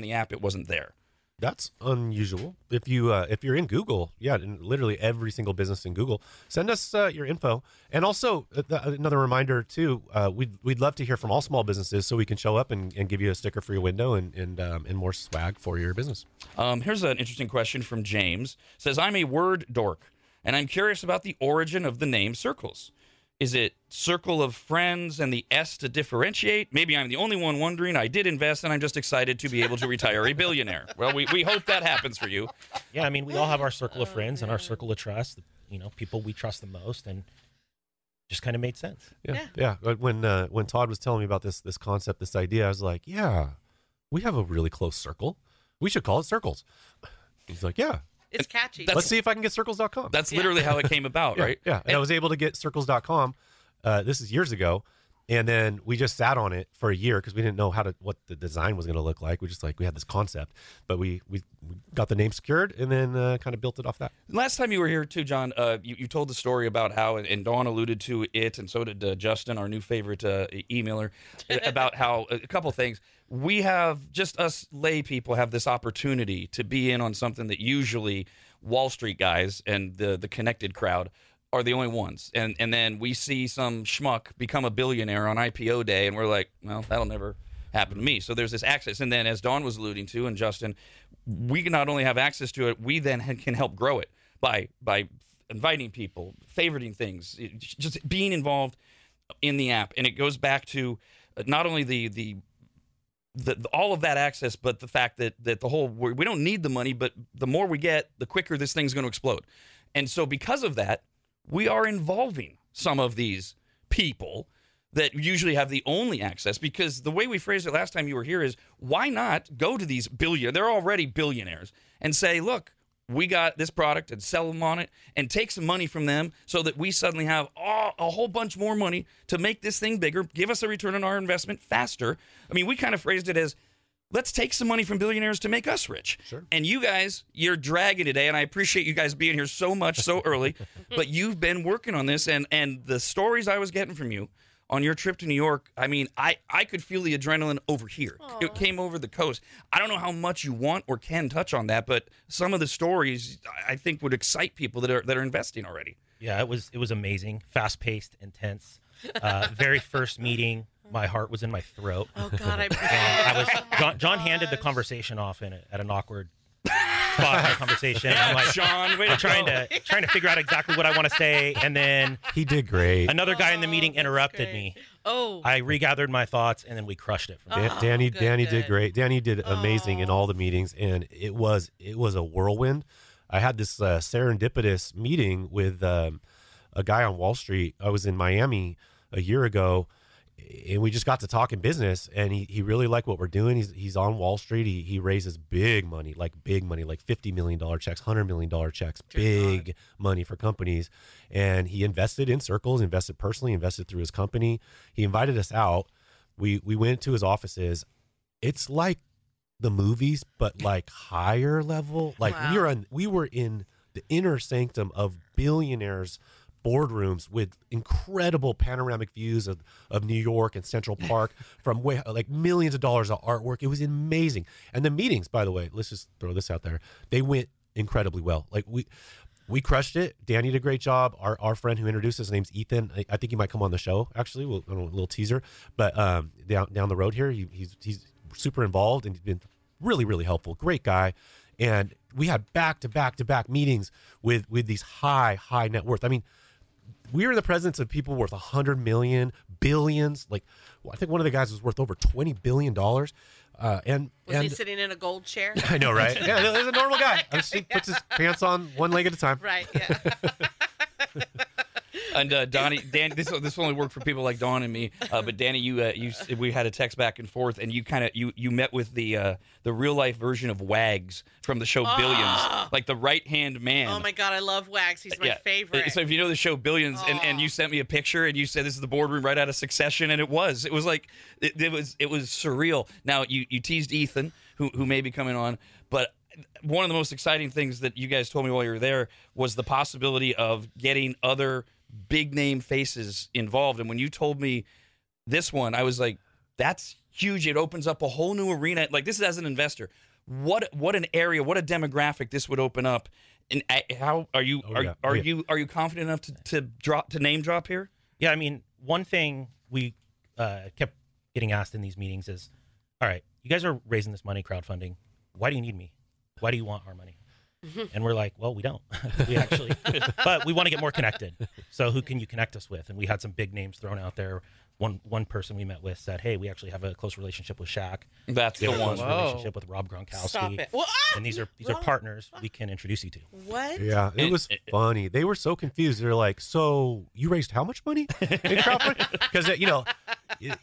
the app, it wasn't there. That's unusual. If you're in Google, yeah, literally every single business in Google, send us your info. And also another reminder too, we'd love to hear from all small businesses so we can show up and give you a sticker for your window and more swag for your business. Here's an interesting question from James. It says, I'm a word dork, and I'm curious about the origin of the name Circles. Is it circle of friends and the S to differentiate? Maybe I'm the only one wondering. I did invest, and I'm just excited to be able to retire a billionaire. Well, we hope that happens for you. Yeah, I mean, we all have our circle of friends and our circle of trust, you know, people we trust the most, and just kind of made sense. Yeah. When Todd was telling me about this concept, this idea, I was like, yeah, we have a really close circle. We should call it Circles. He's like, yeah. It's catchy. Let's see if I can get circles.com. That's literally how it came about, right? Yeah. And I was able to get circles.com. This is years ago. And then we just sat on it for a year because we didn't know what the design was going to look like. We had this concept, but we got the name secured and then kind of built it off that. Last time you were here too, John, you told the story about how, and Dawn alluded to it, and so did Justin, our new favorite emailer, about how a couple things. We have, just us lay people have this opportunity to be in on something that usually Wall Street guys and the connected crowd are the only ones, and then we see some schmuck become a billionaire on IPO day, and we're like, well, that'll never happen to me. So there's this access, and then as Dawn was alluding to, and Justin, we can not only have access to it, we then can help grow it by inviting people, favoriting things, just being involved in the app. And it goes back to not only the all of that access, but the fact that the whole, we don't need the money, but the more we get, the quicker this thing's going to explode. And so because of that, we are involving some of these people that usually have the only access, because the way we phrased it last time you were here is, why not go to these they're already billionaires, and say, look, we got this product, and sell them on it and take some money from them so that we suddenly have a whole bunch more money to make this thing bigger, give us a return on our investment faster. I mean, we kind of phrased it as, let's take some money from billionaires to make us rich. Sure. And you guys, you're dragging today, and I appreciate you guys being here so much so early, but you've been working on this, and the stories I was getting from you on your trip to New York, I mean, I could feel the adrenaline over here. Aww. It came over the coast. I don't know how much you want or can touch on that, but some of the stories I think would excite people that are investing already. Yeah, it was amazing, fast-paced, intense. Very first meeting, my heart was in my throat. Oh God, John handed the conversation off at an awkward spot in the conversation. Yeah, I'm like, John, wait, I'm trying to figure out exactly what I want to say, and then he did great. Another guy in the meeting interrupted me. Oh, I regathered my thoughts, and then we crushed it. Danny did great. Danny did amazing in all the meetings, and it was a whirlwind. I had this serendipitous meeting with a guy on Wall Street. I was in Miami a year ago, and we just got to talking business, and he really liked what we're doing. He's on Wall Street. He raises big money, like $50 million checks, $100 million checks, big money for companies. And he invested in Circles, invested personally, invested through his company. He invited us out. We went to his offices. It's like the movies, but like higher level. Like, wow. we were in the inner sanctum of billionaires' boardrooms with incredible panoramic views of New York and Central Park from way, like millions of dollars of artwork. It was amazing. And the meetings, by the way, let's just throw this out there, they went incredibly well. Like we crushed it. Danny did a great job. Our friend who introduced us, his name's Ethan. I think he might come on the show, actually. A little teaser. But down the road here, he's super involved and he's been really, really helpful. Great guy. And we had back-to-back-to-back meetings with these high net worth. I mean, we were in the presence of people worth $100 million, billions. Like, I think one of the guys was worth over $20 billion. Was he sitting in a gold chair? I know, right? Yeah, no, there's a normal guy. He puts his pants on one leg at a time. Right, yeah. And Dan, this only worked for people like Don and me. But Danny, we had a text back and forth, and you met with the real life version of Wags from the show Billions, like the right hand man. Oh my God, I love Wags. He's my favorite. So if you know the show Billions, and you sent me a picture, and you said this is the boardroom right out of Succession, and it was surreal. Now you teased Ethan, who may be coming on, but one of the most exciting things that you guys told me while you were there was the possibility of getting other big name faces involved. And when you told me this one, I was like, that's huge. It opens up a whole new arena. Like, this is as an investor. What an area, what a demographic this would open up. And how are you are you confident enough to name drop here? Yeah, I mean, one thing we kept getting asked in these meetings is, all right, you guys are raising this money crowdfunding. Why do you need me? Why do you want our money? And we're like, well, we don't. We actually, but we want to get more connected. So who can you connect us with? And we had some big names thrown out there. One person we met with said, hey, we actually have a close relationship with Shaq. That's the one. Relationship with Rob Gronkowski. Stop it. Well, and these are partners we can introduce you to. What? Yeah, it was funny. They were so confused. They're like, so you raised how much money? Because, you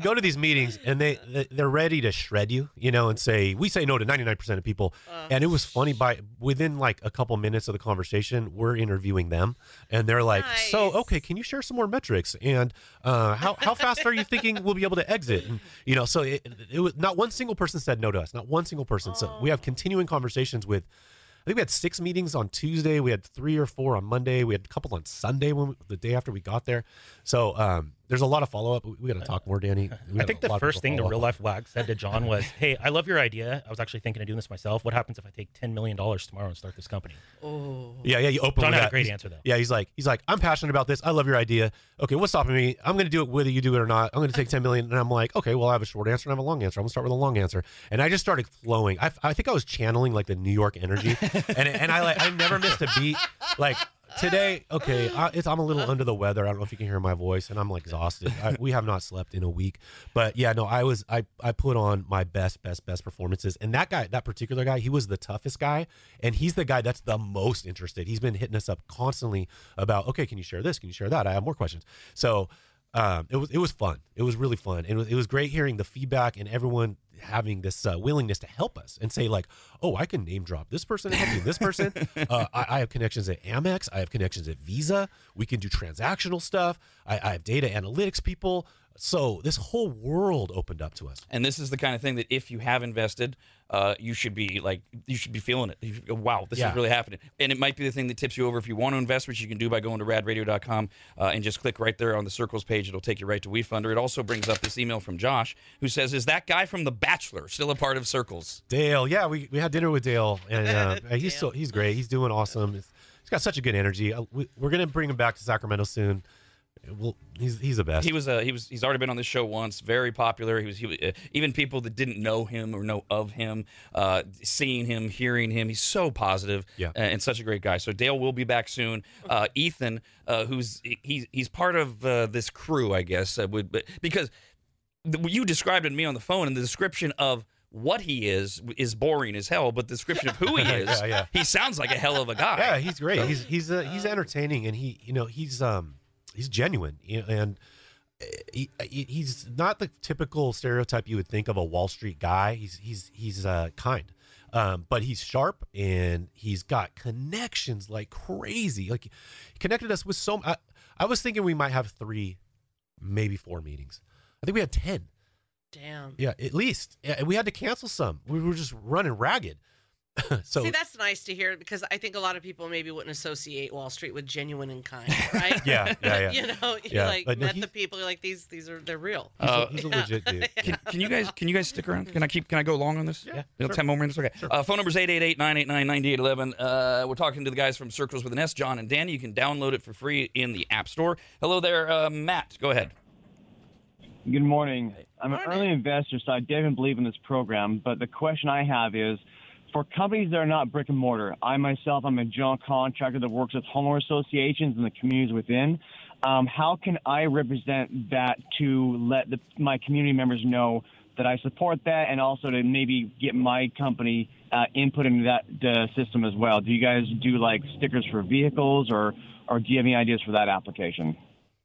go to these meetings and they're ready to shred you, and say, we say no to 99% of people. And it was funny, within like a couple minutes of the conversation, we're interviewing them. And they're like, nice. So, okay, can you share some more metrics? And, how fast are you thinking we'll be able to exit? And, so it was not one single person said no to us. Not one single person. So we have continuing conversations with, I think we had 6 meetings on Tuesday. We had 3 or 4 on Monday. We had a couple on Sunday, the day after we got there. So there's a lot of follow-up. We got to talk more, Danny. I think the first thing the real life Wag said to John was, hey, I love your idea. I was actually thinking of doing this myself. What happens if I take $10 million tomorrow and start this company? Oh. Yeah, you open John had a great answer, though. Yeah, he's like, I'm passionate about this. I love your idea. Okay, what's stopping me? I'm going to do it whether you do it or not. I'm going to take $10 million. And I'm like, okay, well, I have a short answer and I have a long answer. I'm going to start with a long answer. And I just started flowing. I think I was channeling like the New York energy. I never missed a beat. Like, today, okay, I'm a little under the weather. I don't know if you can hear my voice, and I'm like exhausted. We have not slept in a week, but yeah, no, I put on my best performances. And that particular guy, he was the toughest guy, and he's the guy that's the most interested. He's been hitting us up constantly about, okay, can you share this? Can you share that? I have more questions. So it was fun. It was really fun. It was great hearing the feedback and everyone having this willingness to help us and say like, oh, I can name drop this person, help you this person. I have connections at Amex. I have connections at Visa. We can do transactional stuff. I have data analytics people. So this whole world opened up to us. And this is the kind of thing that if you have invested, you should be feeling it. You should go, wow, this is really happening. And it might be the thing that tips you over if you want to invest, which you can do by going to radradio.com and just click right there on the circles page. It'll take you right to WeFunder. It also brings up this email from Josh who says, is that guy from The Bachelor still a part of Circles? Dale, yeah, we had dinner with Dale, and he's great. He's doing awesome. He's got such a good energy. We're gonna bring him back to Sacramento soon. Well, he's the best. He's already been on this show once. Very popular. He was even people that didn't know him or know of him, seeing him, hearing him. He's so positive, and such a great guy. So Dale will be back soon. Ethan, who's part of this crew, I guess. Because you described it to me on the phone, and the description of what he is boring as hell, but the description of who he is, he sounds like a hell of a guy. Yeah, he's great. So, he's entertaining, and he's he's genuine, and he's not the typical stereotype you would think of a Wall Street guy. He's kind, but he's sharp, and he's got connections like crazy. Like, he connected us with so. I was thinking we might have 3, maybe 4 meetings. I think we had 10. Damn. Yeah, at least. Yeah, we had to cancel some. We were just running ragged. So, see, that's nice to hear, because I think a lot of people maybe wouldn't associate Wall Street with genuine and kind, right? yeah. Met the people, you're like, they're real. He's a legit dude. Yeah. Can you guys stick around? Can I go long on this? Yeah. Sure. 10 more minutes? Okay. Sure. Phone number's 888-989-9811. We're talking to the guys from Circles with an S, John and Danny. You can download it for free in the App Store. Hello there, Matt. Go ahead. Good morning. I'm an early investor, so I didn't believe in this program, but the question I have is, for companies that are not brick and mortar, I myself, I'm a general contractor that works with homeowner associations and the communities within. How can I represent that to let my community members know that I support that, and also to maybe get my company input into that system as well. Do you guys do like stickers for vehicles, or do you have any ideas for that application?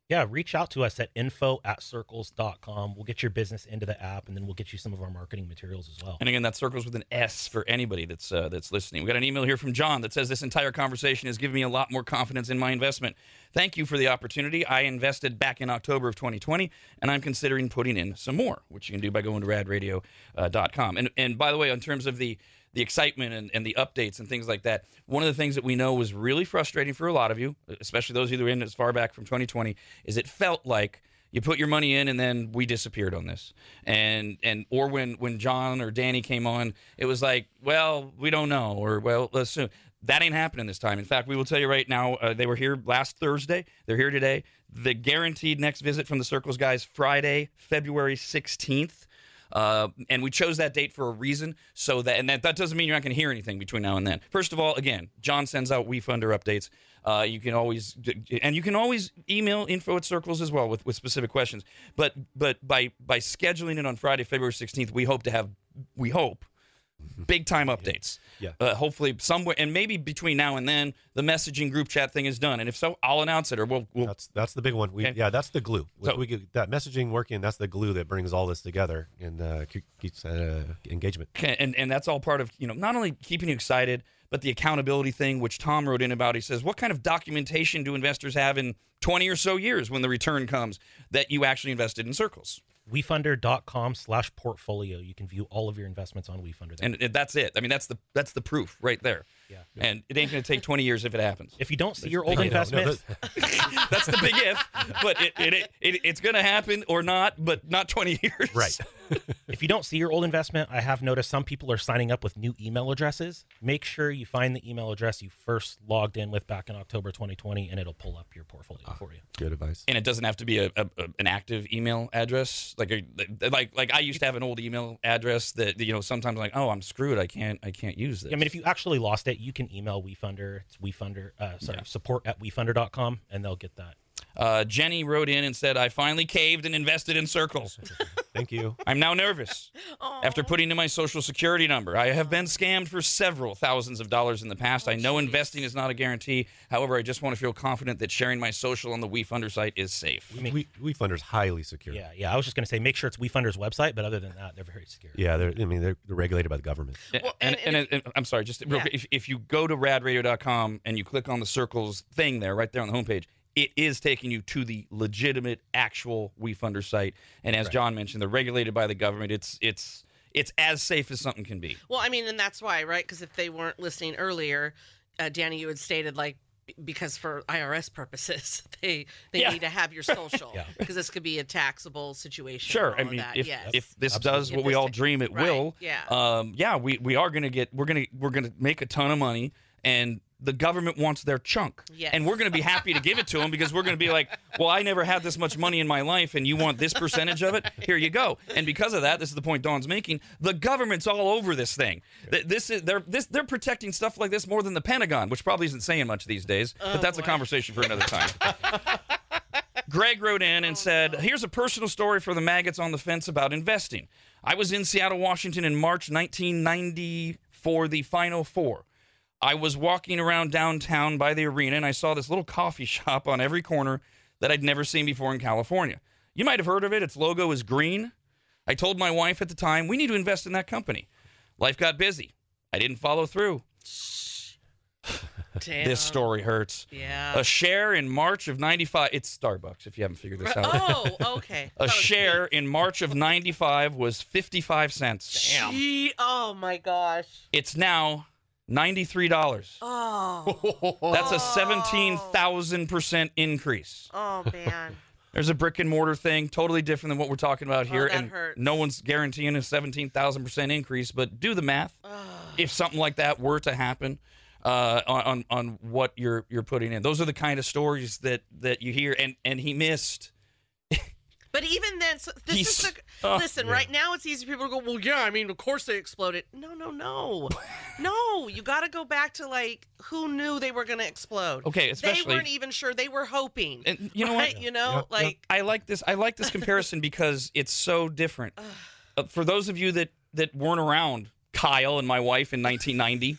Yeah, reach out to us at info@circles.com. We'll get your business into the app, and then we'll get you some of our marketing materials as well. And again, that's Circles with an S for anybody that's listening. We got an email here from John that says, this entire conversation has given me a lot more confidence in my investment. Thank you for the opportunity. I invested back in October of 2020, and I'm considering putting in some more, which you can do by going to radradio.com. And by the way, in terms of the excitement and the updates and things like that, one of the things that we know was really frustrating for a lot of you, especially those who are in as far back from 2020, is it felt like you put your money in and then we disappeared on this. And or when John or Danny came on, it was like, well, we don't know, or well, let's assume. That ain't happening this time. In fact, we will tell you right now, they were here last Thursday. They're here today. The guaranteed next visit from the Circles guys, Friday, February 16th. And we chose that date for a reason, so that, and that doesn't mean you're not going to hear anything between now and then. First of all, again, John sends out WeFunder updates. You can always email info@circles as well with specific questions. But by scheduling it on Friday, February 16th, we hope big time updates. Yeah. Hopefully somewhere, and maybe between now and then, the messaging group chat thing is done. And if so, I'll announce it, or we'll that's the big one. That's the glue. So, we get that messaging working. That's the glue that brings all this together and keeps engagement. And that's all part of not only keeping you excited, but the accountability thing, which Tom wrote in about. He says, what kind of documentation do investors have in 20 or so years when the return comes that you actually invested in Circles? WeFunder.com/portfolio. You can view all of your investments on WeFunder. There. And that's it. I mean, that's the proof right there. Yeah. And it ain't going to take 20 years if it happens. If you don't see your old investments. No, that's the big if. But it's going to happen or not, but not 20 years. Right. If you don't see your old investment, I have noticed some people are signing up with new email addresses. Make sure you find the email address you first logged in with back in October 2020, and it'll pull up your portfolio for you. Good advice. And it doesn't have to be an active email address. Like I used to have an old email address that sometimes I'm like, oh, I'm screwed. I can't use this. I mean, if you actually lost it, you can email WeFunder. It's support@wefunder.com, and they'll get that. Jenny wrote in and said, I finally caved and invested in Circles. Thank you. I'm now nervous. Aww. After putting in my social security number. I have been scammed for several thousands of dollars in the past. I know investing is not a guarantee. However, I just want to feel confident that sharing my social on the WeFunder site is safe. WeFunder's highly secure. Yeah. I was just going to say, make sure it's WeFunder's website, but other than that, they're very secure. Yeah, they're regulated by the government. Well, and I'm sorry, just real quick, if you go to radradio.com and you click on the Circles thing there, right there on the homepage, it is taking you to the legitimate, actual WeFunder site. And as John mentioned, they're regulated by the government. It's as safe as something can be. Well, I mean, and that's why, right? Because if they weren't listening earlier, Danny, you had stated, because for IRS purposes, they need to have your social. Because this could be a taxable situation. Sure. I mean, if this does what we all dream it will, we are going to get, we're going to make a ton of money, and the government wants their chunk. Yes. And we're going to be happy to give it to them, because we're going to be like, well, I never had this much money in my life, and you want this percentage of it? Here you go. And because of that, this is the point Dawn's making, the government's all over this thing. They're protecting stuff like this more than the Pentagon, which probably isn't saying much these days, but that's a conversation for another time. Greg wrote in and said, here's a personal story for the maggots on the fence about investing. I was in Seattle, Washington in March 1990 for the Final Four. I was walking around downtown by the arena, and I saw this little coffee shop on every corner that I'd never seen before in California. You might have heard of it. Its logo is green. I told my wife at the time, we need to invest in that company. Life got busy. I didn't follow through. Damn. This story hurts. Yeah. A share in March of 95. It's Starbucks, if you haven't figured this out. Oh, okay. A share in March of 95 was 55 cents. Damn. Oh, my gosh. It's now $93. Oh. That's a 17,000% increase. Oh, man. There's a brick and mortar thing, totally different than what we're talking about here. And hurts. No one's guaranteeing a 17,000% increase, but do the math. Oh. If something like that were to happen on what you're putting in. Those are the kind of stories that you hear. And he missed. But even then, so right now it's easy for people to go, well, yeah, I mean, of course they exploded. No. No, you got to go back to, who knew they were going to explode? Okay, especially. They weren't even sure. They were hoping. And you know what? You know, I like this comparison because it's so different. for those of you that weren't around, Kyle and my wife in 1990.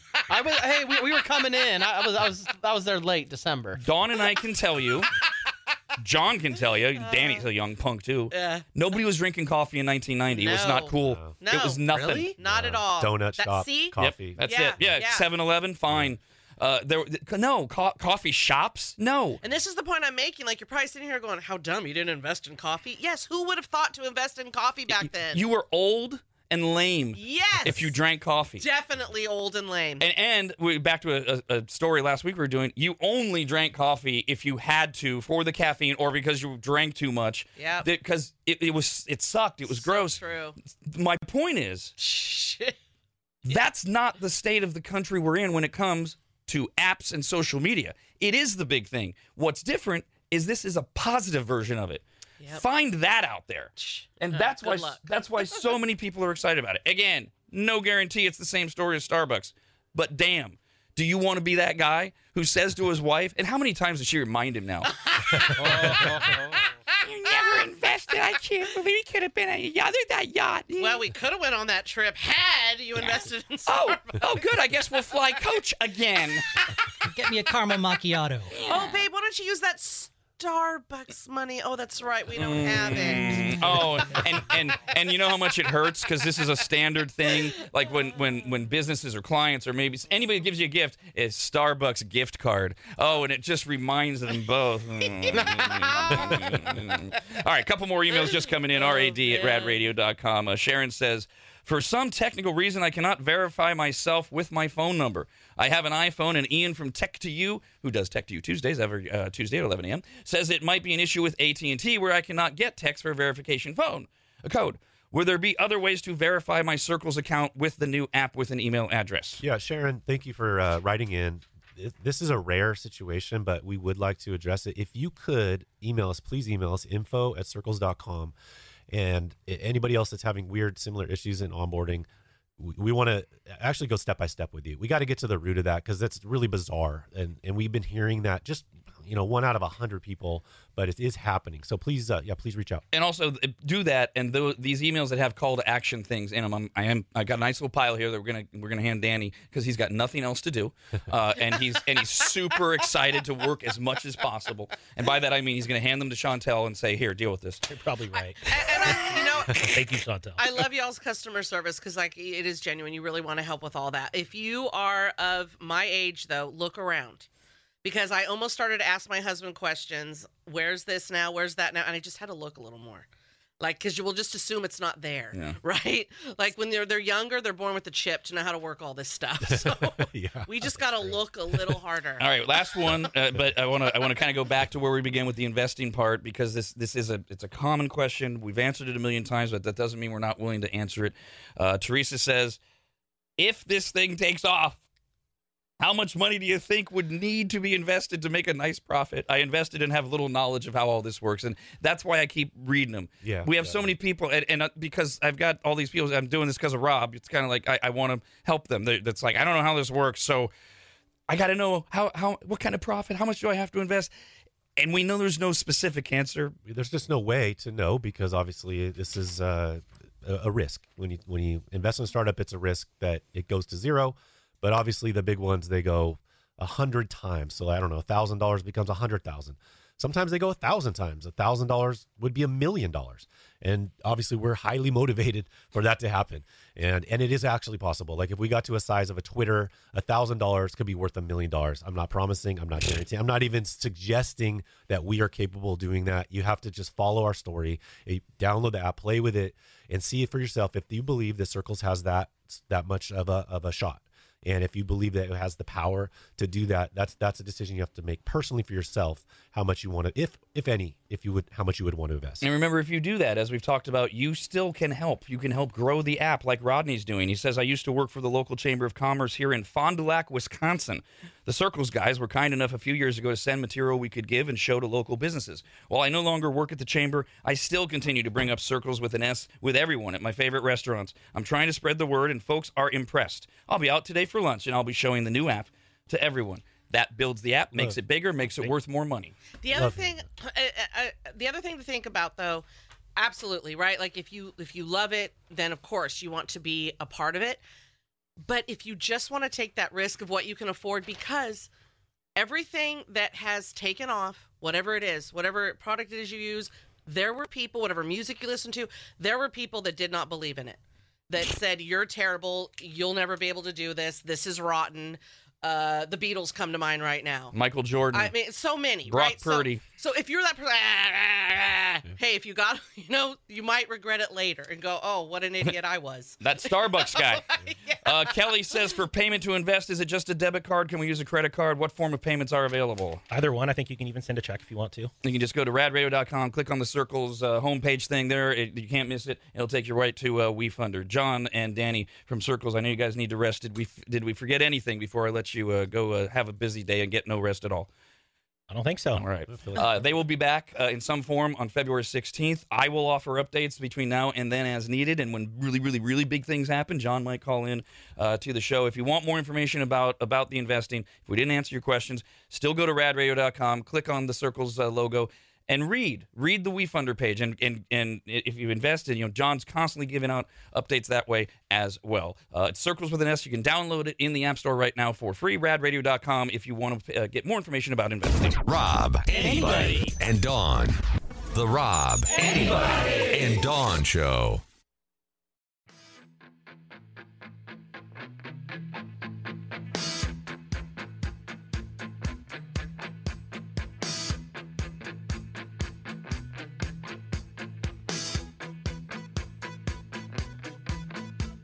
We were coming in. I was there late December. Dawn and I can tell you. John can tell you. Danny's a young punk, too. Yeah. Nobody was drinking coffee in 1990. No. It was not cool. No. It was nothing. Really? Not at all. Donut shop, coffee. Yep, that's it. Yeah, 7-Eleven, fine. Coffee shops, no. And this is the point I'm making. Like, you're probably sitting here going, how dumb, you didn't invest in coffee? Yes, who would have thought to invest in coffee back then? You were old and lame. Yes. If you drank coffee. Definitely old and lame. And we, back to a story last week we were doing, you only drank coffee if you had to for the caffeine or because you drank too much. Yeah. Because it sucked. It was so gross. True. My point is, that's not the state of the country we're in when it comes to apps and social media. It is the big thing. What's different is this is a positive version of it. Yep. Find that out there. And that's why so many people are excited about it. Again, no guarantee it's the same story as Starbucks. But damn, do you want to be that guy who says to his wife, and how many times does she remind him now? You never invested. I can't believe we could have been on that yacht. Well, we could have went on that trip had you invested in Starbucks. Oh, good. I guess we'll fly coach again. Get me a caramel macchiato. Yeah. Oh, babe, why don't you use that Starbucks money? Oh, that's right. We don't have it. Oh, and you know how much it hurts? Because this is a standard thing. Like when businesses or clients or maybe anybody gives you a gift, it's Starbucks gift card. Oh, and it just reminds them both. All right, a couple more emails just coming in. rad@radradio.com. Sharon says, for some technical reason, I cannot verify myself with my phone number. I have an iPhone, and Ian from Tech to You, who does Tech to You Tuesdays every Tuesday at 11 a.m., says it might be an issue with AT&T where I cannot get text for verification phone code. Will there be other ways to verify my Circles account with the new app with an email address? Yeah, Sharon, thank you for writing in. This is a rare situation, but we would like to address it. If you could email us, please email us, info@circles.com. And anybody else that's having weird, similar issues in onboarding, we want to actually go step by step with you. We got to get to the root of that because that's really bizarre. And we've been hearing that just, 1 out of 100 people, but it is happening. So please reach out. And also do that. And these emails that have call to action things in them, I got a nice little pile here that we're gonna hand Danny because he's got nothing else to do, and he's super excited to work as much as possible. And by that I mean he's gonna hand them to Chantel and say, here, deal with this. You're probably right. Thank you, Chantel. I love y'all's customer service because it is genuine. You really want to help with all that. If you are of my age though, look around. Because I almost started to ask my husband questions. Where's this now? Where's that now? And I just had to look a little more. Like, because you will just assume it's not there, right? Like, when they're younger, they're born with a chip to know how to work all this stuff. So we just got to look a little harder. All right, last one. But I want to kind of go back to where we began with the investing part because this is it's a common question. We've answered it a million times, but that doesn't mean we're not willing to answer it. Teresa says, if this thing takes off, how much money do you think would need to be invested to make a nice profit? I invested and have little knowledge of how all this works, and that's why I keep reading them. Yeah, we have so many people, and because I've got all these people, I'm doing this because of Rob. It's kind of like I want to help them. That's like, I don't know how this works, so I got to know how what kind of profit, how much do I have to invest? And we know there's no specific answer. There's just no way to know because obviously this is a risk. When you invest in a startup, it's a risk that it goes to zero. But obviously the big ones, they go 100 times. So I don't know, $1,000 becomes 100,000. Sometimes they go 1,000 times. $1,000 would be $1 million. And obviously we're highly motivated for that to happen. And it is actually possible. Like if we got to a size of a Twitter, $1,000 could be worth $1 million. I'm not promising. I'm not guaranteeing. I'm not even suggesting that we are capable of doing that. You have to just follow our story, download the app, play with it, and see it for yourself. If you believe that Circles has that much of a shot. And if you believe that it has the power to do that, that's a decision you have to make personally for yourself, how much you want to, how much you would want to invest. And remember, if you do that, as we've talked about, you still can help. You can help grow the app like Rodney's doing. He says, I used to work for the local Chamber of Commerce here in Fond du Lac, Wisconsin. The Circles guys were kind enough a few years ago to send material we could give and show to local businesses. While I no longer work at the Chamber, I still continue to bring up Circles with an S with everyone at my favorite restaurants. I'm trying to spread the word, and folks are impressed. I'll be out today for lunch, and I'll be showing the new app to everyone. That builds the app, makes it bigger, makes it worth more money. The other thing to think about, though, Absolutely, right? Like if you love it, then of course you want to be a part of it. But if you just want to take that risk of what you can afford, because everything that has taken off, whatever it is, whatever product it is you use, there were people, whatever music you listen to, there were people that did not believe in it, that said, you're terrible, you'll never be able to do this, this is rotten. The Beatles come to mind right now. Michael Jordan. I mean, so many. Brock right? Purdy. So if you're that person, hey, if you got, you might regret it later and go, oh, what an idiot I was. That Starbucks guy. Yeah. Kelly says, for payment to invest, is it just a debit card? Can we use a credit card? What form of payments are available? Either one. I think you can even send a check if you want to. You can just go to radradio.com, click on the Circles homepage thing there. You can't miss it. It'll take you right to WeFunder. John and Danny from Circles, I know you guys need to rest. Did we forget anything before I let you go have a busy day and get no rest at all? I don't think so. All right. They will be back in some form on February 16th. I will offer updates between now and then as needed. And when really, really, really big things happen, John might call in to the show. If you want more information about the investing, if we didn't answer your questions, still go to radradio.com, click on the Circles logo, and read the WeFunder page. And if you invested, John's constantly giving out updates that way as well. It's Circles with an S. You can download it in the App Store right now for free. Radradio.com if you want to get more information about investing. Rob, anybody, and Dawn. The Rob, anybody, and Dawn Show.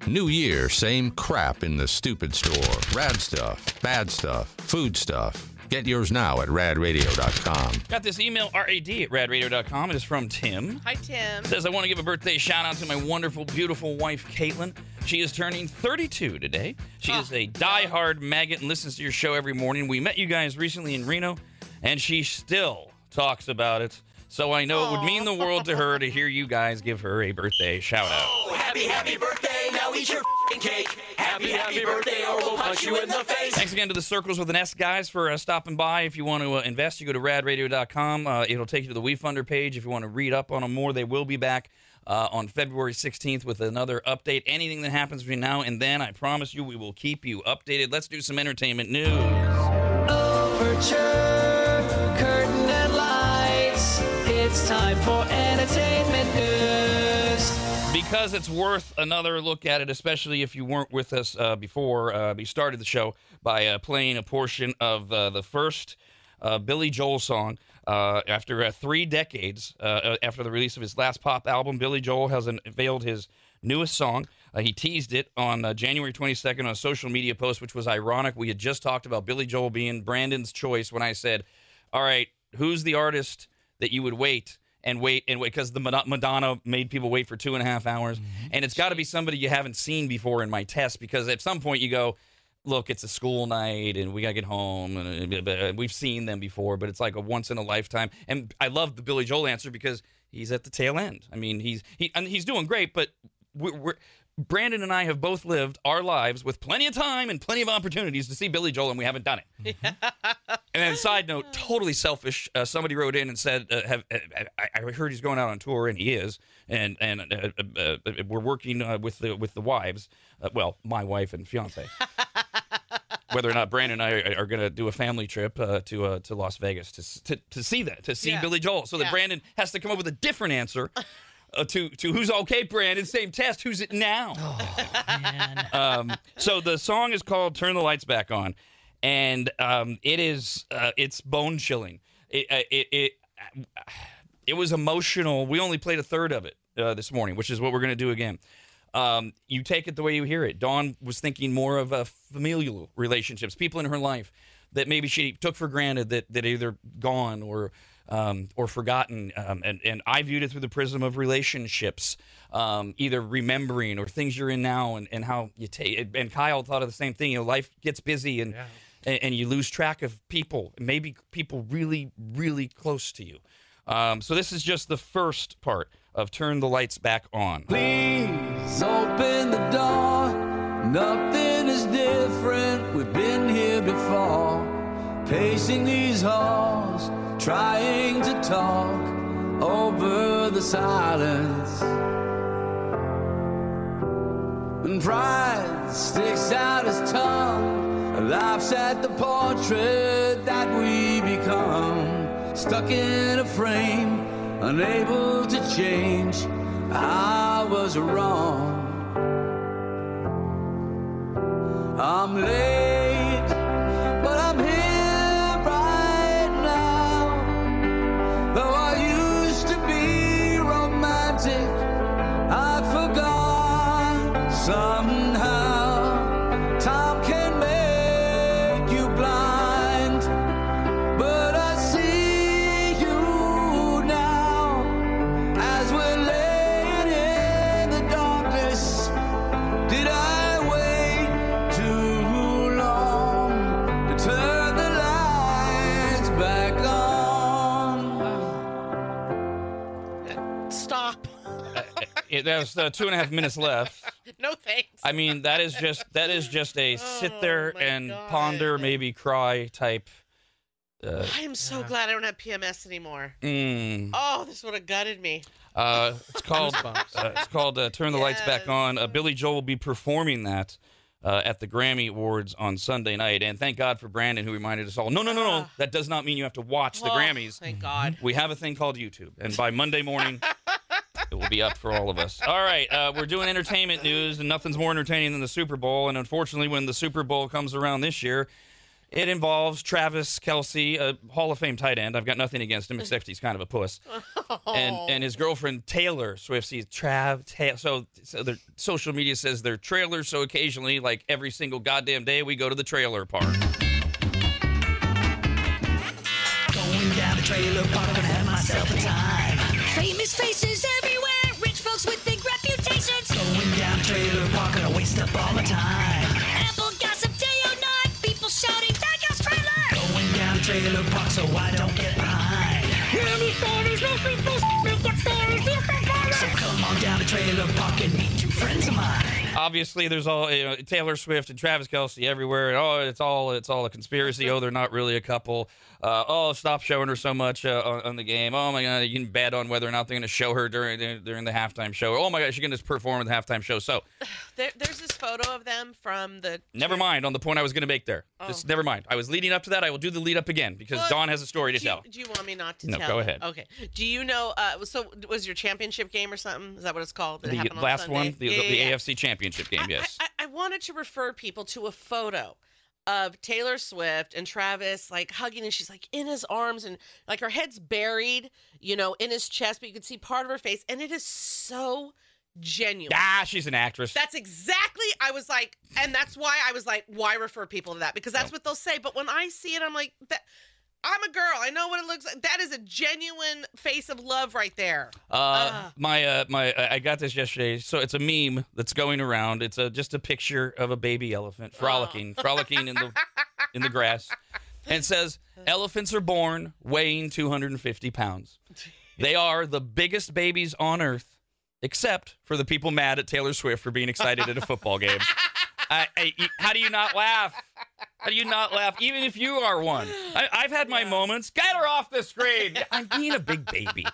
New year, same crap in the stupid store. Rad stuff, bad stuff, food stuff. Get yours now at radradio.com. Got this email, rad@radradio.com. It is from Tim. Hi, Tim. It says, I want to give a birthday shout-out to my wonderful, beautiful wife, Caitlin. She is turning 32 today. She is a diehard maggot and listens to your show every morning. We met you guys recently in Reno, and she still talks about it. So I know it would mean the world to her to hear you guys give her a birthday shout-out. Oh, happy birthday. Now eat your f***ing cake. Happy birthday, or we'll punch you in the face. Thanks again to the Circles with an S guys for stopping by. If you want to invest, you go to radradio.com. It'll take you to the WeFunder page. If you want to read up on them more, they will be back on February 16th with another update. Anything that happens between now and then, I promise you, we will keep you updated. Let's do some entertainment news. Overture, curtain and lights. It's time for entertainment news. Because it's worth another look at it, especially if you weren't with us before. We started the show by playing a portion of the first Billy Joel song. After 3 decades, after the release of his last pop album, Billy Joel has unveiled his newest song. He teased it on January 22nd on a social media post, which was ironic. We had just talked about Billy Joel being Brandon's choice when I said, all right, who's the artist that you would wait, because the Madonna made people wait for 2.5 hours. Mm-hmm. And it's got to be somebody you haven't seen before in my test, because at some point you go, look, it's a school night and we got to get home. And we've seen them before, but it's like a once in a lifetime. And I love the Billy Joel answer because he's at the tail end. I mean, he's doing great, but Brandon and I have both lived our lives with plenty of time and plenty of opportunities to see Billy Joel, and we haven't done it. Yeah. And then, side note, totally selfish. Somebody wrote in and said, "I heard he's going out on tour, and he is, and we're working with the wives. Well, my wife and fiance." Whether or not Brandon and I are going to do a family trip to Las Vegas to see yeah. Billy Joel, so that Brandon has to come up with a different answer. To who's okay, Brandon, same test, who's it now? Oh, man. So the song is called Turn the Lights Back On, and it's bone-chilling. It was emotional. We only played a third of it this morning, which is what we're going to do again. You take it the way you hear it. Dawn was thinking more of familial relationships, people in her life that maybe she took for granted that either gone or forgotten, and I viewed it through the prism of relationships, either remembering or things you're in now, and how you take it. And Kyle thought of the same thing. Life gets busy, and you lose track of people, maybe people really, really close to you. So this is just the first part of Turn the Lights Back On. Please open the door. Nothing is different. We've been here before. Pacing these halls, trying to talk, over the silence. When pride sticks out its tongue, laughs at the portrait that we become. Stuck in a frame, unable to change. I was wrong. I'm late, but I'm here right now. Though I used to be romantic, I forgot somehow. Time can make you blind, but I see you now. As we're laying in the darkness, did I there's 2.5 minutes left. No thanks. I mean, that is just a sit there and God. Ponder, maybe cry type. I am so glad I don't have PMS anymore. Oh, this would have gutted me. It's called Turn the Lights Back On. Billy Joel will be performing that at the Grammy Awards on Sunday night. And thank God for Brandon, who reminded us all, no, that does not mean you have to watch the Grammys. Thank God. We have a thing called YouTube. And by Monday morning... it will be up for all of us. All right, we're doing entertainment news, and nothing's more entertaining than the Super Bowl. And unfortunately, when the Super Bowl comes around this year, it involves Travis Kelce, a Hall of Fame tight end. I've got nothing against him, except he's kind of a puss. And his girlfriend, Taylor Swift, sees so their social media says they're trailers, so occasionally, like every single goddamn day, we go to the trailer park. Going down the trailer park, gonna have myself a time. Famous faces everywhere, rich folks with big reputations. Going down a trailer park, gonna waste up all my time. Apple gossip day or night, people shouting, that girl's trailer. Going down a trailer park so I don't get behind. Many stories, mostly bullshit, make up stories, feel so better. So come on down a trailer park and meet two friends of mine. Obviously, there's all, you know, Taylor Swift and Travis Kelce everywhere. And, it's all a conspiracy. Oh, they're not really a couple. Stop showing her so much on the game. Oh, my God, you can bet on whether or not they're going to show her during the halftime show. Oh, my God, she's going to perform at the halftime show. So there's this photo of them from the... Never mind on the point I was going to make there. Oh. Just never mind. I was leading up to that. I will do the lead up again because Dawn has a story to tell. Do you want me not to tell? No, go ahead. Okay. Do you know, so was your championship game or something? Is that what it's called? The last one? The AFC championship game, yes. I wanted to refer people to a photo of Taylor Swift and Travis like hugging, and she's like in his arms and like her head's buried, you know, in his chest, but you can see part of her face, and it is so genuine. She's an actress. That's exactly, I was like, and that's why I was like, why refer people to that? Because that's what they'll say. But when I see it, I'm like, that. I'm a girl. I know what it looks like. That is a genuine face of love right there. I got this yesterday. So it's a meme that's going around. It's just a picture of a baby elephant frolicking in the grass, and it says elephants are born weighing 250 pounds. They are the biggest babies on earth, except for the people mad at Taylor Swift for being excited at a football game. How do you not laugh? How do you not laugh? Even if you are one. I've had my moments. Get her off the screen. I'm being a big baby.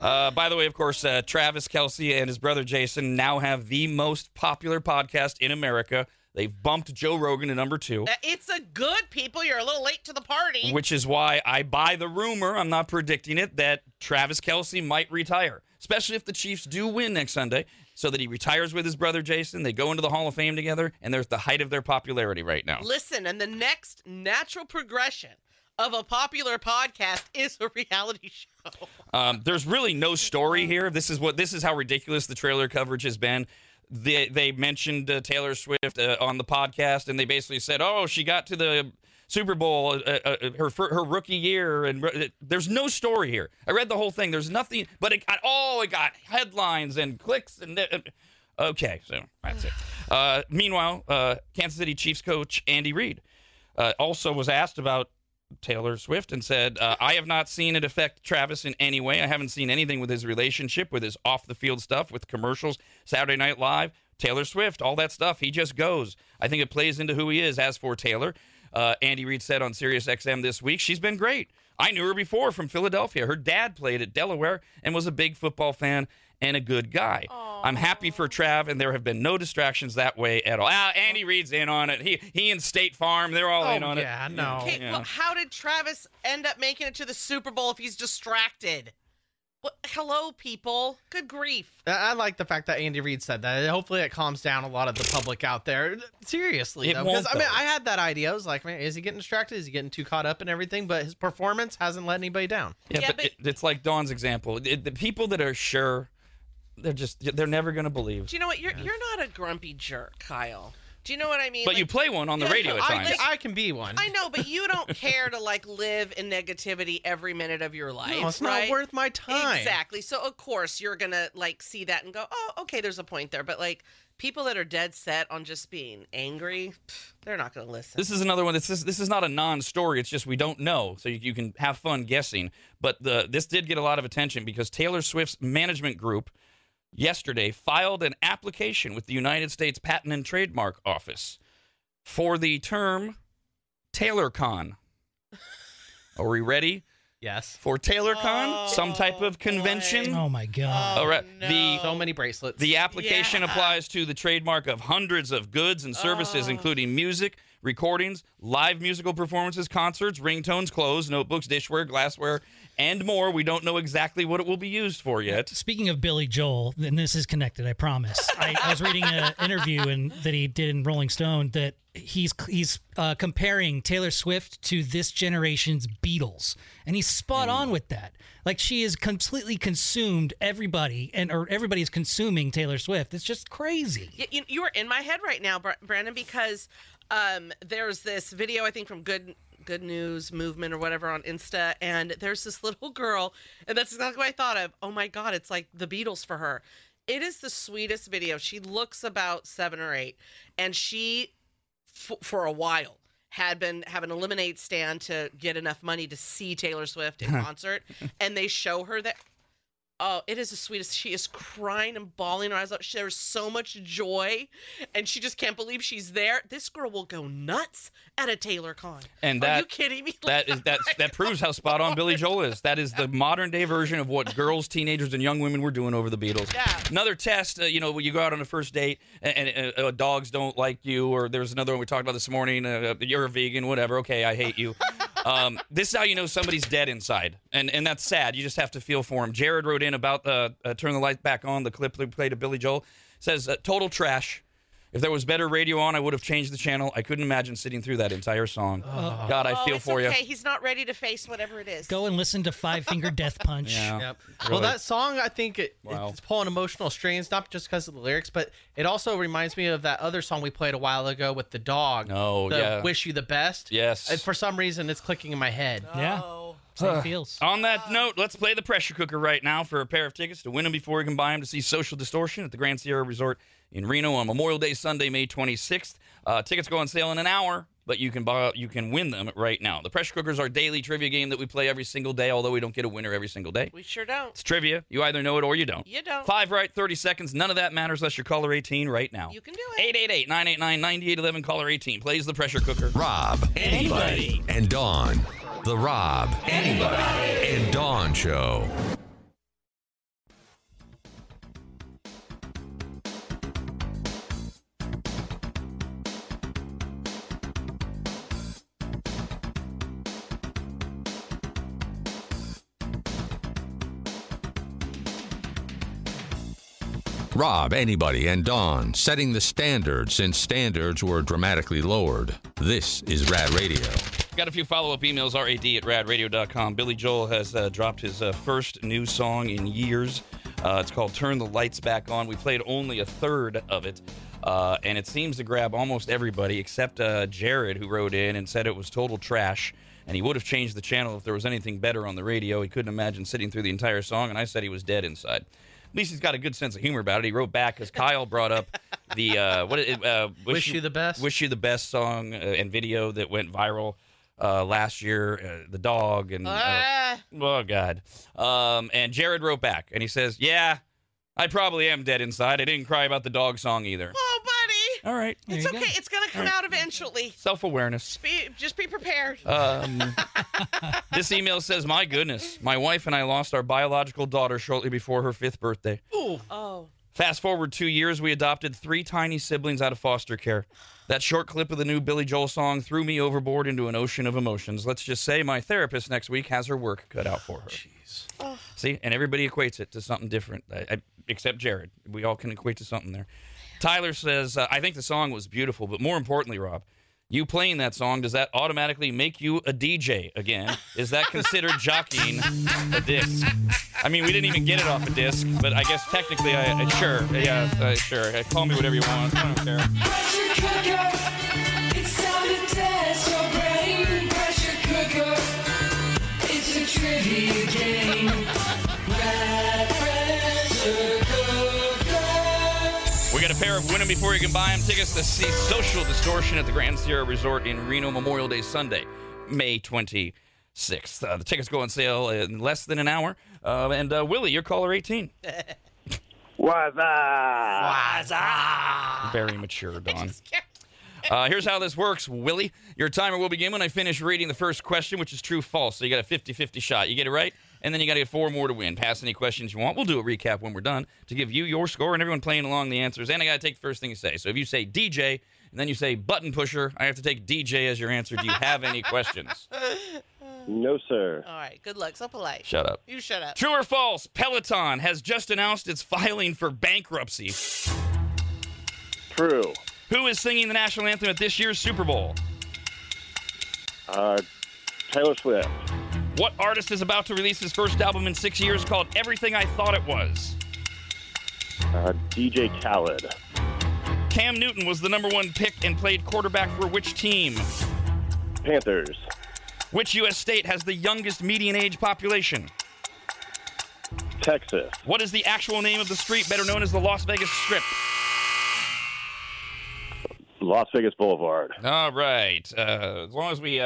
By the way, of course, Travis Kelce and his brother Jason now have the most popular podcast in America. They've bumped Joe Rogan to number 2. It's a good, people. You're a little late to the party. Which is why I buy the rumor, I'm not predicting it, that Travis Kelce might retire. Especially if the Chiefs do win next Sunday, so that he retires with his brother Jason. They go into the Hall of Fame together, and they're at the height of their popularity right now. Listen, and the next natural progression of a popular podcast is a reality show. There's really no story here. This is how ridiculous the trailer coverage has been. They mentioned Taylor Swift on the podcast, and they basically said, "Oh, she got to the Super Bowl her rookie year," and there's no story here. I read the whole thing. There's nothing, but it got headlines and clicks and okay, so that's it. Meanwhile, Kansas City Chiefs coach Andy Reid also was asked about Taylor Swift and said, "I have not seen it affect Travis in any way. I haven't seen anything with his relationship, with his off-the-field stuff, with commercials, Saturday Night Live, Taylor Swift, all that stuff. He just goes. I think it plays into who he is. As for Taylor, Andy Reid said on SiriusXM this week. She's been great. I knew her before from Philadelphia. Her dad played at Delaware and was a big football fan and a good guy. Aww. I'm happy for Trav, and there have been no distractions that way at all. Andy Reid's in on it. He and State Farm, they're all in on it. No. Okay, yeah. Well, how did Travis end up making it to the Super Bowl if he's distracted? Well, hello, people. Good grief. I like the fact that Andy Reid said that. Hopefully it calms down a lot of the public out there. Seriously, though. Because, I mean, I had that idea. I was like, man, is he getting distracted? Is he getting too caught up in everything? But his performance hasn't let anybody down. Yeah, but it's like Dawn's example. The people that are sure... They're never going to believe. Do you know what? You're not a grumpy jerk, Kyle. Do you know what I mean? But like, you play one on the radio at times. I can be one. I know, but you don't care to like live in negativity every minute of your life. No, it's not worth my time. Exactly. So of course you're going to like see that and go, oh, okay, there's a point there. But like people that are dead set on just being angry, they're not going to listen. This is another one. This is not a non-story. It's just we don't know. So you can have fun guessing. But this did get a lot of attention because Taylor Swift's management group yesterday filed an application with the United States Patent and Trademark Office for the term TaylorCon. Are we ready? Yes. For TaylorCon, some type of convention. Oh, my God. All right. No. So many bracelets. The application applies to the trademark of hundreds of goods and services, including music, recordings, live musical performances, concerts, ringtones, clothes, notebooks, dishware, glassware, and more. We don't know exactly what it will be used for yet. Speaking of Billy Joel, and this is connected, I promise. I was reading an interview that he did in Rolling Stone that he's comparing Taylor Swift to this generation's Beatles, and he's spot on with that. Like, she is completely consumed everybody, or everybody is consuming Taylor Swift. It's just crazy. You are in my head right now, Brandon, because there's this video, I think, from Good News Movement or whatever on Insta, and there's this little girl, and that's exactly what I thought of. Oh my God, it's like the Beatles for her. It is the sweetest video. She looks about 7 or 8, and she, for a while, had been having a lemonade stand to get enough money to see Taylor Swift in concert, and they show her that. Oh, it is the sweetest. She is crying and bawling her eyes out. There's so much joy, and she just can't believe she's there. This girl will go nuts at a TaylorCon. And are you kidding me? Like, that proves how spot on Billy Joel is. That is the modern-day version of what girls, teenagers, and young women were doing over the Beatles. Yeah. Another test, when you go out on a first date, and dogs don't like you, or there's another one we talked about this morning, you're a vegan, whatever, okay, I hate you. This is how you know somebody's dead inside, and that's sad. You just have to feel for him. Jared wrote in about Turn the Lights Back On, the clip we played of Billy Joel. Says, total trash. If there was better radio on, I would have changed the channel. I couldn't imagine sitting through that entire song. Oh. God, I feel for you. Okay, he's not ready to face whatever it is. Go and listen to Five Finger Death Punch. Yeah. Yep. Really. Well, that song, I think it's pulling emotional strings, not just because of the lyrics, but it also reminds me of that other song we played a while ago with the dog. Oh, yeah. Wish You the Best. Yes. And for some reason, it's clicking in my head. Oh. Yeah. Feels. On that note, let's play the pressure cooker right now for a pair of tickets to win them before you can buy them to see Social Distortion at the Grand Sierra Resort in Reno on Memorial Day Sunday, May 26th. Tickets go on sale in an hour, but you can win them right now. The pressure cooker is our daily trivia game that we play every single day, although we don't get a winner every single day. We sure don't. It's trivia. You either know it or you don't. You don't. 5 right, 30 seconds. None of that matters unless you're caller 18 right now. You can do it. 888-989-9811, caller 18. Plays the pressure cooker. Rob. Anybody. And Dawn. The Rob, Anybody, and Dawn Show. Rob, Anybody, and Dawn, setting the standard since standards were dramatically lowered. This is Rad Radio. Got a few follow-up emails, rad@radradio.com. Billy Joel has dropped his first new song in years. It's called Turn the Lights Back On. We played only a third of it, and it seems to grab almost everybody except Jared, who wrote in and said it was total trash, and he would have changed the channel if there was anything better on the radio. He couldn't imagine sitting through the entire song, and I said he was dead inside. At least he's got a good sense of humor about it. He wrote back because Kyle brought up the Wish You the Best song and video that went viral last year, the dog, and oh God. And Jared wrote back, and he says, yeah, I probably am dead inside. I didn't cry about the dog song either. Oh, buddy. All right. It's okay. Go. It's going to come out eventually. Self-awareness. Just be prepared. This email says, my goodness, my wife and I lost our biological daughter shortly before her 5th birthday. Ooh. Oh. Fast forward 2 years, we adopted 3 tiny siblings out of foster care. That short clip of the new Billy Joel song threw me overboard into an ocean of emotions. Let's just say my therapist next week has her work cut out for her. Jeez. Oh. See, and everybody equates it to something different, except Jared. We all can equate to something there. Tyler says, I think the song was beautiful, but more importantly, Rob, you playing that song, does that automatically make you a DJ again? Is that considered jockeying a disc? I mean, we didn't even get it off a disc, but I guess technically, sure. Call me whatever you want. I don't care. Pressure cooker. It's time to test your brain. Pressure cooker. It's a trivia game. Pressure cooker. We got a pair of Win 'Em Before You Can Buy 'Em tickets to see Social Distortion at the Grand Sierra Resort in Reno Memorial Day Sunday, May 20th. 6th. The tickets go on sale in less than an hour. Willie, you're caller 18. What's up? What's up? Very mature, Don. Here's how this works, Willie. Your timer will begin when I finish reading the first question, which is true false. So you got a 50-50 shot. You get it right, and then you got to get 4 more to win. Pass any questions you want. We'll do a recap when we're done to give you your score and everyone playing along the answers. And I got to take the first thing you say. So if you say DJ and then you say button pusher, I have to take DJ as your answer. Do you have any questions? No, sir. All right. Good luck. So polite. Shut up. You shut up. True or false? Peloton has just announced it's filing for bankruptcy. True. Who is singing the national anthem at this year's Super Bowl? Taylor Swift. What artist is about to release his first album in 6 years called Everything I Thought It Was? DJ Khaled. Cam Newton was the #1 pick and played quarterback for which team? Panthers. Which U.S. state has the youngest median age population? Texas. What is the actual name of the street better known as the Las Vegas Strip? Las Vegas Boulevard. All right. As long as we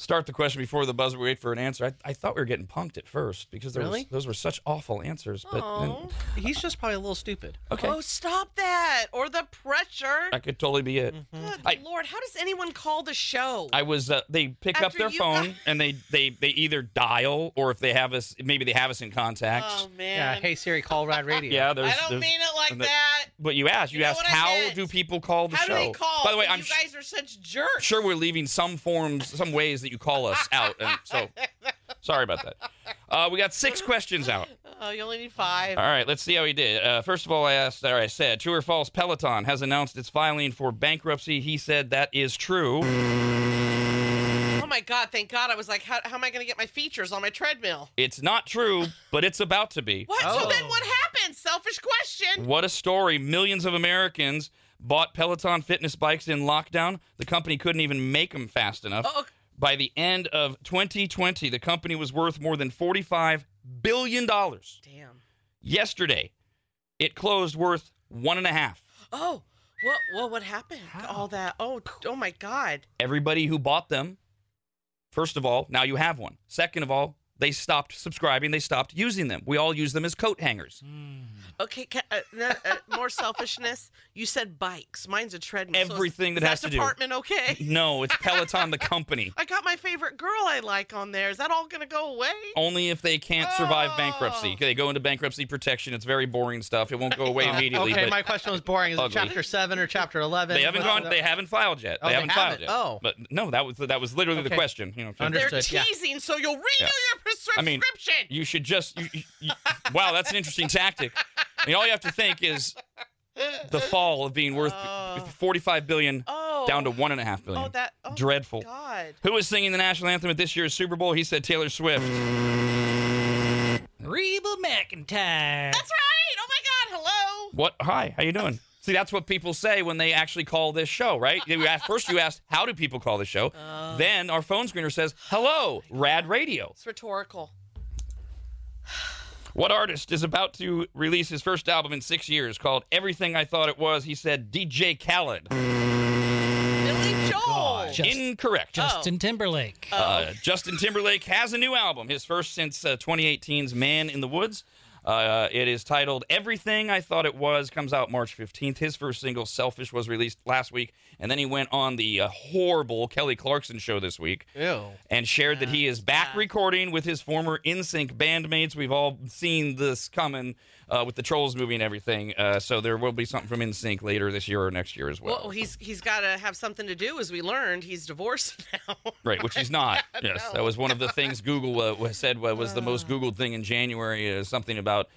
start the question before the buzzer, we wait for an answer. I thought we were getting punked at first because those were such awful answers. But then, he's just probably a little stupid. Okay. Oh, stop that. Or the pressure. That could totally be it. Mm-hmm. Good Lord. How does anyone call the show? I was, they pick up their phone and they either dial or if they have us, maybe they have us in contact. Oh, man. Yeah, hey, Siri, call Rad Radio. Yeah, I don't mean it like that. But you asked how do people call the show? How do they call? By the way, you guys are such jerks. I'm sure we're leaving some ways that you call us out. And so, sorry about that. We got 6 questions out. Oh, you only need 5. All right, let's see how he did. First of all, I said, true or false, Peloton has announced it's filing for bankruptcy. He said that is true. Oh, my God, thank God. I was like, how am I going to get my features on my treadmill? It's not true, but it's about to be. What? Oh. So then what happened? Selfish question. What a story. Millions of Americans bought Peloton fitness bikes in lockdown. The company couldn't even make them fast enough. Oh. By the end of 2020, the company was worth more than $45 billion. Damn. Yesterday, it closed worth $1.5 billion. Oh, what happened? Wow. All that. Oh, my God. Everybody who bought them, first of all, now you have one. Second of all, they stopped subscribing. They stopped using them. We all use them as coat hangers. Mm. Okay, more selfishness. You said bikes. Mine's a treadmill. Everything so that has that to do. Is that department okay? No, it's Peloton, the company. I got my favorite girl I like on there. Is that all going to go away? Only if they can't survive bankruptcy. They go into bankruptcy protection. It's very boring stuff. It won't go away immediately. Okay, but my question was boring. Is it Chapter 7 or Chapter 11? They haven't filed yet. Oh, they haven't filed yet. Oh. But no, that was literally the question. You know, understood. They're teasing, so you'll renew your subscription. I mean, you should just... wow, that's an interesting tactic. I mean, all you have to think is the fall of being worth $45 billion down to $1.5 billion. Dreadful. God. Who is singing the national anthem at this year's Super Bowl? He said Taylor Swift. Reba McEntire. That's right. Oh, my God. Hello. What? Hi. How you doing? See, that's what people say when they actually call this show, right? First, you asked, how do people call this show? Then our phone screener says, hello, Rad Radio. It's rhetorical. What artist is about to release his first album in 6 years called Everything I Thought It Was? He said DJ Khaled. Billy Joel. God, incorrect. Justin Timberlake. Justin Timberlake has a new album, his first since 2018's Man in the Woods. It is titled Everything I Thought It Was, comes out March 15th. His first single, Selfish, was released last week, and then he went on the horrible Kelly Clarkson show this week. Ew. And shared that he is back recording with his former NSYNC bandmates. We've all seen this coming with the Trolls movie and everything, so there will be something from NSYNC later this year or next year as well. Well, he's got to have something to do, as we learned. He's divorced now. Right, which he's not. Yes, no. That was one of the things Google said was the most Googled thing in January, something about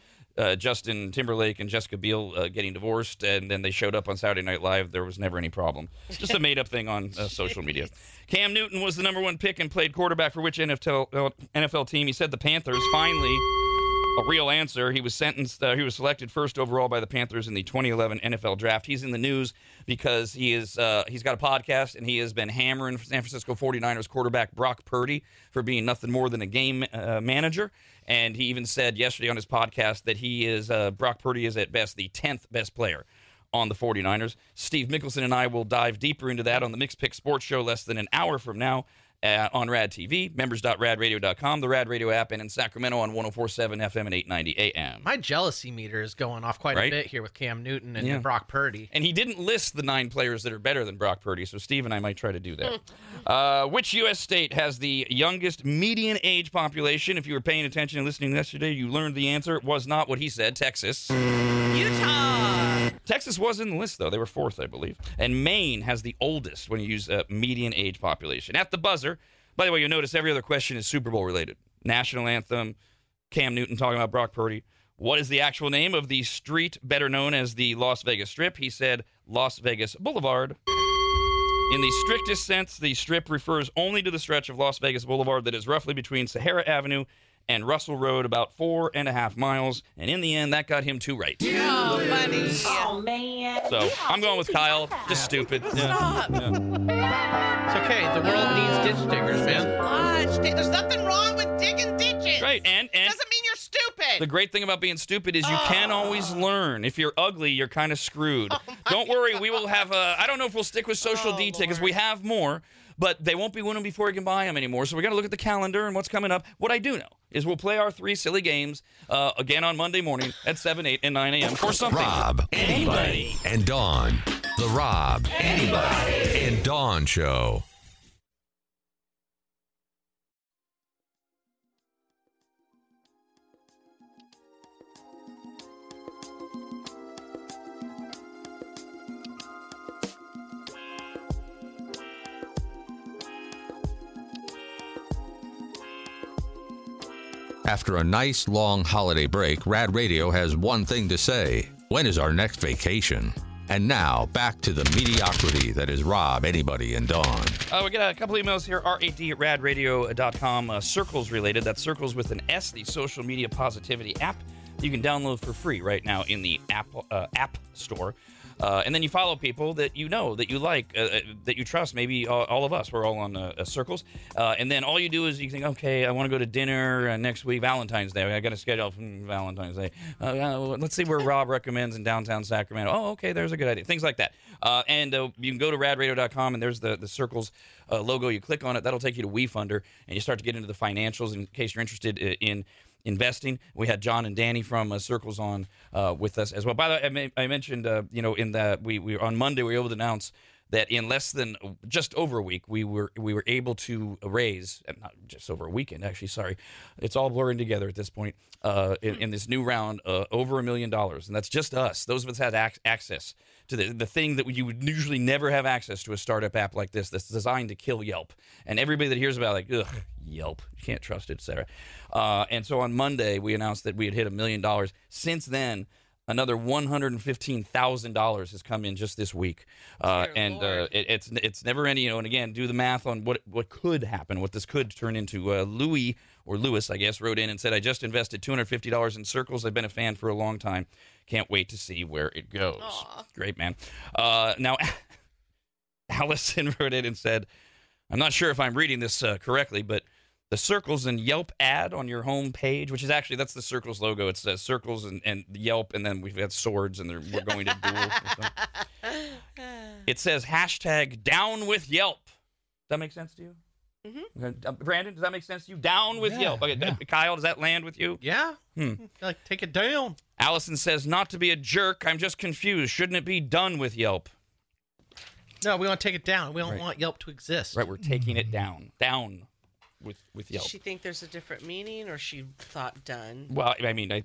Justin Timberlake and Jessica Biel getting divorced, and then they showed up on Saturday Night Live. There was never any problem. Just a made-up thing on social media. Cam Newton was the number one pick and played quarterback for which NFL team? He said the Panthers. Finally, a real answer. He was sentenced. He was selected first overall by the Panthers in the 2011 NFL Draft. He's in the news because he's got a podcast, and he has been hammering San Francisco 49ers quarterback Brock Purdy for being nothing more than a game manager. And he even said yesterday on his podcast that he is Brock Purdy is at best the 10th best player on the 49ers. Steve Mickelson and I will dive deeper into that on the Mixed Pick Sports Show less than an hour from now on Rad TV, members.radradio.com, the Rad Radio app, and in Sacramento on 104.7 FM and 890 AM. My jealousy meter is going off quite a bit here with Cam Newton and Brock Purdy. And he didn't list the 9 players that are better than Brock Purdy, so Steve and I might try to do that. Which U.S. state has the youngest median age population? If you were paying attention and listening yesterday, you learned the answer. It was not what he said. Texas. Utah. Texas was in the list, though. They were 4th, I believe. And Maine has the oldest when you use median age population. At the buzzer, by the way, you'll notice every other question is Super Bowl related. National anthem, Cam Newton talking about Brock Purdy. What is the actual name of the street better known as the Las Vegas Strip? He said Las Vegas Boulevard. In the strictest sense, the Strip refers only to the stretch of Las Vegas Boulevard that is roughly between Sahara Avenue and Russell Road, about 4.5 miles. And in the end, that got him 2 right. Oh, buddy. Oh, man. So I'm going with Kyle. Just stupid. Stop. Yeah. It's okay. The world needs ditch diggers, man. There's nothing wrong with digging ditches. Right. And doesn't mean you're stupid. The great thing about being stupid is you can always learn. If you're ugly, you're kind of screwed. Oh, don't worry. We will have a... I don't know if we'll stick with social detail because we have more. But they won't be winning before you can buy them anymore. So we got to look at the calendar and what's coming up. What I do know is we'll play our 3 silly games again on Monday morning at 7, 8, and 9 a.m. for something. Rob, Anybody, and Dawn. The Rob, Anybody, and Dawn Show. After a nice long holiday break, Rad Radio has one thing to say. When is our next vacation? And now, back to the mediocrity that is Rob, Anybody, and Dawn. We got a couple emails here, rad@radradio.com, circles related. That's circles with an S, the social media positivity app. You can download for free right now in the app store. And then you follow people that you know, that you like, that you trust. Maybe all of us, we're all on circles. And then all you do is you think, okay, I want to go to dinner next week, Valentine's Day. I got a schedule from Valentine's Day. Let's see where Rob recommends in downtown Sacramento. Oh, okay, there's a good idea. Things like that. And you can go to radradio.com, and there's the circles logo. You click on it. That'll take you to WeFunder, and you start to get into the financials in case you're interested in investing. We had John and Danny from Circles on with us as well. By the way, I mentioned, in that we on Monday we were able to announce that in less than just over a week we were able to raise, not just over a weekend actually. Sorry, it's all blurring together at this point. In this new round, over $1 million, and that's just us. Those of us had access to the thing that you would usually never have access to, a startup app like this that's designed to kill Yelp. And everybody that hears about it, like, ugh, Yelp, you can't trust it, et cetera. And so on Monday, we announced that we had hit $1 million. Since then, another $115,000 has come in just this week. It's never ending. And again, do the math on what could happen, what this could turn into. Lewis, I guess, wrote in and said, I just invested $250 in Circles. I've been a fan for a long time. Can't wait to see where it goes. Aww. Great, man. Now, Allison wrote in and said, I'm not sure if I'm reading this correctly, but the Circles and Yelp ad on your home page, which is actually, that's the Circles logo. It says Circles and Yelp, and then we've got swords, and we're going to duel. It says #DownWithYelp. Does that make sense to you? Brandon, does that make sense to you? Down with Yelp. Okay, Kyle, does that land with you? Yeah. Like, take it down. Allison says, not to be a jerk, I'm just confused. Shouldn't it be done with Yelp? No, we want to take it down. We don't want Yelp to exist. Right, we're taking it down. Down with Yelp. Does she think there's a different meaning, or she thought done? Well, I mean, I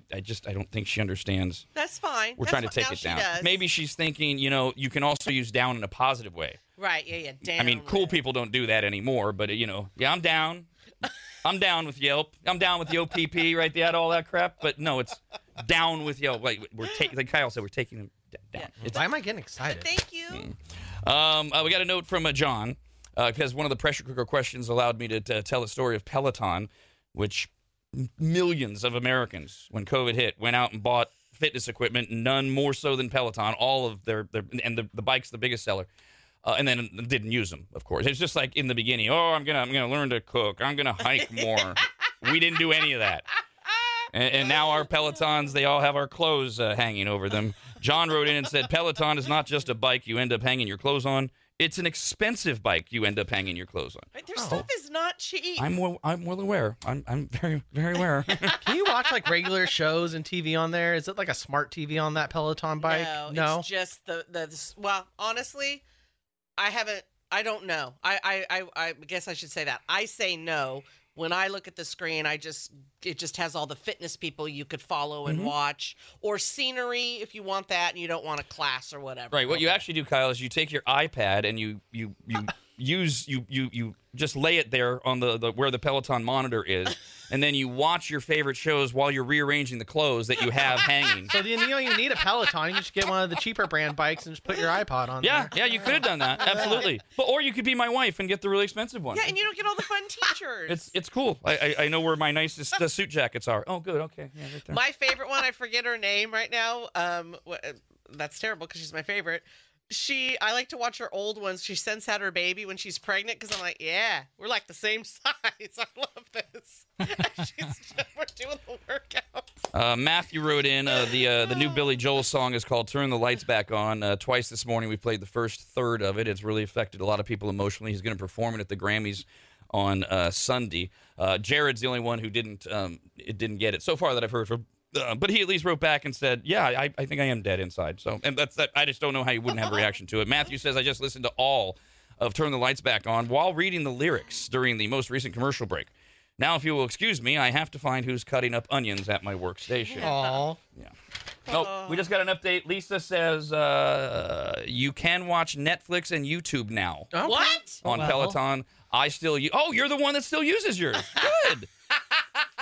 don't think she understands. That's fine. We're trying to take it down. Maybe she's thinking, you know, you can also use down in a positive way. Right, yeah, yeah, down. I mean, cool people don't do that anymore, but, you know, yeah, I'm down. I'm down with Yelp. I'm down with the OPP, right? They had all that crap, but no, it's down with Yelp. Like, like Kyle said, we're taking them down. Yeah. Why am I getting excited? Thank you. We got a note from John, because one of the pressure cooker questions allowed me to tell the story of Peloton, which millions of Americans, when COVID hit, went out and bought fitness equipment, none more so than Peloton, all of their and the bike's the biggest seller. And then didn't use them, of course. It's just like in the beginning, oh, I'm gonna learn to cook. I'm gonna hike more. We didn't do any of that. And now our Pelotons, they all have our clothes hanging over them. John wrote in and said, Peloton is not just a bike you end up hanging your clothes on. It's an expensive bike you end up hanging your clothes on. But their stuff is not cheap. I'm well aware. I'm very, very aware. Can you watch like regular shows and TV on there? Is it like a smart TV on that Peloton bike? No? It's just the well, honestly, I haven't. I don't know. I guess I should say that. I say no. When I look at the screen, it just has all the fitness people you could follow and watch, or scenery if you want that and you don't want a class or whatever. Right. What you actually do, Kyle, is you take your iPad and you use you just lay it there on the where the Peloton monitor is, and then you watch your favorite shows while you're rearranging the clothes that you have hanging. So you don't even need a Peloton. You just get one of the cheaper brand bikes and just put your iPod on there. Yeah, you could have done that. Absolutely. But or you could be my wife and get the really expensive one. Yeah, and you don't get all the fun t-shirts. It's cool. I know where my nicest suit jackets are. Oh, good. Okay. Yeah, right there. My favorite one, I forget her name right now. That's terrible because she's my favorite. I like to watch her old ones. She sends out her baby when she's pregnant because I'm like, yeah, we're like the same size. I love this. We're doing the workouts. Matthew wrote in, the new Billy Joel song is called Turn the Lights Back On. Twice this morning we played the first third of it. It's really affected a lot of people emotionally. He's going to perform it at the Grammys on Sunday. Jared's the only one who didn't get it so far that I've heard from. But he at least wrote back and said, yeah, I think I am dead inside. So, and that's that. I just don't know how you wouldn't have a reaction to it. Matthew says, I just listened to all of Turn the Lights Back On while reading the lyrics during the most recent commercial break. Now, if you will excuse me, I have to find who's cutting up onions at my workstation. Aww. Yeah. Oh, we just got an update. Lisa says you can watch Netflix and YouTube now. Okay. What? On Peloton. I still use. Oh, you're the one that still uses yours. Good.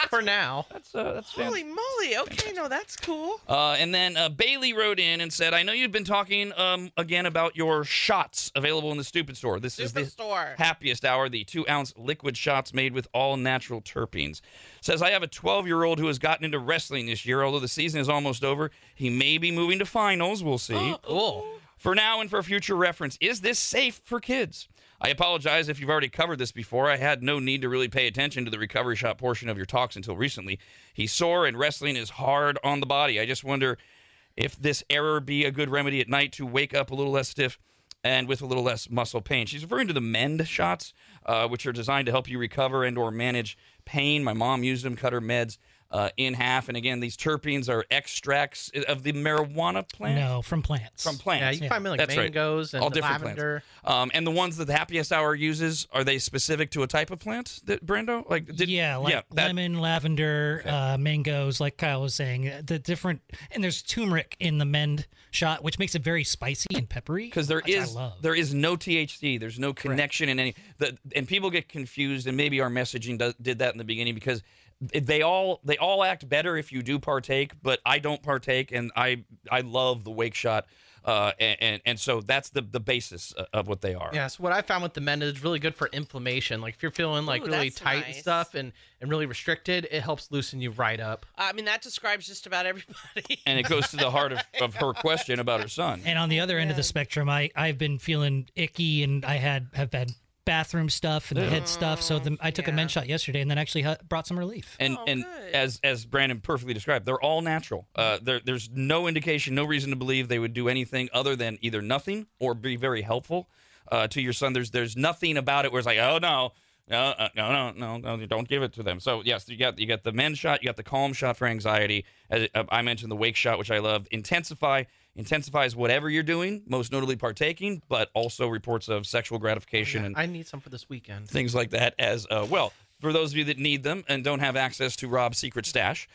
For now. That's holy moly. Okay, no, that's cool. And then Bailey wrote in and said, I know you've been talking again about your shots available in the Stupid Store. This is the happiest hour, the 2-ounce liquid shots made with all natural terpenes. Says, I have a 12-year-old who has gotten into wrestling this year. Although the season is almost over, he may be moving to finals. We'll see. Cool. For now and for future reference, is this safe for kids? I apologize if you've already covered this before. I had no need to really pay attention to the recovery shot portion of your talks until recently. He's sore, and wrestling is hard on the body. I just wonder if this error be a good remedy at night to wake up a little less stiff and with a little less muscle pain. She's referring to the Mend shots, which are designed to help you recover and or manage pain. My mom used them, cut her meds in half. And again, these terpenes are extracts of the marijuana plant? No, from plants. From plants. Yeah, you can find them like mangoes and all different lavender. Plants. And the ones that the Happiest Hour uses, are they specific to a type of plant, that, Brando? Lemon, lavender, mangoes, like Kyle was saying. The different, and there's turmeric in the Mend shot, which makes it very spicy and peppery. Because there is no THC. There's no connection in any. And people get confused, and maybe our messaging did that in the beginning because they all act better if you do partake, but I don't partake, and I love the wake shot, and so that's the basis of what they are. Yeah, so what I found with the Mend is really good for inflammation. Like if you're feeling like really tight and stuff and really restricted, it helps loosen you right up. I mean, that describes just about everybody. And it goes to the heart of her question about her son. And on the other end of the spectrum, I've been feeling icky, and I have had bathroom stuff and the head stuff. So I took a Mend shot yesterday and then actually brought some relief. And as Brandon perfectly described, they're all natural. There's no indication, no reason to believe they would do anything other than either nothing or be very helpful to your son. There's nothing about it where it's like, oh no, No, don't give it to them. So yes, you got the men shot, you got the calm shot for anxiety. As I mentioned, the wake shot, which I love. Intensifies whatever you're doing, most notably partaking, but also reports of sexual gratification. Yeah, and I need some for this weekend. Things like that as well. For those of you that need them and don't have access to Rob's secret stash,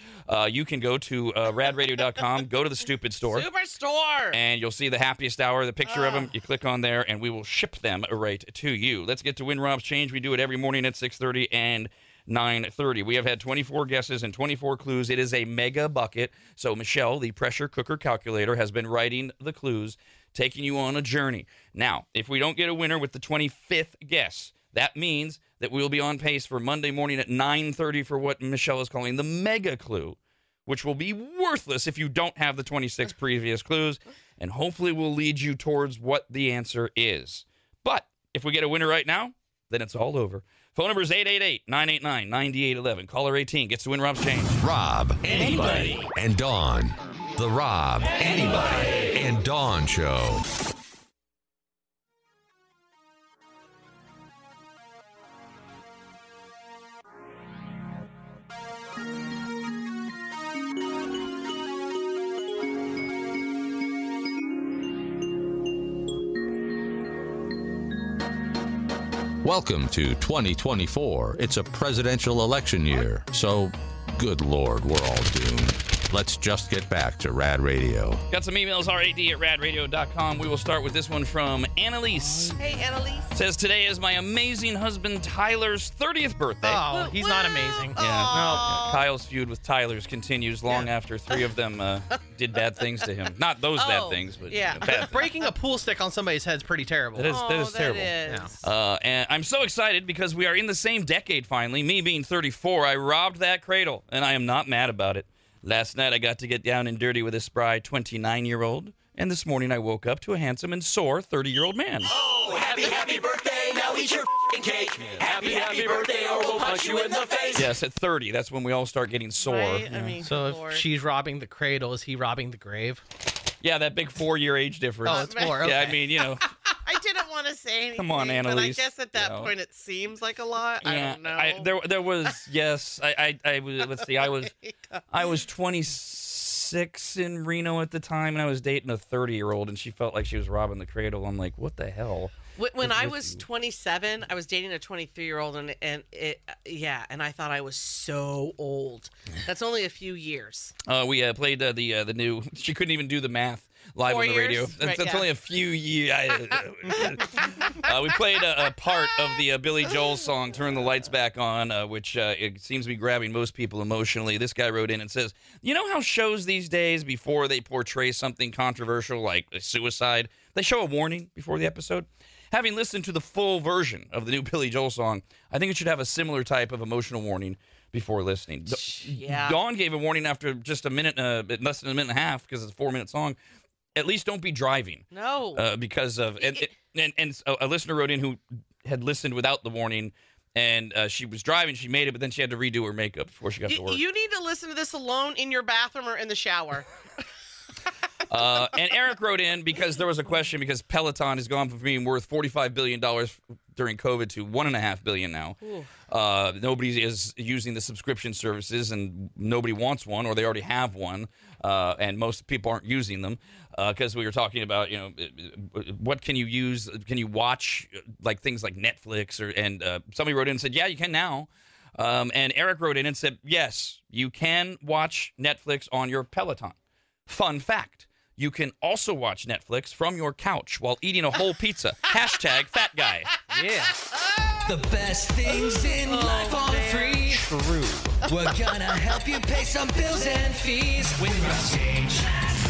you can go to radradio.com, go to the Stupid Store. Superstore! And you'll see the Happiest Hour, the picture of them. You click on there, and we will ship them right to you. Let's get to Win Rob's Change. We do it every morning at 6:30 and 9:30. We have had 24 guesses and 24 clues. It is a mega bucket. So Michelle, the pressure cooker calculator, has been writing the clues, taking you on a journey. Now, if we don't get a winner with the 25th guess, that means that we'll be on pace for Monday morning at 9:30 for what Michelle is calling the mega clue, which will be worthless if you don't have the 26 previous clues, and hopefully will lead you towards what the answer is. But if we get a winner right now, then it's all over. Phone number is 888-989-9811. Caller 18 gets to Win Rob's Change. Rob, anybody, and Dawn. The Rob, anybody, and Dawn Show. Welcome to 2024. It's a presidential election year, so good Lord, we're all doomed. Let's just get back to Rad Radio. Got some emails, rad@radradio.com. We will start with this one from Annalise. Hey, Annalise. Says, today is my amazing husband Tyler's 30th birthday. Oh, he's not amazing. Yeah. No. Kyle's feud with Tyler's continues long after three of them did bad things to him. Not those bad things, but bad breaking things. A pool stick on somebody's head is pretty terrible. That is terrible. Is. Yeah. And I'm so excited because we are in the same decade finally. Me being 34, I robbed that cradle, and I am not mad about it. Last night, I got to get down and dirty with a spry 29-year-old, and this morning I woke up to a handsome and sore 30-year-old man. Oh, happy, happy birthday. Now eat your f***ing cake. Happy, happy birthday, or we'll punch you in the face. Yes, at 30, that's when we all start getting sore. Right? Yeah. I mean, so Lord. If she's robbing the cradle, is he robbing the grave? Yeah, that big 4-year age difference. Oh, it's 4, okay. Yeah, I mean, you know. I didn't want to say anything. Come on, Annalise. But I guess at that point it seems like a lot. Yeah, I don't know. I was 26 in Reno at the time, and I was dating a 30-year-old, and she felt like she was robbing the cradle. I'm like, what the hell? When I was 27, I was dating a 23-year-old, and I thought I was so old. That's only a few years. We played the new. She couldn't even do the math. Live Four on the years. Radio. That's, right, that's only a few years. We played a part of the Billy Joel song, Turn the Lights Back On, which it seems to be grabbing most people emotionally. This guy wrote in and says, you know how shows these days, before they portray something controversial like a suicide, they show a warning before the episode? Having listened to the full version of the new Billy Joel song, I think it should have a similar type of emotional warning before listening. Dawn gave a warning after just a minute, less than a minute and a half, because it's a 4-minute song. At least don't be driving. No. Because of... And a listener wrote in who had listened without the warning, and she was driving, she made it, but then she had to redo her makeup before she got to work. You need to listen to this alone in your bathroom or in the shower. And Eric wrote in because there was a question, because Peloton has gone from being worth $45 billion during COVID to $1.5 billion now. Nobody is using the subscription services, and nobody wants one, or they already have one, and most people aren't using them because we were talking about, you know, what can you use? Can you watch like things like Netflix? And somebody wrote in and said, yeah, you can now. And Eric wrote in and said, yes, you can watch Netflix on your Peloton. Fun fact. You can also watch Netflix from your couch while eating a whole pizza. # fat guy. Yeah. The best things in life are free. True. We're gonna help you pay some bills and fees. Win Rob's Change. That's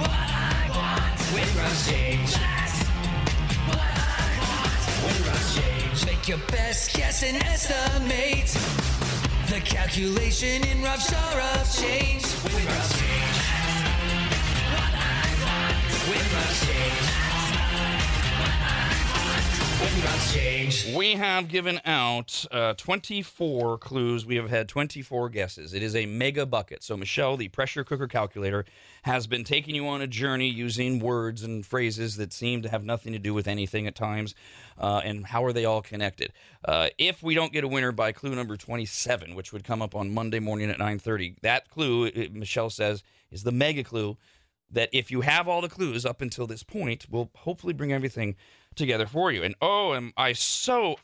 what I want. Win Rob's Change. That's what I want. Win Rob's Change. Make your best guess and estimate. The calculation in Rob's Hour of Change. Win Rob's Change. Win Rob's Change. That's what I want. We have given out 24 clues. We have had 24 guesses. It is a mega bucket. So, Michelle, the pressure cooker calculator, has been taking you on a journey using words and phrases that seem to have nothing to do with anything at times. And how are they all connected? If we don't get a winner by clue number 27, which would come up on Monday morning at 9:30, that clue, Michelle says, is the mega clue that if you have all the clues up until this point, will hopefully bring everything together for you. And am I so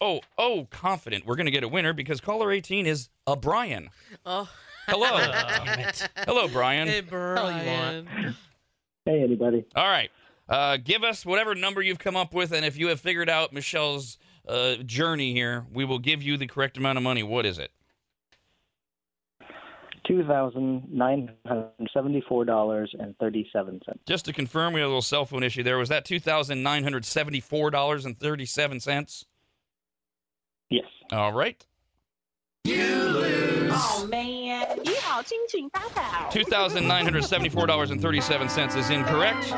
confident we're going to get a winner, because caller 18 is a Brian. Oh, hello. Hello, Brian. Hey, Brian. Hey, anybody. All right. Give us whatever number you've come up with, and if you have figured out Michelle's journey here, we will give you the correct amount of money. What is it? $2,974.37. Just to confirm, we had a little cell phone issue there. Was that $2,974.37? Yes. All right. You lose. Oh, man. $2,974.37 is incorrect.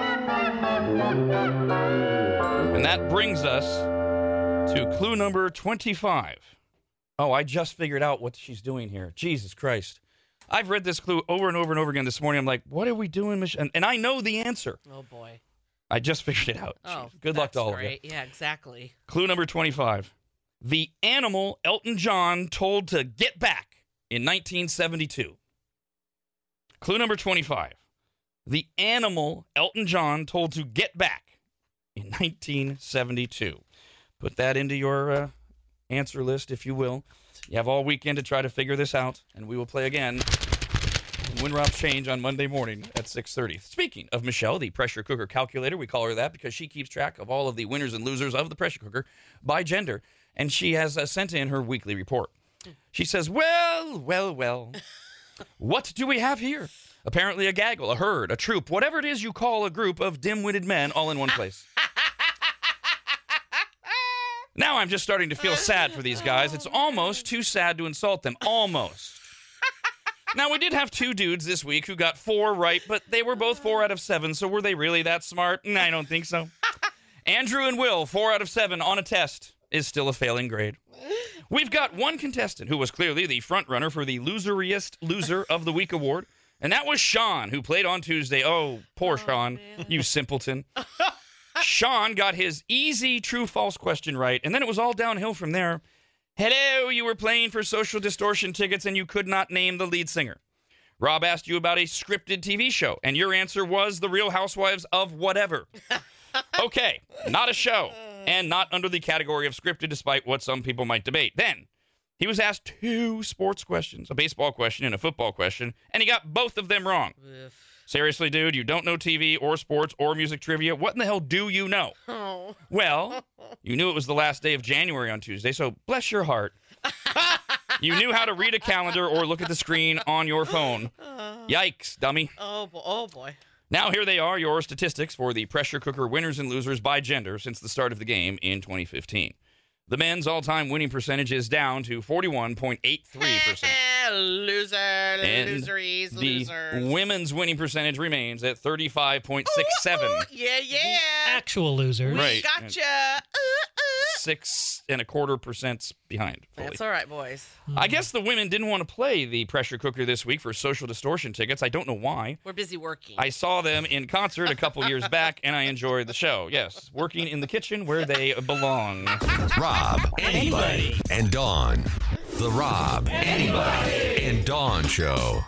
And that brings us to clue number 25. Oh, I just figured out what she's doing here. Jesus Christ. I've read this clue over and over and over again this morning. I'm like, what are we doing, Michelle? And I know the answer. Oh, boy. I just figured it out. Oh, jeez. Good luck to all of you. Yeah, exactly. Clue number 25. The animal Elton John told to get back in 1972. Clue number 25. The animal Elton John told to get back in 1972. Put that into your answer list, if you will. You have all weekend to try to figure this out, and we will play again in Winrop's Change on Monday morning at 6:30. Speaking of Michelle, the pressure cooker calculator, we call her that because she keeps track of all of the winners and losers of the pressure cooker by gender, and she has sent in her weekly report. She says, well, well, well, what do we have here? Apparently a gaggle, a herd, a troop, whatever it is you call a group of dim-witted men all in one place. Now I'm just starting to feel sad for these guys. It's almost too sad to insult them. Almost. Now, we did have two dudes this week who got 4 right, but they were both 4 out of 7, so were they really that smart? I don't think so. Andrew and Will, 4 out of 7 on a test, is still a failing grade. We've got one contestant who was clearly the front runner for the loseriest loser of the week award, and that was Sean, who played on Tuesday. Oh, poor Sean, man. You simpleton. Sean got his easy true-false question right, and then it was all downhill from there. Hello, you were playing for Social Distortion tickets, and you could not name the lead singer. Rob asked you about a scripted TV show, and your answer was The Real Housewives of whatever. Okay, not a show, and not under the category of scripted, despite what some people might debate. Then, he was asked 2 sports questions, a baseball question and a football question, and he got both of them wrong. Seriously, dude, you don't know TV or sports or music trivia. What in the hell do you know? Oh. Well, you knew it was the last day of January on Tuesday, so bless your heart. You knew how to read a calendar or look at the screen on your phone. Yikes, dummy. Oh, boy. Now here they are, your statistics for the pressure cooker winners and losers by gender since the start of the game in 2015. The men's all-time winning percentage is down to 41.83%. Loser, and losers. The women's winning percentage remains at 35.67%. Yeah. The actual losers. Right. Gotcha. 6.25% behind. Fully. That's all right, boys. I guess the women didn't want to play the pressure cooker this week for Social Distortion tickets. I don't know why. We're busy working. I saw them in concert a couple years back, and I enjoyed the show. Yes, working in the kitchen where they belong. Rob, anybody, and Dawn. The Rob, anybody, and Dawn Show.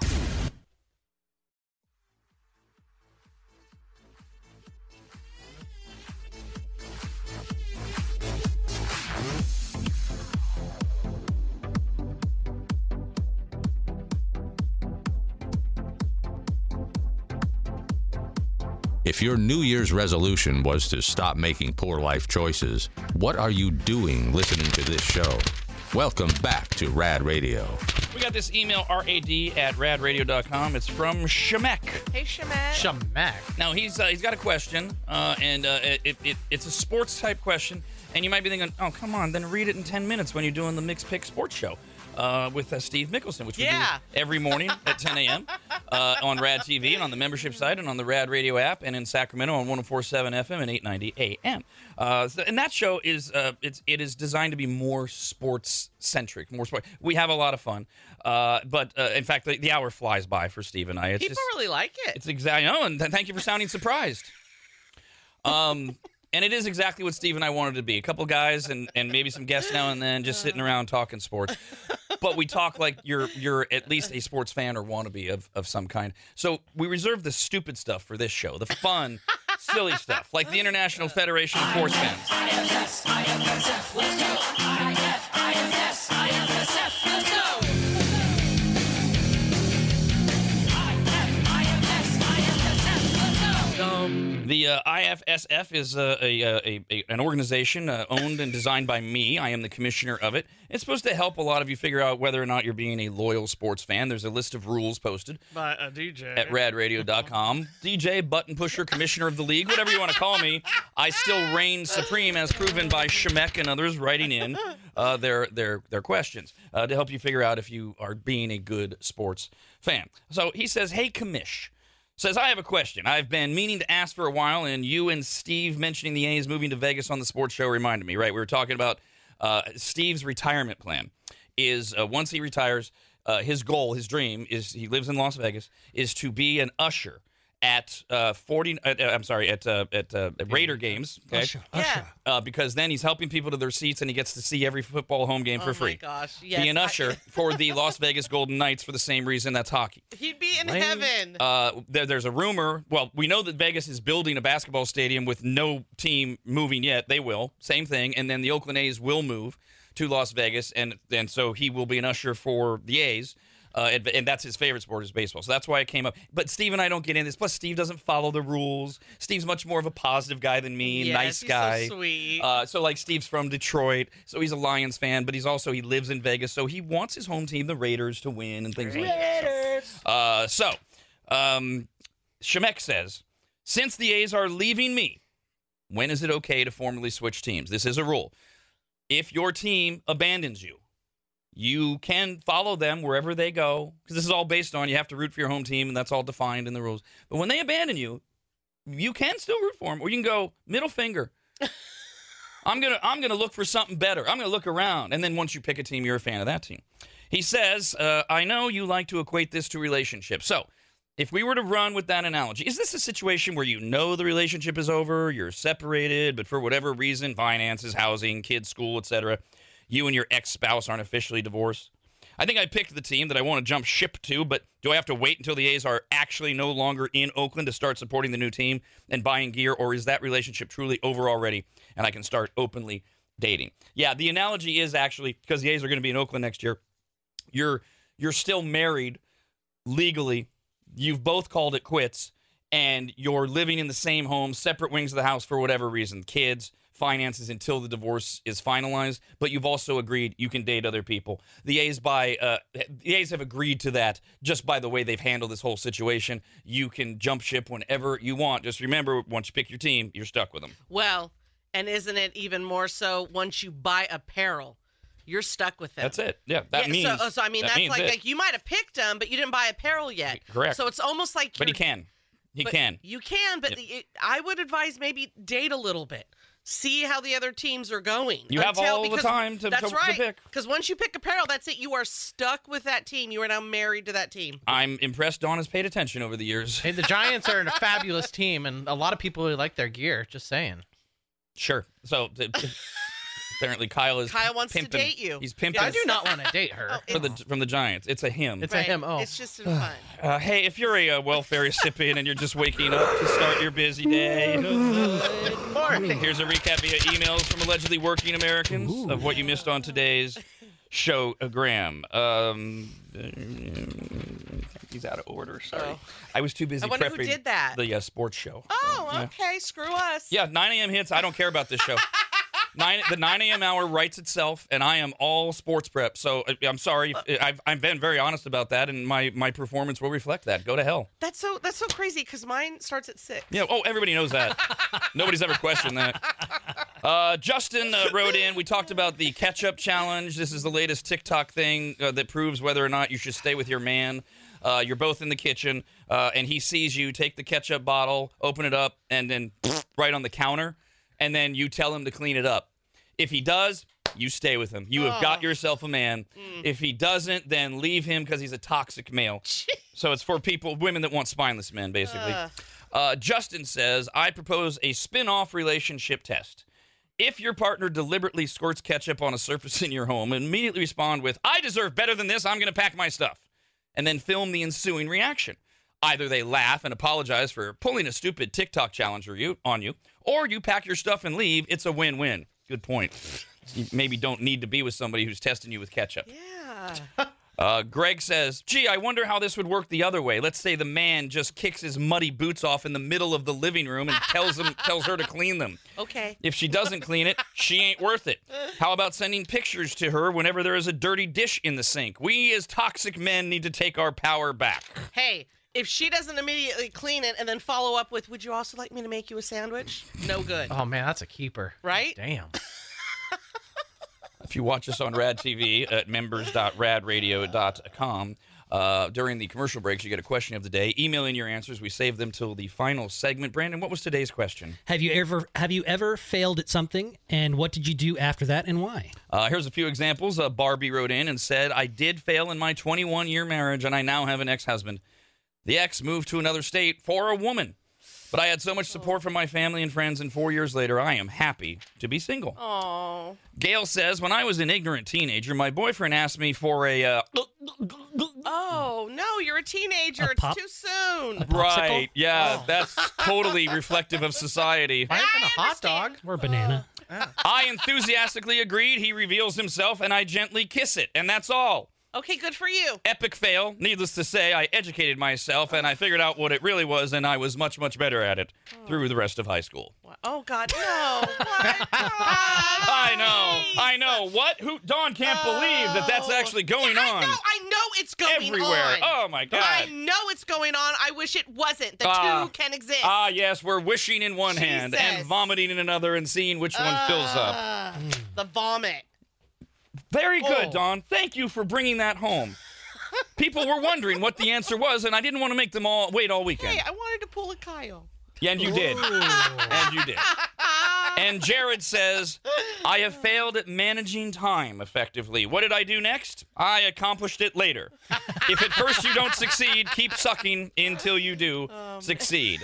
If your New Year's resolution was to stop making poor life choices, what are you doing listening to this show? Welcome back to Rad Radio. We got this email, rad@radradio.com. It's from Shemek. Hey, Shemek. Shemek. Now, he's got a question, and it's a sports-type question, and you might be thinking, oh, come on, then read it in 10 minutes when you're doing the Mixed Pick Sports Show. with Steve Mickelson, which we do every morning at 10 a.m. On Rad TV and on the membership site and on the Rad Radio app and in Sacramento on 104.7 FM and 890 AM. And that show is it is designed to be more sports-centric, more sport. We have a lot of fun. But in fact, the hour flies by for Steve and I. It's People really like it. It's exactly. Oh, and thank you for sounding surprised. And it is exactly what Steve and I wanted to be. A couple guys and maybe some guests now and then just sitting around talking sports. But we talk like you're at least a sports fan or wannabe of some kind. So we reserve the stupid stuff for this show, the fun, silly stuff, like the International Federation of Sports Fans. IFS, IFSF, let's go. IFS, IFSF, let's go. The IFSF is an organization owned and designed by me. I am the commissioner of it. It's supposed to help a lot of you figure out whether or not you're being a loyal sports fan. There's a list of rules posted by a DJ at radradio.com. DJ, button pusher, commissioner of the league, whatever you want to call me. I still reign supreme, as proven by Shemek and others writing in their questions to help you figure out if you are being a good sports fan. So he says, "Hey, commish." Says, I have a question. I've been meaning to ask for a while, and you and Steve mentioning the A's moving to Vegas on the sports show reminded me, right? We were talking about Steve's retirement plan is once he retires, his goal, his dream is he lives in Las Vegas, is to be an usher at Raider games, okay? Usher. Because then he's helping people to their seats and he gets to see every football home game for free. Oh my gosh, yes. Be an usher for the Las Vegas Golden Knights for the same reason that's hockey. He'd be in heaven. There's a rumor, well, we know that Vegas is building a basketball stadium with no team moving yet. They will, same thing, and then the Oakland A's will move to Las Vegas, and so he will be an usher for the A's. And that's his favorite sport is baseball. So that's why it came up. But Steve and I don't get into this. Plus, Steve doesn't follow the rules. Steve's much more of a positive guy than me. Yes, nice guy. He's so sweet. So Steve's from Detroit. So he's a Lions fan. But he's also, he lives in Vegas. So he wants his home team, the Raiders, to win and things like that. So Shemek says, since the A's are leaving me, when is it okay to formally switch teams? This is a rule. If your team abandons you, you can follow them wherever they go, because this is all based on you have to root for your home team, and that's all defined in the rules. But when they abandon you, you can still root for them, or you can go, middle finger. I'm gonna look for something better. I'm going to look around. And then once you pick a team, you're a fan of that team. He says, I know you like to equate this to relationships. So if we were to run with that analogy, is this a situation where you know the relationship is over, you're separated, but for whatever reason, finances, housing, kids, school, etc., you and your ex-spouse aren't officially divorced? I think I picked the team that I want to jump ship to, but do I have to wait until the A's are actually no longer in Oakland to start supporting the new team and buying gear, or is that relationship truly over already and I can start openly dating? Yeah, the analogy is actually, because the A's are going to be in Oakland next year, you're still married legally. You've both called it quits, and you're living in the same home, separate wings of the house for whatever reason, kids, finances, until the divorce is finalized, but you've also agreed you can date other people. The A's have agreed to that just by the way they've handled this whole situation. You can jump ship whenever you want. Just remember, once you pick your team, you're stuck with them. Well, and isn't it even more so once you buy apparel? You're stuck with them. That's it. Yeah, that means. So I mean, that's like you might have picked them, but you didn't buy apparel yet. Correct. So it's almost like. But he can. You can, but yep. I would advise maybe date a little bit. See how the other teams are going. You have all the time to pick. Because once you pick apparel, that's it. You are stuck with that team. You are now married to that team. I'm impressed Dawn has paid attention over the years. Hey, the Giants are a fabulous team, and a lot of people really like their gear. Just saying. Sure. So apparently Kyle wants to date you. He's pimping. I do not want to date her. From the Giants. It's a him. It's right. A him. Oh. It's just fun. Hey, if you're a welfare recipient and you're just waking up to start your busy day... Here's a recap via emails from allegedly working Americans of what you missed on today's showgram. He's out of order. Sorry. Oh. I was too busy prepping who did that. The sports show. Oh, so, okay. Screw us. Yeah, 9 a.m. hits. I don't care about this show. The 9 a.m. hour writes itself, and I am all sports prep. So I'm sorry. I've been very honest about that, and my performance will reflect that. Go to hell. That's so crazy because mine starts at 6. Yeah. Oh, everybody knows that. Nobody's ever questioned that. Justin wrote in, we talked about the ketchup challenge. This is the latest TikTok thing that proves whether or not you should stay with your man. You're both in the kitchen, and he sees you take the ketchup bottle, open it up, and then right on the counter, and then you tell him to clean it up. If he does, you stay with him. You have got yourself a man. Mm. If he doesn't, then leave him because he's a toxic male. So it's for people, women that want spineless men, basically. Justin says, I propose a spin-off relationship test. If your partner deliberately squirts ketchup on a surface in your home, immediately respond with, I deserve better than this. I'm going to pack my stuff. And then film the ensuing reaction. Either they laugh and apologize for pulling a stupid TikTok challenge on you, or you pack your stuff and leave. It's a win-win. Good point. You maybe don't need to be with somebody who's testing you with ketchup. Yeah. Greg says, gee, I wonder how this would work the other way. Let's say the man just kicks his muddy boots off in the middle of the living room and tells her to clean them. Okay. If she doesn't clean it, she ain't worth it. How about sending pictures to her whenever there is a dirty dish in the sink? We as toxic men need to take our power back. Hey, if she doesn't immediately clean it and then follow up with, would you also like me to make you a sandwich? No good. Oh, man, that's a keeper. Right? Damn. If you watch us on Rad TV at members.radradio.com, during the commercial breaks, you get a question of the day. Email in your answers. We save them till the final segment. Brandon, what was today's question? Have you ever failed at something, and what did you do after that, and why? Here's a few examples. Barbie wrote in and said, I did fail in my 21-year marriage, and I now have an ex-husband. The ex moved to another state for a woman. But I had so much support from my family and friends, and 4 years later, I am happy to be single. Aww. Gail says, when I was an ignorant teenager, my boyfriend asked me for a... Oh, no, you're a teenager. It's too soon. Right, yeah, that's totally reflective of society. I have been a hot dog or a banana. I enthusiastically agreed. He reveals himself, and I gently kiss it, and that's all. Okay, good for you. Epic fail. Needless to say, I educated myself, and I figured out what it really was, and I was much, much better at it through the rest of high school. Oh, God, no. What? I know. What? Who? Dawn can't believe that's actually going on. I know it's going on. Everywhere. Oh, my God. I know it's going on. I wish it wasn't. The two can exist. Ah, yes, we're wishing in one hand and vomiting in another and seeing which one fills up. The vomit. Very good, Dawn. Thank you for bringing that home. People were wondering what the answer was, and I didn't want to make them all wait all weekend. Hey, I wanted to pull a Kyle. Yeah, and you did. And Jared says, I have failed at managing time effectively. What did I do next? I accomplished it later. If at first you don't succeed, keep sucking until you do succeed.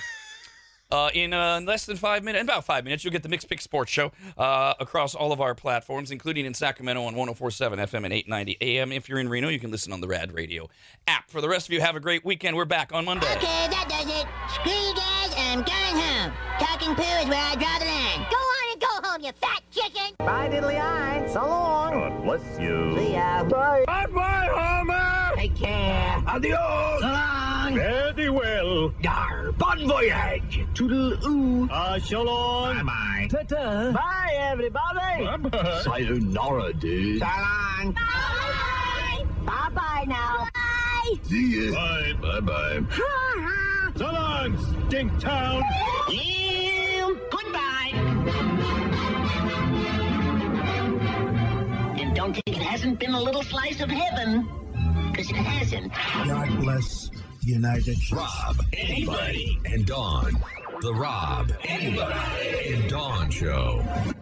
In less than 5 minutes, in about 5 minutes, you'll get the Mixed Pick Sports Show across all of our platforms, including in Sacramento on 104.7 FM and 890 AM. If you're in Reno, you can listen on the Rad Radio app. For the rest of you, have a great weekend. We're back on Monday. Okay, that does it. Screw you guys, I'm going home. Talking poo is where I draw the line. Go on and go home, you fat chicken. Bye, diddly-eye. So long. God bless you. See ya. Bye. Bye, Homer. Take care. Adios. So long. Very well. Dar. Bon voyage. Toodle-oo. Shalom. Bye-bye. Ta-ta. Bye, everybody. Bye-bye. Sayonara, dude. So long. Bye. Bye-bye now. Bye. See ya. Bye. Bye-bye. Ha-ha. So long, stink town. Ew. Goodbye. And don't think it hasn't been a little slice of heaven, because it hasn't. God bless United Rob, anybody, and Dawn. The Rob, anybody, and Dawn Show.